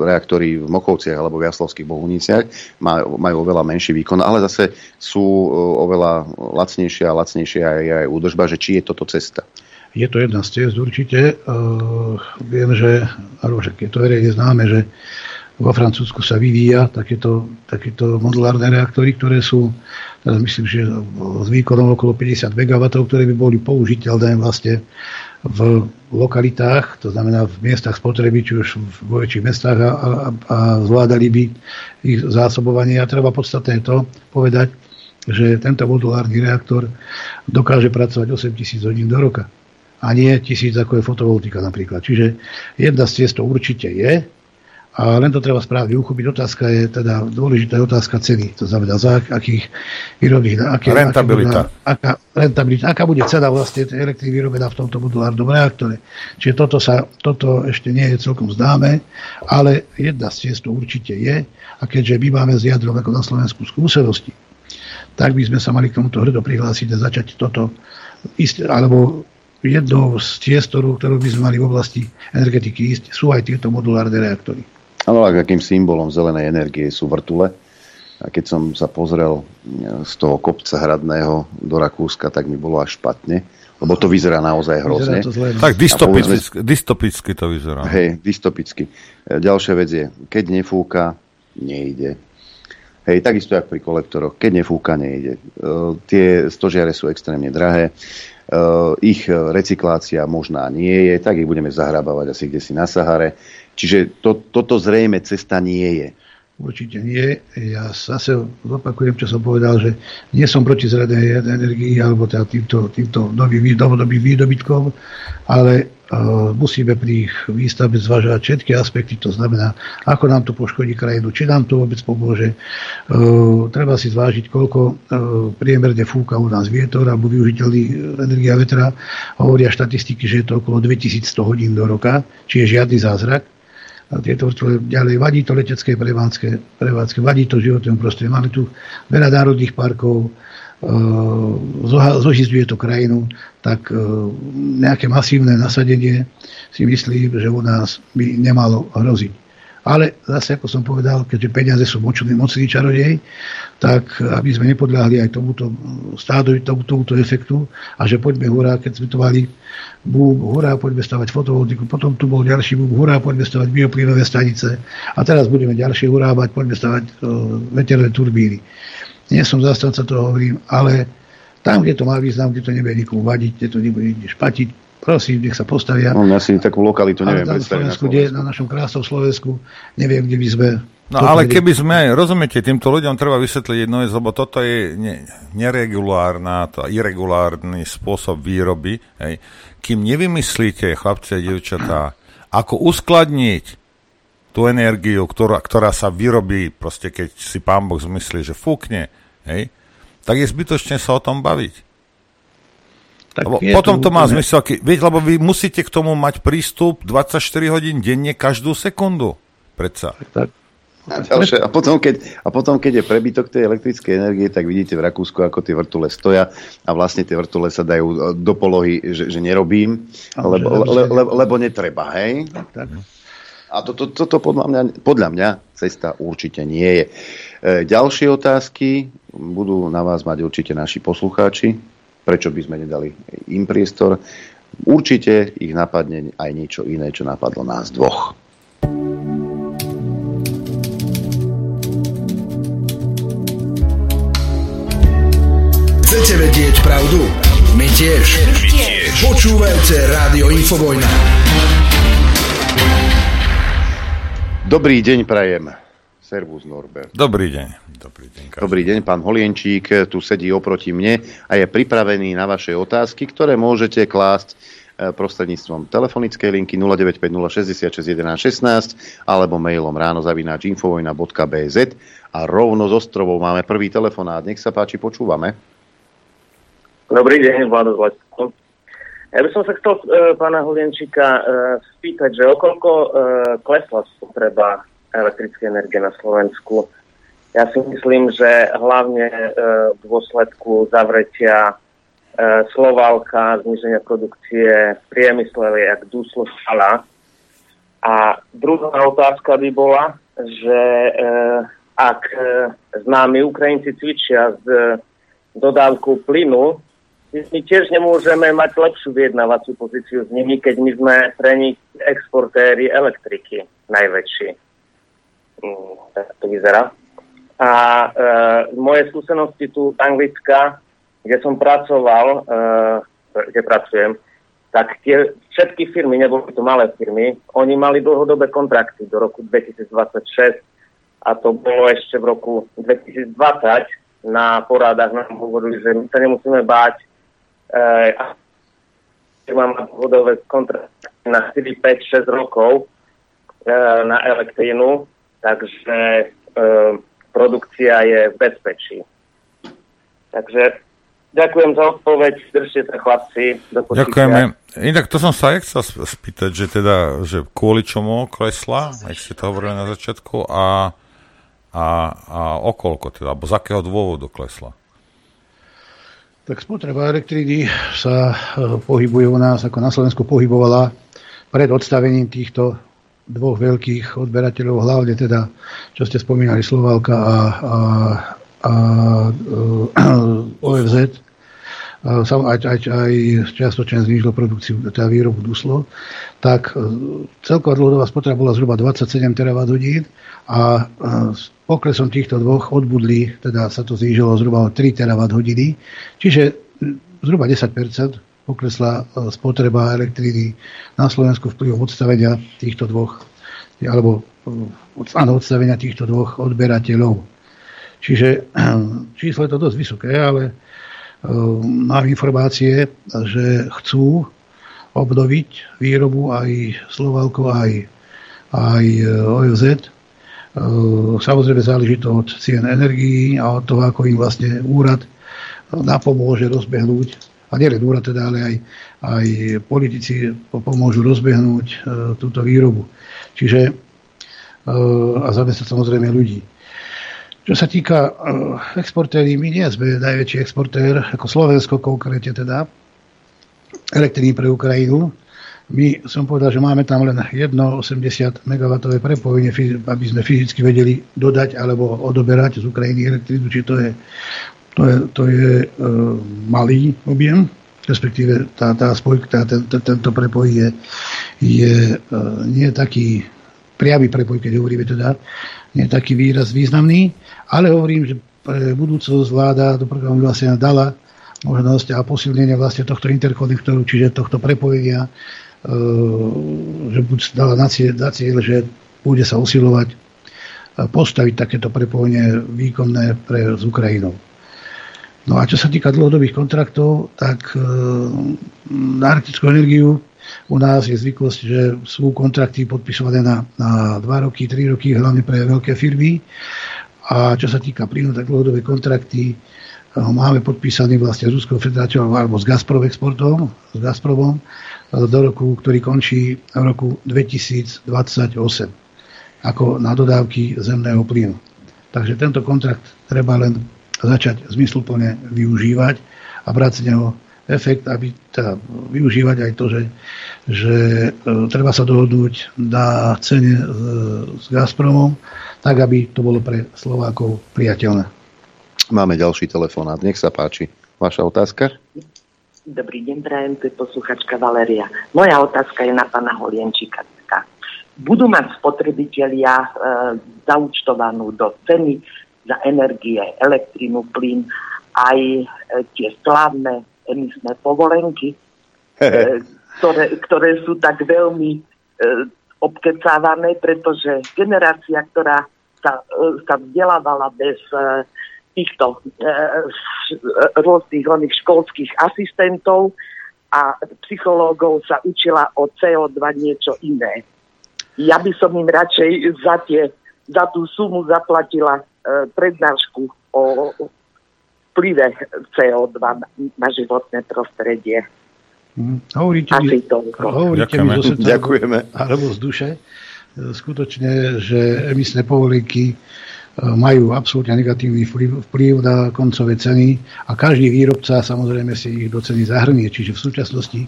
reaktory v Mochovciach alebo v Jaslovských Bohuniciach, majú oveľa menší výkon, ale zase sú oveľa lacnejšie a lacnejšie je aj údržba, že či je toto cesta. Je to jedna z ciest určite. Viem, že, je to verejne známe, že vo Francúzsku sa vyvíja takéto, takéto modulárne reaktory, ktoré sú, teraz myslím, že s výkonom okolo päťdesiat megawattov, ktoré by boli použiteľné vlastne v lokalitách, to znamená v miestach spotreby, či už vo väčších mestách a, a, a zvládali by ich zásobovanie. A treba podstatné to povedať, že tento modulárny reaktor dokáže pracovať osemtisíc hodín do roka a nie tisíc, ako je fotovoltika napríklad. Čiže jedna z ciest to určite je, a len to treba správne uchopiť. Otázka je teda dôležitá, je otázka ceny. To znamená, za akých výrobných... Aké, rentabilita. Aká, rentabilita. Aká bude cena vlastne elektriny vyrobená v tomto modulárnom reaktore. Čiže toto, sa, toto ešte nie je celkom známe, ale jedna z ciest to určite je. A keďže my máme z jadrom ako na Slovensku skúsenosti, tak by sme sa mali k tomuto hrdo prihlásiť a začať toto isté, alebo... Jednou z ciest, ktorú by sme mali v oblasti energetiky ísť, sú aj tieto modulárne reaktory. Áno, a akým symbolom zelenej energie sú vrtule. A keď som sa pozrel z toho kopca hradného do Rakúska, tak mi bolo až špatne, lebo to vyzerá naozaj hrozne. Vyzerá to tak dystopicky, povedzme, dystopicky to vyzerá. Hej, dystopicky. Ďalšia vec je, keď nefúka, nejde. Hej, takisto jak pri kolektoroch, keď nefúka, nejde. Tie stožiare sú extrémne drahé. Uh, ich recyklácia možná nie je, tak ich budeme zahrábavať asi kdesi na Sahare. Čiže to, toto zrejme cesta nie je. Určite nie. Ja zase zopakujem, čo som povedal, že nie som proti zelenej energii alebo teda týmto, týmto novým novodobým výdobytkom, ale uh, musíme pri ich výstavbe zvažovať všetky aspekty, to znamená, ako nám to poškodí krajinu, či nám to vôbec pomôže. Uh, treba si zvážiť, koľko uh, priemerne fúka u nás vietor alebo využiteľný energia vetra. Hovoria štatistiky, že je to okolo dvetisícsto hodín do roka, čiže žiadny zázrak. A tieto ďalej vadí to letecké prevádzke, prevádzke, vadí to životnému prostrediu. Máme tu veľa národných parkov, zohizuje to krajinu, tak nejaké masívne nasadenie si myslím, že u nás by nemalo hroziť. Ale zase, ako som povedal, keďže peniaze sú močný, mocný čarodej, tak aby sme nepodľahli aj tomuto stádu, tomuto efektu a že poďme hurá, keď sme to mali búb, hurá, poďme stavať fotovoltiku, potom tu bol ďalší búb, hurá, poďme stavať bioplynové stanice a teraz budeme ďalšie hurábať, poďme stavať uh, veterné turbíny. Nie som zastanca toho, hovorím, ale Tam, kde to má význam, kde to nebude nikomu vadiť, kde to nebude nikde špatiť, prosím, nech sa postavia. No, ja si takú lokalitu neviem predstaviť na Slovensku. Na, Slovensku. Kde, na našom krásnom Slovensku, neviem, kde by sme... No ale keby sme, rozumiete, týmto ľuďom treba vysvetliť jednu vec, lebo toto je ne, neregulárna, to irregulárny spôsob výroby. Hej. Kým nevymyslíte, chlapci a dievčatá, ako uskladniť tú energiu, ktorá, ktorá sa vyrobí, proste keď si pán Boh zmyslí, že fúkne, hej, tak je zbytočne sa o tom baviť. Potom to má zmysel, lebo vy musíte k tomu mať prístup dvadsaťštyri hodín denne, každú sekundu. Predsa. Tak. A, ďalšie, a, potom, keď, a potom, keď je prebytok tej elektrickej energie, tak vidíte v Rakúsku, ako tie vrtule stoja a vlastne tie vrtule sa dajú do polohy, že, že nerobím, lebo, le, le, lebo netreba, hej? Tak, tak. A toto to, to, to podľa, mňa, podľa mňa cesta určite nie je. E, ďalšie otázky budú na vás mať určite naši poslucháči. Prečo by sme nedali im priestor? Určite ich napadne aj niečo iné, čo napadlo nás dvoch. Chcete vedieť pravdu? My tiež. My tiež. Počúvajte Rádio Infovojna. Dobrý deň prajem. Servus Norbert. Dobrý deň. Dobrý deň, každý. Dobrý deň, pán Holjenčík tu sedí oproti mne a je pripravený na vaše otázky, ktoré môžete klásť prostredníctvom telefonickej linky nula deväť päť nula šesť šesť jeden jeden jeden šesť alebo mailom ráno zavináč infovojna bodka bé zet a rovno z ostrovov máme prvý telefonát. Nech sa páči, počúvame. Dobrý deň, Vlado z Laďsko. Ja by som sa chcel e, pána Holjenčíka e, spýtať, že okoľko e, klesla spotreba elektrické energie na Slovensku. Ja si myslím, že hlavne e, v dôsledku zavretia e, Slovalka, zníženia produkcie v priemysle, jak duslo šala. A druhá otázka by bola, že e, ak e, známi Ukrajinci cvičia s e, dodávkou plynu, my tiež nemôžeme mať lepšiu vyjednávaciu pozíciu s nimi, keď my sme pre nich exportéri elektriky najväčší. Mm, tak to vyzerá. A e, moje skúsenosti tu z Anglicka, kde som pracoval, e, kde pracujem, tak tie všetky firmy, neboli to malé firmy, oni mali dlhodobé kontrakty do roku dvetisícdvadsaťšesť a to bolo ešte v roku dvetisícdvadsať. Na porádach nám hovorili, že my sa nemusíme báť, že máme dlhodobé kontrakty na štyri, päť, šesť rokov e, na elektrínu, takže e, produkcia je v bezpečí. Takže ďakujem za odpoveď, držte sa chlapci. Ďakujeme. Inak to som sa aj chcel spýtať, že teda, že kvôli čomu klesla, ak ste to hovorili na začiatku, a, a, a okolko teda, alebo z akého dôvodu klesla? Tak spotreba elektriny sa pohybuje u nás, ako na Slovensku pohybovala pred odstavením týchto dvoch veľkých odberateľov, hlavne teda, čo ste spomínali, Slovalka a, a, a, a ó ef zet. Sam, aj, aj, aj čiastočne znížilo produkciu, teda výrobu duslo, tak celková dlhodobá spotreba bola zhruba dvadsaťsedem terawatt hodín a s poklesom týchto dvoch odbudli, teda sa to znížilo zhruba o tri terawatt hodiny, čiže zhruba desať percent poklesla spotreba elektriny na Slovensku vplyvom odstavenia týchto dvoch, alebo áno, odstavenia týchto dvoch odberateľov. Čiže číslo je to dosť vysoké, ale mám informácie, že chcú obnoviť výrobu aj Slovalko, aj, aj ó ef zet. Samozrejme záleží to od cien energií a od toho, ako im vlastne úrad napomôže rozbehnúť, a nielen úrad teda, ale aj, aj politici pomôžu rozbehnúť túto výrobu. Čiže a zamestnať samozrejme ľudí. Čo sa týka exportéry, my nie sme najväčší exportér, ako Slovensko konkrétne teda, elektriny pre Ukrajinu. My som povedal, že máme tam len sto osemdesiat megawattové prepojenie, aby sme fyzicky vedeli dodať alebo odoberať z Ukrajiny elektrinu, či to je, to je, to je e, malý objem, respektíve tá, tá spojka, ten, ten, tento prepoj je, je e, nie taký priamy prepoj, keď hovoríme teda, nie taký výraz významný, ale hovorím, že pre budúcnosť vláda do programu vlastne dala možnosť a posilnenie vlastne tohto interkonektoru, čiže tohto prepojenia, že buď dala na cieľ, na cieľ, že bude sa usilovať postaviť takéto prepojenie výkonné pre s Ukrajinou. No a čo sa týka dlhodobých kontraktov, tak na arktickú energiu u nás je zvyklosť, že sú kontrakty podpisované na, na dva roky, tri roky, hlavne pre veľké firmy. A čo sa týka plynu, tak dlhodobé kontrakty máme podpísaný vlastne s Ruskou federáciou alebo s Gazprom exportom, s Gazpromom do roku, ktorý končí v roku dvetisícdvadsaťosem ako na dodávky zemného plynu. Takže tento kontrakt treba len začať zmysluplne využívať a brať z neho efekt, aby tá, využívať aj to, že, že e, treba sa dohodnúť na cene e, s Gazpromom, tak aby to bolo pre Slovákov priateľné. Máme ďalší telefonát, nech sa páči. Vaša otázka? Dobrý deň, prajem, tu je posluchačka Valéria. Moja otázka je na pána Holjenčíka. Budú mať spotrebitelia e, zaúčtovanú do ceny za energie, elektrinu, plyn, aj e, tie slávne emisné povolenky, ktoré, ktoré sú tak veľmi e, obkecávané, pretože generácia, ktorá sa, e, sa vzdelávala bez e, týchto e, rôznych oných školských asistentov a psychológov, sa učila o cé ó dva niečo iné. Ja by som im radšej za, tie, za tú sumu zaplatila e, prednášku o vplyve cé ó dva na životné prostredie. Hmm. Hovoríte mi, hovoríte mi zo srdca alebo z duše. Skutočne, že emisné povolenky majú absolútne negatívny vplyv, vplyv na koncové ceny a každý výrobca samozrejme si ich do ceny zahrnie. Čiže v súčasnosti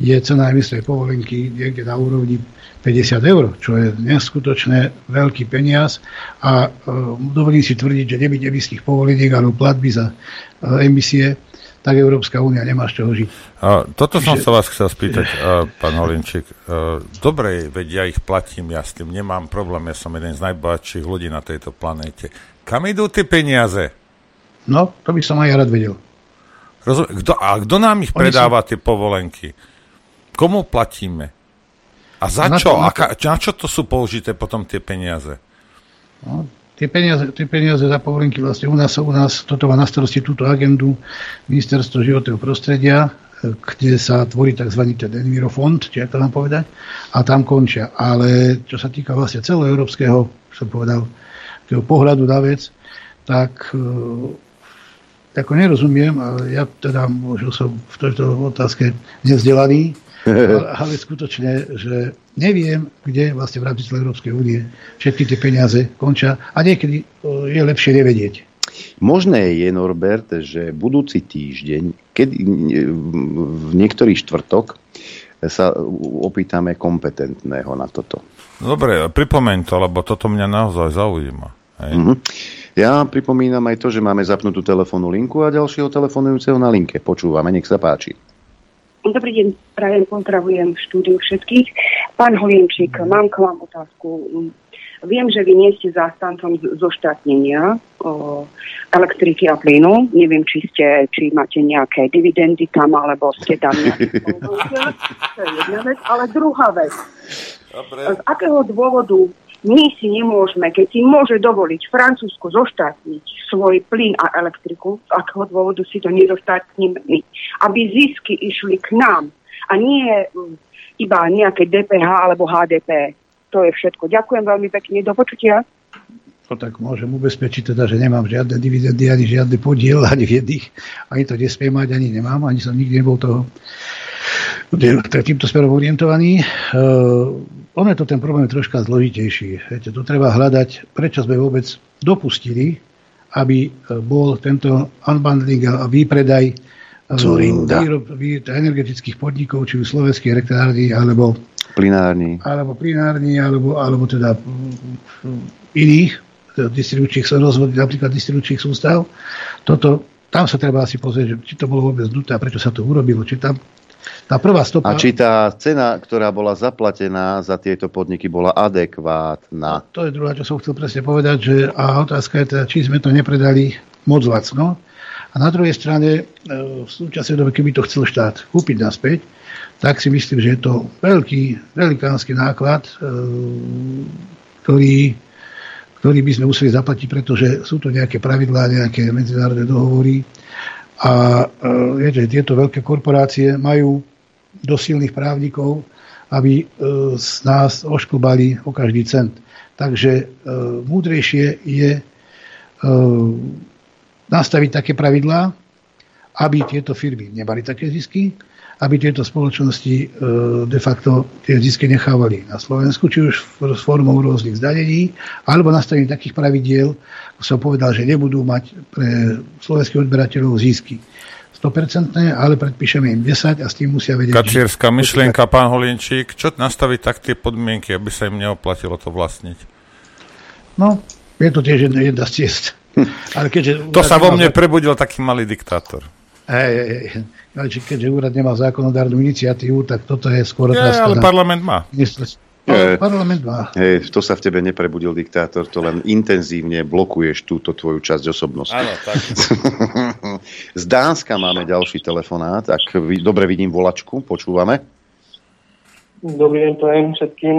je cena emisnej povolenky niekde na úrovni päťdesiat eur, čo je neskutočne veľký peniaz a e, dovolím si tvrdiť, že nebyť emisných povoleniek alebo platby za e, emisie, tak Európska únia nemá z čoho žiť. A toto čiže som sa vás chcel spýtať, a, pán Holjenčík. Dobre, veď ja ich platím, ja s tým nemám problém, ja som jeden z najbohatších ľudí na tejto planéte. Kam idú tie peniaze? No, to by som aj ja rád vedel. Rozum- kdo, a kto nám ich Oni predáva sú... tie povolenky? Komu platíme? A za na čo? To, na, to... Ka- na čo to sú použité potom tie peniaze? No, tie peniaze, tie peniaze za povolenky vlastne u nás, u nás toto má na starosti túto agendu Ministerstvo životného prostredia, kde sa tvorí tzv. Ten Envirofond, či ako to mám povedať, a tam končia. Ale čo sa týka vlastne celoeurópskeho, som povedal, pohľadu na vec, tak e, ako nerozumiem, ale ja teda možno som v tejto otázke nevzdelaný, ale, ale skutočne, že neviem, kde vlastne v rámci Európskej únie všetky tie peniaze končia a niekedy e, je lepšie nevedieť. Možné je, Norbert, že budúci týždeň, keď v niektorý štvrtok sa opýtame kompetentného na toto. Dobre, pripomeň to, lebo toto mňa naozaj zaujíma. Hej. Mm-hmm. Ja pripomínam aj to, že máme zapnutú telefónnu linku a ďalšieho telefonujúceho na linke. Počúvame, nech sa páči. Dobrý deň, prajem, pozdravujem v štúdiu všetkých. Pán Holjenčík, mám k vám otázku. Viem, že vy nie ste zástancom zoštátnenia elektriky a plynu. Neviem, či ste, či máte nejaké dividendy tam, alebo ste tam nejaké to je jedna vec, ale druhá vec. Dobre. Z akého dôvodu my si nemôžeme, keď si môže dovoliť Francúzsko zoštátniť svoj plyn a elektriku, z akého dôvodu si to nezoštátnime my? Aby zisky išli k nám a nie iba nejaké dé pé há alebo há dé pé. To je všetko. Ďakujem veľmi pekne. Do počutia. No tak môžem ubezpečiť teda, že nemám žiadne dividendy, ani žiadny podiel, ani v jedných. Ani to nesmiem mať, ani nemám. Ani som nikdy nebol toho týmto smerom orientovaný. Uh, ono je to ten problém troška zložitejší. Viete, tu treba hľadať, prečo sme vôbec dopustili, aby bol tento unbundling a výpredaj výrob energetických podnikov, či už slovenských elektrární, alebo plinární, alebo, plinární, alebo, alebo teda iných distribučných rozvodí, napríklad distribučných sústav. Toto, tam sa treba asi pozrieť, či to bolo vôbec nutné a prečo sa to urobilo. Či tam tá prvá stopa... A či tá cena, ktorá bola zaplatená za tieto podniky, bola adekvátna. To je druhá, čo som chcel presne povedať, že a otázka je teda, či sme to nepredali moc lacno A na druhej strane, v súčasnej dobe, keby to chcel štát kúpiť naspäť, tak si myslím, že je to veľký, velikánsky náklad, ktorý, ktorý by sme museli zaplatiť, pretože sú to nejaké pravidlá, nejaké medzinárodné dohovory. A viete, tieto veľké korporácie majú dosť silných právnikov, aby z nás ošklbali o každý cent. Takže múdrejšie je nastaviť také pravidlá, aby tieto firmy nemali také zisky, aby tieto spoločnosti de facto tie zisky nechávali na Slovensku, či už s formou rôznych zdanení, alebo nastaviť takých pravidiel, som povedal, že nebudú mať pre slovenských odberateľov zisky sto percent, ale predpíšeme im desať a s tým musia vedieť. Kačírska myšlienka, pán Holjenčík, čo nastaviť tak tie podmienky, aby sa im neoplatilo to vlastniť? No, je to tiež jedna, jedna z ciest. Ale keďže to sa vo mne prebudil taký malý diktátor. Hej, hej, keďže úrad nemá zákonodárnu iniciatívu, tak toto je skôr... Je, ale parlament má. No, parlament má. Hej, to sa v tebe neprebudil diktátor, to len intenzívne blokuješ túto tvoju časť osobnosti. Áno, tak. Z Dánska máme ďalší telefonát, ak dobre vidím volačku, počúvame. Dobrý deň, prajem všetkým.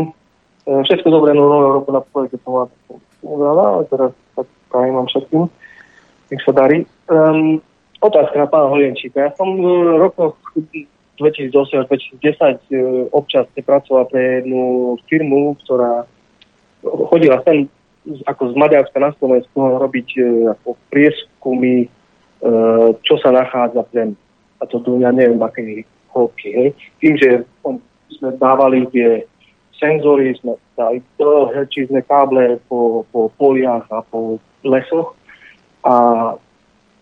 Všetko dobré, no nové roku na povede to ale teraz tak prajem vám všetkým. Nech sa darí. Um, otázka na pána Holjenčíka. Ja som v rokoch dvetisícosem až dvetisícdesať občas pracoval pre jednu firmu, ktorá chodila sem ako z Maďarska na Slovensku robiť ako prieskumy, čo sa nachádza v zemi. A to tu ja neviem, aké hĺbky. Hej. Tým, že sme dávali tie senzory, sme dali dlhčízne káble po, po poliach a po lesoch. A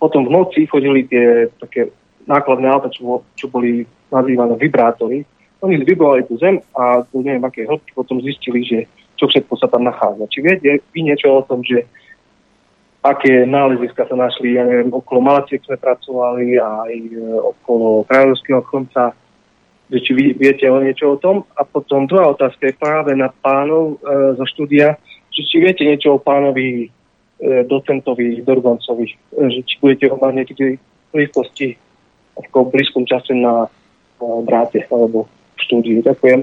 potom v noci chodili tie také nákladné auta, čo, čo boli nazývané vibrátory. Oni zvibrovali tú zem a tu neviem, aké hĺbky potom zistili, že čo všetko sa tam nachádza. Či viete vy niečo o tom, že aké náleziska sa našli, ja neviem, okolo Malaciek sme pracovali a aj okolo Kráľovského konca, že či vy viete o niečo o tom. A potom druhá otázka je práve na pánov e, zo štúdia, že či viete niečo o pánovi e, docentovi Drgoncovi, e, že či budete ho mať niekde blízkosti v blízkom čase na dráte alebo v štúdii. Ďakujem.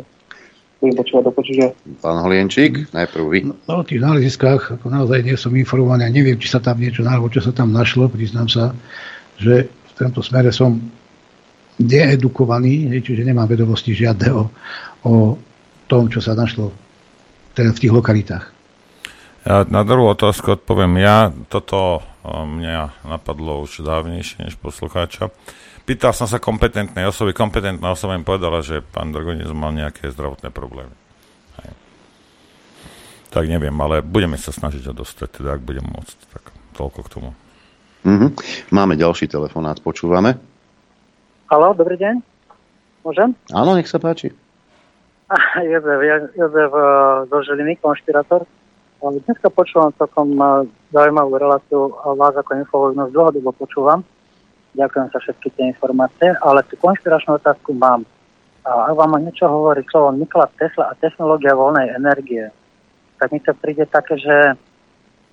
Počúva do počutia. Pán Holjenčík, najprv vy. No, o tých náleziskách, ako naozaj nie som informovaný a neviem, či sa tam niečo alebo čo sa tam našlo. Priznám sa, že v tomto smere som needukovaný, čiže nemám vedomosti žiadne o, o tom, čo sa našlo teda v tých lokalitách. Ja na druhú otázku odpoviem ja. Toto mňa napadlo už dávnejšie než poslucháča. Pýtal som sa kompetentnej osoby. Kompetentná osoba im povedala, že pán Drgonec mal nejaké zdravotné problémy. Hej. Tak neviem, ale budeme sa snažiť ho dostať, teda ak budem môcť. Tak toľko k tomu. Mm-hmm. Máme ďalší telefonát, počúvame. Haló, dobrý deň. Môžem? Áno, nech sa páči. Ah, Jozef, Jozef zo Žiliny, konšpirátor. Dneska počúvam celkom zaujímavú reláciu vás ako infolognosť, dlhodobo počúvam. Ďakujem za všetky tie informácie, ale tú konšpiračnú otázku mám. A ak vám niečo hovorí slovo Nikola Tesla a technológia voľnej energie, tak mi to príde také, že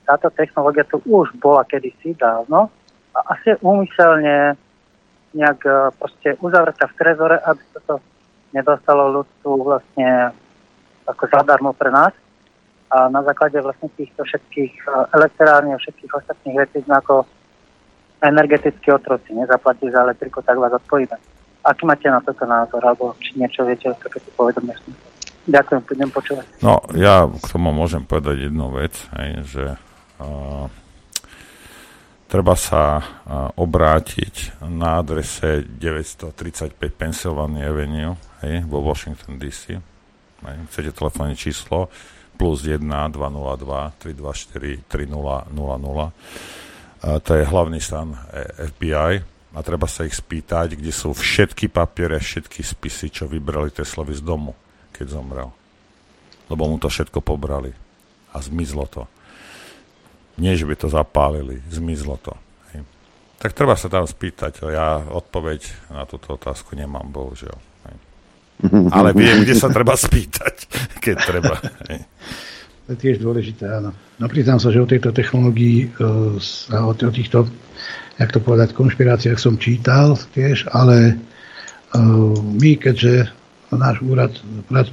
táto technológia tu už bola kedysi dávno a asi úmyselne nejak proste uzavretá v trezore, aby sa to nedostalo ľudstvu vlastne ako zadarmo pre nás. A na základe vlastne týchto všetkých elektrární a všetkých ostatných vecí ako energetickí otroci, nezaplatí za elektriku, tak vás odpojíme. Aký máte na toto názor, alebo či niečo viete, keď si povedom dnes? Ďakujem, budem počúvať. No, ja k tomu môžem povedať jednu vec, aj, že uh, treba sa uh, obrátiť na adrese deväťstotridsaťpäť Pennsylvania Avenue, hej, vo Washington dé cé. Hej, chcete telefónne číslo plus jeden, dvestodva, tri dvadsaťštyri, tridsať nula nula nula. A to je hlavný stan ef bí aj a treba sa ich spýtať, kde sú všetky papiere, všetky spisy, čo vybrali Teslovi z domu, keď zomrel. Lebo mu to všetko pobrali a zmizlo to. Nie, že by to zapálili, zmizlo to. Hej. Tak treba sa tam spýtať. Ja odpoveď na túto otázku nemám, bohužiaľ. Hej. Ale viem, kde sa treba spýtať, keď treba. Hej. To je tiež dôležité, áno. No priznám sa, že o tejto technológii e, a o týchto jak to povedať, konšpiráciách som čítal tiež, ale my, keďže náš úrad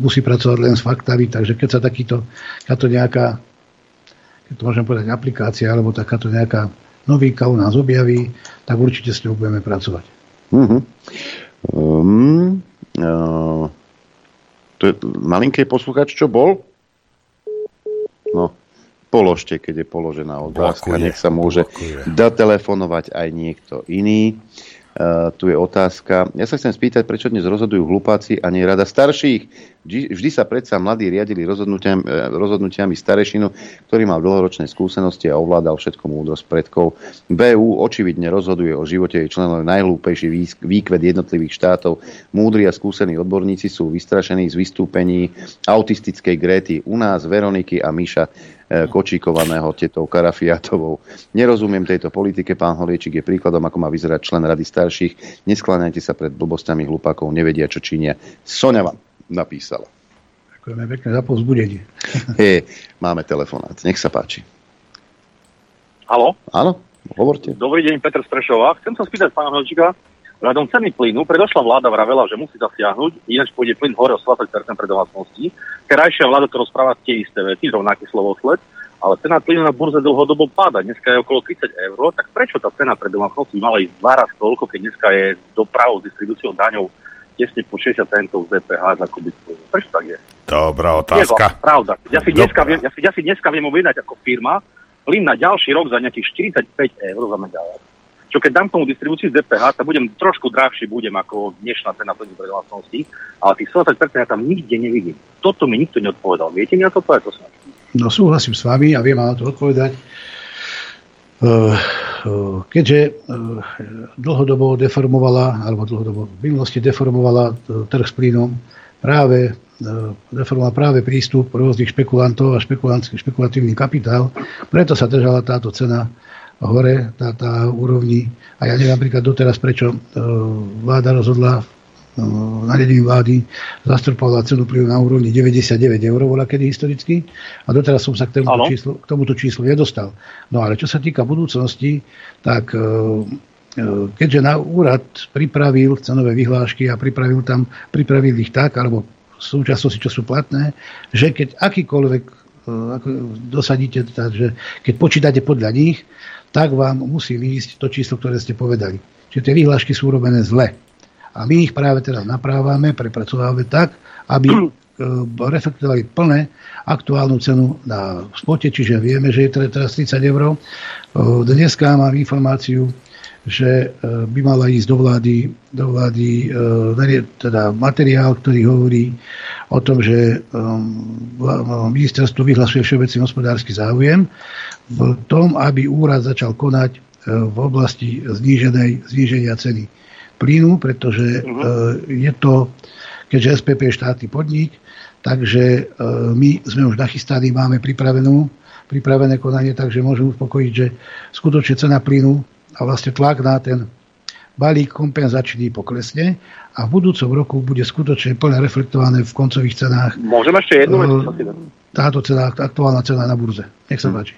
musí pracovať len s faktami, takže keď sa takýto, takáto nejaká, keď to môžem povedať, aplikácia, alebo takáto nejaká novinka u nás objaví, tak určite s ňou budeme pracovať. Mm-hmm. Um, uh, to je malinký posluchač, čo bol? No, položte, keď je položená otázka. Blokuje. Nech sa môže Blokuje. Datelefonovať aj niekto iný. Uh, tu je otázka. Ja sa chcem spýtať, prečo dnes rozhodujú hlupáci a nie rada starších. Vždy sa predsa mladí riadili rozhodnutiami, rozhodnutiami starešinu, ktorý mal dlhoročné skúsenosti a ovládal všetko múdrosť predkov. bé ú očividne rozhoduje o živote jej členov najhlúpejší výkvet jednotlivých štátov. Múdri a skúsení odborníci sú vystrašení z vystúpení autistickej Gréty, u nás Veroniky a Miša Kočíkovaného tetou Karafiatovou. Nerozumiem tejto politike. Pán Holjenčík je príkladom, ako má vyzerať člen rady starších. Neskláňajte sa pred blbostami hlupákov, nevedia, čo činia. Soňa vám napísala. Ďakujeme pekne za povzbudenie. Hey, máme telefonát. Nech sa páči. Haló? Áno, hovorte. Dobrý deň, Peter Strešová. Chcem sa spýtať pána Holjenčíka. Radom ceny plynu predošla vláda vravela, že musí zasiahnuť, ináč pôjde plyn hore o dvadsať percent pre domácnosti. Terajšia vláda to rozpráva tie isté veci, rovnaký slovosled, ale cena plynu na burze dlhodobo páda. Dneska je okolo tridsať eur, tak prečo tá cena pre domácnosti mala ísť dva raz toľko, keď dneska je dopravou s distribúciou daňov tesne po šesťdesiat centov z dé pé há za kubík plynu? Prečo tak je? Dobrá otázka. Je pravda. Ja si dneska viem, ja si, ja si dneska viem objednať ako firma plyn na ďalší rok za nejakých štyridsaťpäť eur za megawatt. Čo keď dám tomu distribúcii z dé pé há, tak budem trošku drahší, budem ako dnešná cena plynú pre domácnosti, ale tých dvadsať percent ja tam nikde nevidím. Toto mi nikto neodpovedal. Viete mi na to povedať? No súhlasím s vami a viem na to odpovedať. Keďže dlhodobo deformovala, alebo dlhodobo v minulosti deformovala trh s plynom, práve deformovala práve prístup rôznych špekulantov a špekulatívny kapitál, preto sa držala táto cena hore, tá, tá úrovni. A ja neviem napríklad doteraz, prečo e, vláda rozhodla, e, nariadením vlády zastrpovala cenu plynu na úrovni deväťdesiatdeväť eur, bola kedy historicky. A doteraz som sa k tomuto číslu, k tomuto číslu nedostal. No ale čo sa týka budúcnosti, tak e, e, keďže na úrad pripravil cenové vyhlášky a pripravil tam, pripravil ich tak, alebo v súčasnosti, čo sú platné, že keď akýkoľvek e, dosadíte, takže keď počítate podľa nich, tak vám musí výjsť to číslo, ktoré ste povedali. Čiže tie výhlášky sú urobené zle. A my ich práve teraz naprávame, prepracovávame tak, aby reflektovali plne aktuálnu cenu na spote, čiže vieme, že je teraz tridsať eur. Dneska mám informáciu, že by mala ísť do vlády, do vlády teda materiál, ktorý hovorí o tom, že ministerstvo vyhlasuje všeobecný hospodársky záujem v tom, aby úrad začal konať v oblasti zníženej, zníženia ceny plynu, pretože je to, keďže es pé pé je štátny podnik, takže my sme už nachystaní, máme pripravenú, pripravené konanie, takže môžeme uspokojiť, že skutočne cena plynu a vlastne tlak na ten balík kompenzačný poklesne a v budúcom roku bude skutočne plne reflektované v koncových cenách. Môžem ešte jednu vec? Táto cena, aktuálna cena na burze. Nech sa páči.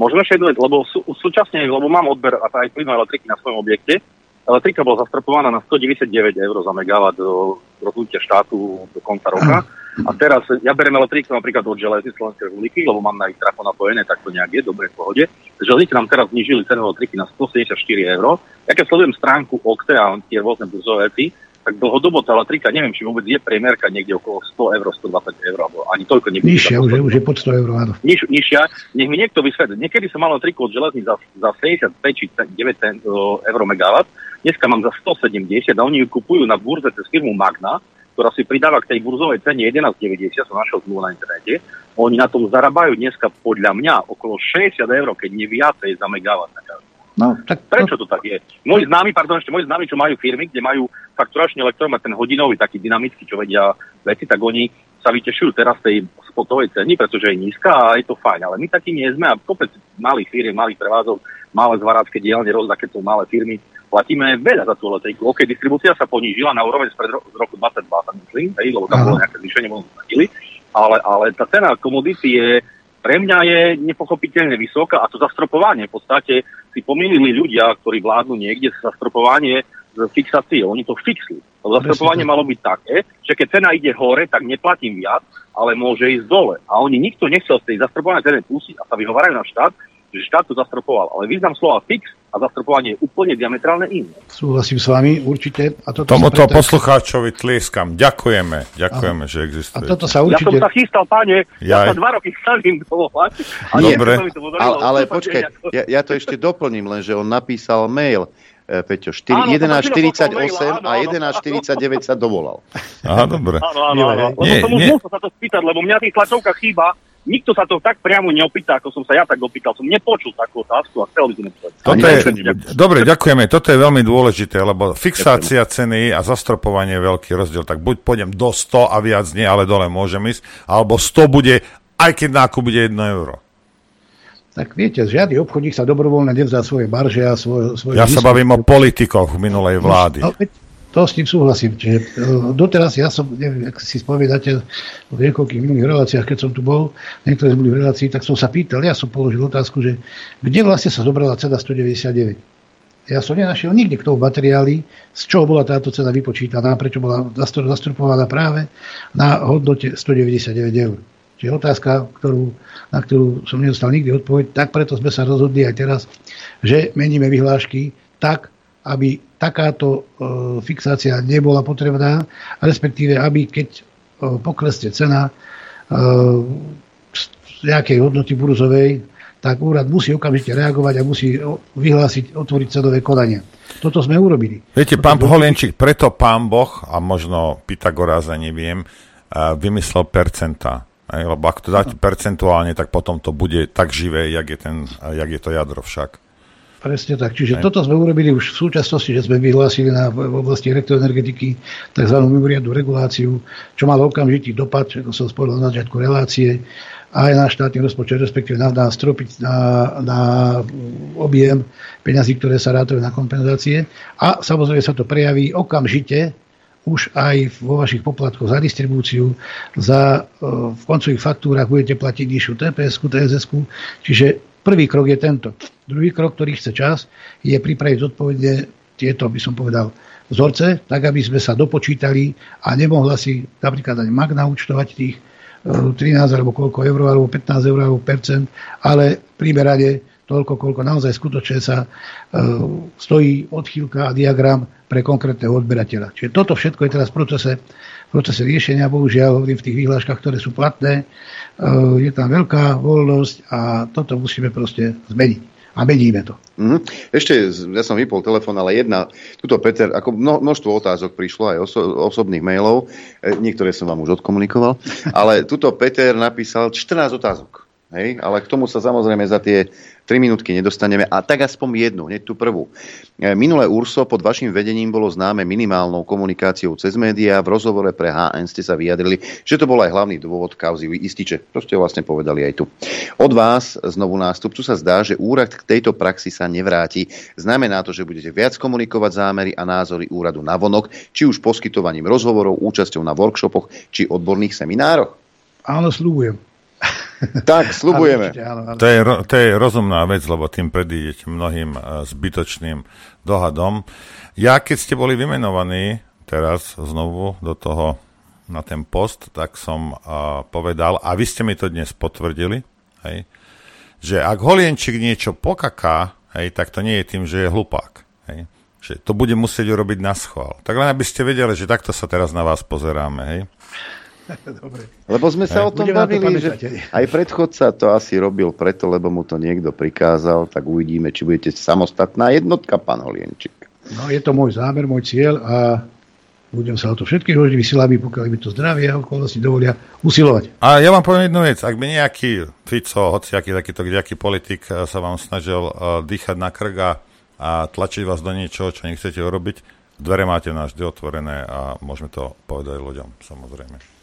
Môžem ešte jednu vec, lebo sú, súčasne, lebo mám odber a aj plynu elektriky na svojom objekte. Elektrika bola zastrpovaná na stodeväťdesiatdeväť eur za megawatt do rozhodnutia štátu do konca roka. A teraz ja beriem elektriku napríklad od Železníc Slovenskej republiky, lebo mám na ich trafo napojené, tak to nejak je, dobre, v pohode. Železníci nám teraz znížili cenu elektriky na stosedemdesiatštyri eur. Ja keď sledujem stránku ó ká té a tie rôzne burzové veci, tak dlhodobo tá elektrika, neviem, či vôbec je premiérka niekde okolo sto eur, stodvadsať eur, alebo ani toľko nebude. Nižšia, už je, už je pod sto eur, áno. Niž, nižšia, nech mi niekto vysvedle. Niekedy som mal elektriku od Železníc za, za sedemdesiatpäť či deväť eur megawatt, dneska mám za stosedemdesiat a oni ju kupujú na burze cez firmu Magna, ktorá si pridáva k tej burzovej cene jedenásť deväťdesiat, som našiel zmluvu na internete. Oni na tom zarábajú dneska podľa mňa okolo šesťdesiat eur, keď nie viacej za megawatt. No, tak, prečo to tak je? Moji známi, pardon, ešte moji známi, čo majú firmy, kde majú fakturačný elektromat, ten hodinový, taký dynamický, čo vedia veci, tak oni sa vytešujú teraz tej spotovej ceny, pretože je nízka a je to fajn. Ale my takí nie sme a kopec malých firiem, malých prevádzov, malé zvarácké dielne, rôzne, aké sú malé firmy, platíme veľa za tú elektriku. OK, distribúcia sa ponížila na úroveň spred ro- z roku dvadsaťdva, tam myslím, hej, lebo tam bolo nejaké zvýšenie, možno platili, ale, ale tá cena komodity je pre mňa je nepochopiteľne vysoká, a to zastropovanie. V podstate si pomýlili ľudia, ktorí vládnu niekde, zastropovanie z fixácie. Oni to fixli. To zastropovanie malo byť také, že keď cena ide hore, tak neplatím viac, ale môže ísť dole. A oni nikto nechcel z tej zastropovania ceny pustiť a sa vyhovárajú na štát, že štát to zastropoval. Ale význam slova fix a zastropovanie je úplne diametrálne iné. Súhlasím s vami, určite. A toto Tomuto preto... poslucháčovi tlieskam. Ďakujeme, ďakujeme, Aha. že existuje. A toto sa určite... Ja som sa chystal, páne, ja, ja sa dva roky snažím dovolať. Dobre. Nie, to ale ale počkaj, ja, ja to ešte doplním, lenže on napísal mail, Peťo, jedenásť štyridsaťosem a jedenásť štyridsaťdeväť sa dovolal. Aha, dobre. Áno, áno, áno. Lebo som už musel sa to spýtať, lebo mňa tých tlačovkách chýba. Nikto sa to tak priamo neopýta, ako som sa ja tak opýtal. Som nepočul takú otázku a chcel by som nepočul. Dobre, ďakujeme. Toto je veľmi dôležité, lebo fixácia ceny a zastropovanie je veľký rozdiel. Tak buď pôjdem do sto a viac nie, ale dole môžem ísť, alebo sto bude, aj keď nákup bude jedno euro. Tak viete, žiadny obchodník sa dobrovoľne nevzdá svoje marže a svoj... svoj ja výsledky. Sa bavím o politikoch minulej vlády. No, to s tým súhlasím. Čiže doteraz, ja som, neviem, ak si spovedáte v niekoľkých minulých reláciách, keď som tu bol, niektoré z minulých relácií, tak som sa pýtal, ja som položil otázku, že kde vlastne sa zobrala cena stodeväťdesiatdeväť? Ja som nenašiel nikde k tomu materiáli, z čoho bola táto cena vypočítaná, prečo bola zastropovaná práve na hodnote stodeväťdesiatdeväť eur. Čiže otázka, ktorú, na ktorú som nedostal nikdy odpoveď, tak preto sme sa rozhodli aj teraz, že meníme vyhlášky tak, aby takáto e, fixácia nebola potrebná, respektíve, aby keď e, poklesne cena e, z nejakej hodnoty burzovej, tak úrad musí okamžite reagovať a musí vyhlásiť, otvoriť cenové konania. Toto sme urobili. Viete, pán Holjenčík, preto pán Boh, a možno Pythagoras, neviem, vymyslel percentá. Lebo ak to dáte percentuálne, tak potom to bude tak živé, jak je, ten, jak je to jadro však. Presne tak. Čiže aj toto sme urobili už v súčasnosti, že sme vyhlásili na, v oblasti elektroenergetiky tzv. Mimoriadnu reguláciu, čo malo okamžitý dopad, ako som spomínal na začiatku relácie, aj na štátny rozpočet, respektíve na, na stropiť na, na objem peňazí, ktoré sa rátajú na kompenzácie. A samozrejme sa to prejaví okamžite už aj vo vašich poplatkoch za distribúciu, za, v koncových faktúrach budete platiť nižšiu té pé esku, té es esku. Čiže prvý krok je tento. Druhý krok, ktorý chce čas, je pripraviť zodpovedne tieto, by som povedal, vzorce, tak aby sme sa dopočítali a nemohla si napríklad ani Magna účtovať tých trinásť alebo koľko eur, alebo pätnásť eur, alebo percent, ale primerane toľko, koľko naozaj skutočne sa e, stojí odchýlka a diagram pre konkrétneho odberateľa. Čiže toto všetko je teraz v procese, v procese riešenia, bohužiaľ hovorím v tých výhláškach, ktoré sú platné. E, je tam veľká voľnosť a toto musíme proste zmeniť. A meníme to. Mm-hmm. Ešte, ja som vypol telefón, ale jedna, tuto Peter, ako mno, množstvo otázok prišlo, aj oso, osobných mailov, e, niektoré som vám už odkomunikoval, ale tuto Peter napísal štrnásť otázok. Hej, ale k tomu sa samozrejme za tie tri minútky nedostaneme. A tak aspoň jednu, hneď tú prvú. Minulé Urso pod vašim vedením bolo známe minimálnou komunikáciou cez médiá. V rozhovore pre há en ste sa vyjadrili, že to bol aj hlavný dôvod kauzy Ističe. To ste vlastne povedali aj tu. Od vás, znovu nástupcu, sa zdá, že úrad k tejto praxi sa nevráti. Znamená to, že budete viac komunikovať zámery a názory úradu navonok, či už poskytovaním rozhovorov, účasťou na workshopoch či odborných seminároch. Áno, sľubujem. Tak, sľubujeme. To je, to je rozumná vec, lebo tým predídete mnohým zbytočným dohadom. Ja, keď ste boli vymenovaní teraz znovu do toho, na ten post, tak som uh, povedal, a vy ste mi to dnes potvrdili, hej, že ak Holjenčík niečo pokaká, hej, tak to nie je tým, že je hlupák. Hej, že to bude musieť urobiť naschvál. Tak len aby ste vedeli, že takto sa teraz na vás pozeráme. Hej. Dobre. Lebo sme sa aj o tom bavili, to že aj predchodca to asi robil preto, lebo mu to niekto prikázal, tak uvidíme, či budete samostatná jednotka, pán Holjenčík. No, je to môj zámer, môj cieľ a budem sa o to všetkých možnými silami, pokiaľ mi to zdravie a okolnosti dovolia, usilovať. A ja vám poviem jednu vec, ak by nejaký Fico, hociaký takýto kdejaký politik sa vám snažil uh, dýchať na krga a tlačiť vás do niečoho, čo nechcete urobiť, dvere máte navždy otvorené a môžeme to povedať ľuďom, samozrejme.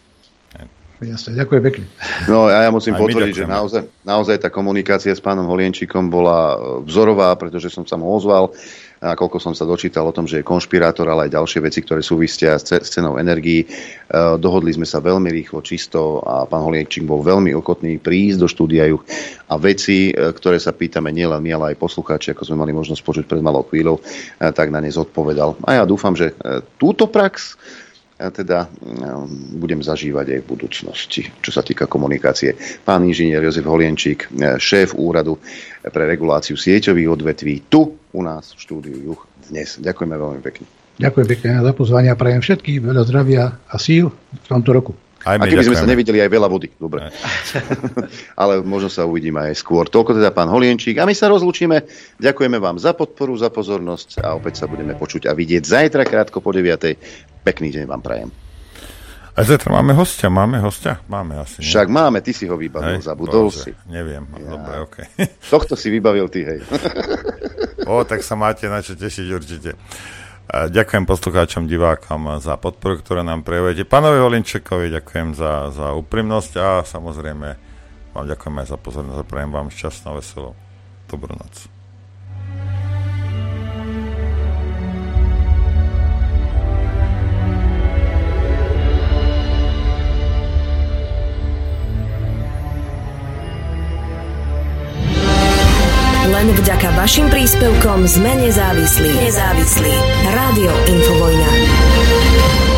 Jasne, ďakujem pekne. No a ja musím aj potvrdiť, že naozaj, naozaj tá komunikácia s pánom Holjenčíkom bola vzorová, pretože som sa mu ozval, a koľko som sa dočítal o tom, že je konšpirátor, ale aj ďalšie veci, ktoré súvisia s cenou energií. Dohodli sme sa veľmi rýchlo, čisto a pán Holjenčík bol veľmi ochotný prísť do štúdia Juh a veci, ktoré sa pýtame nielen my, ale aj poslucháči, ako sme mali možnosť počuť pred malou chvíľou, tak na ne zodpovedal. A ja dúfam, že túto prax a teda budem zažívať aj v budúcnosti, čo sa týka komunikácie. Pán inžinier Jozef Holjenčík, šéf úradu pre reguláciu sieťových odvetví tu u nás v štúdiu Juh dnes. Ďakujeme veľmi pekne. Ďakujem pekne za pozvanie a prajem všetkým veľa zdravia a síl v tomto roku. Aj my, a keby ďakujeme. Sme sa nevideli, aj veľa vody. Dobre. Ale možno sa uvidíme aj skôr. Toľko teda pán Holjenčík. A my sa rozlúčime. Ďakujeme vám za podporu, za pozornosť a opäť sa budeme počuť a vidieť zajtra krátko po deviatej. Pekný deň vám prajem. A zajtra máme hostia. Máme hostia? Máme asi. Nie? Však máme. Ty si ho vybavil. Hej, zabudol bože, si. Neviem. Ja. Dobre, okej. Okay. Tohto si vybavil ty, hej. O, tak sa máte na čo tešiť určite. Ďakujem poslucháčom, divákom za podporu, ktoré nám prejavujete. Pánovi Holjenčíkovi ďakujem za, za úprimnosť a samozrejme vám ďakujem aj za pozornosť a prajem vám šťastnú, veselú, dobrú noc. Len vďaka vašim príspevkom sme nezávislí. Nezávislí. Rádio Infovojna.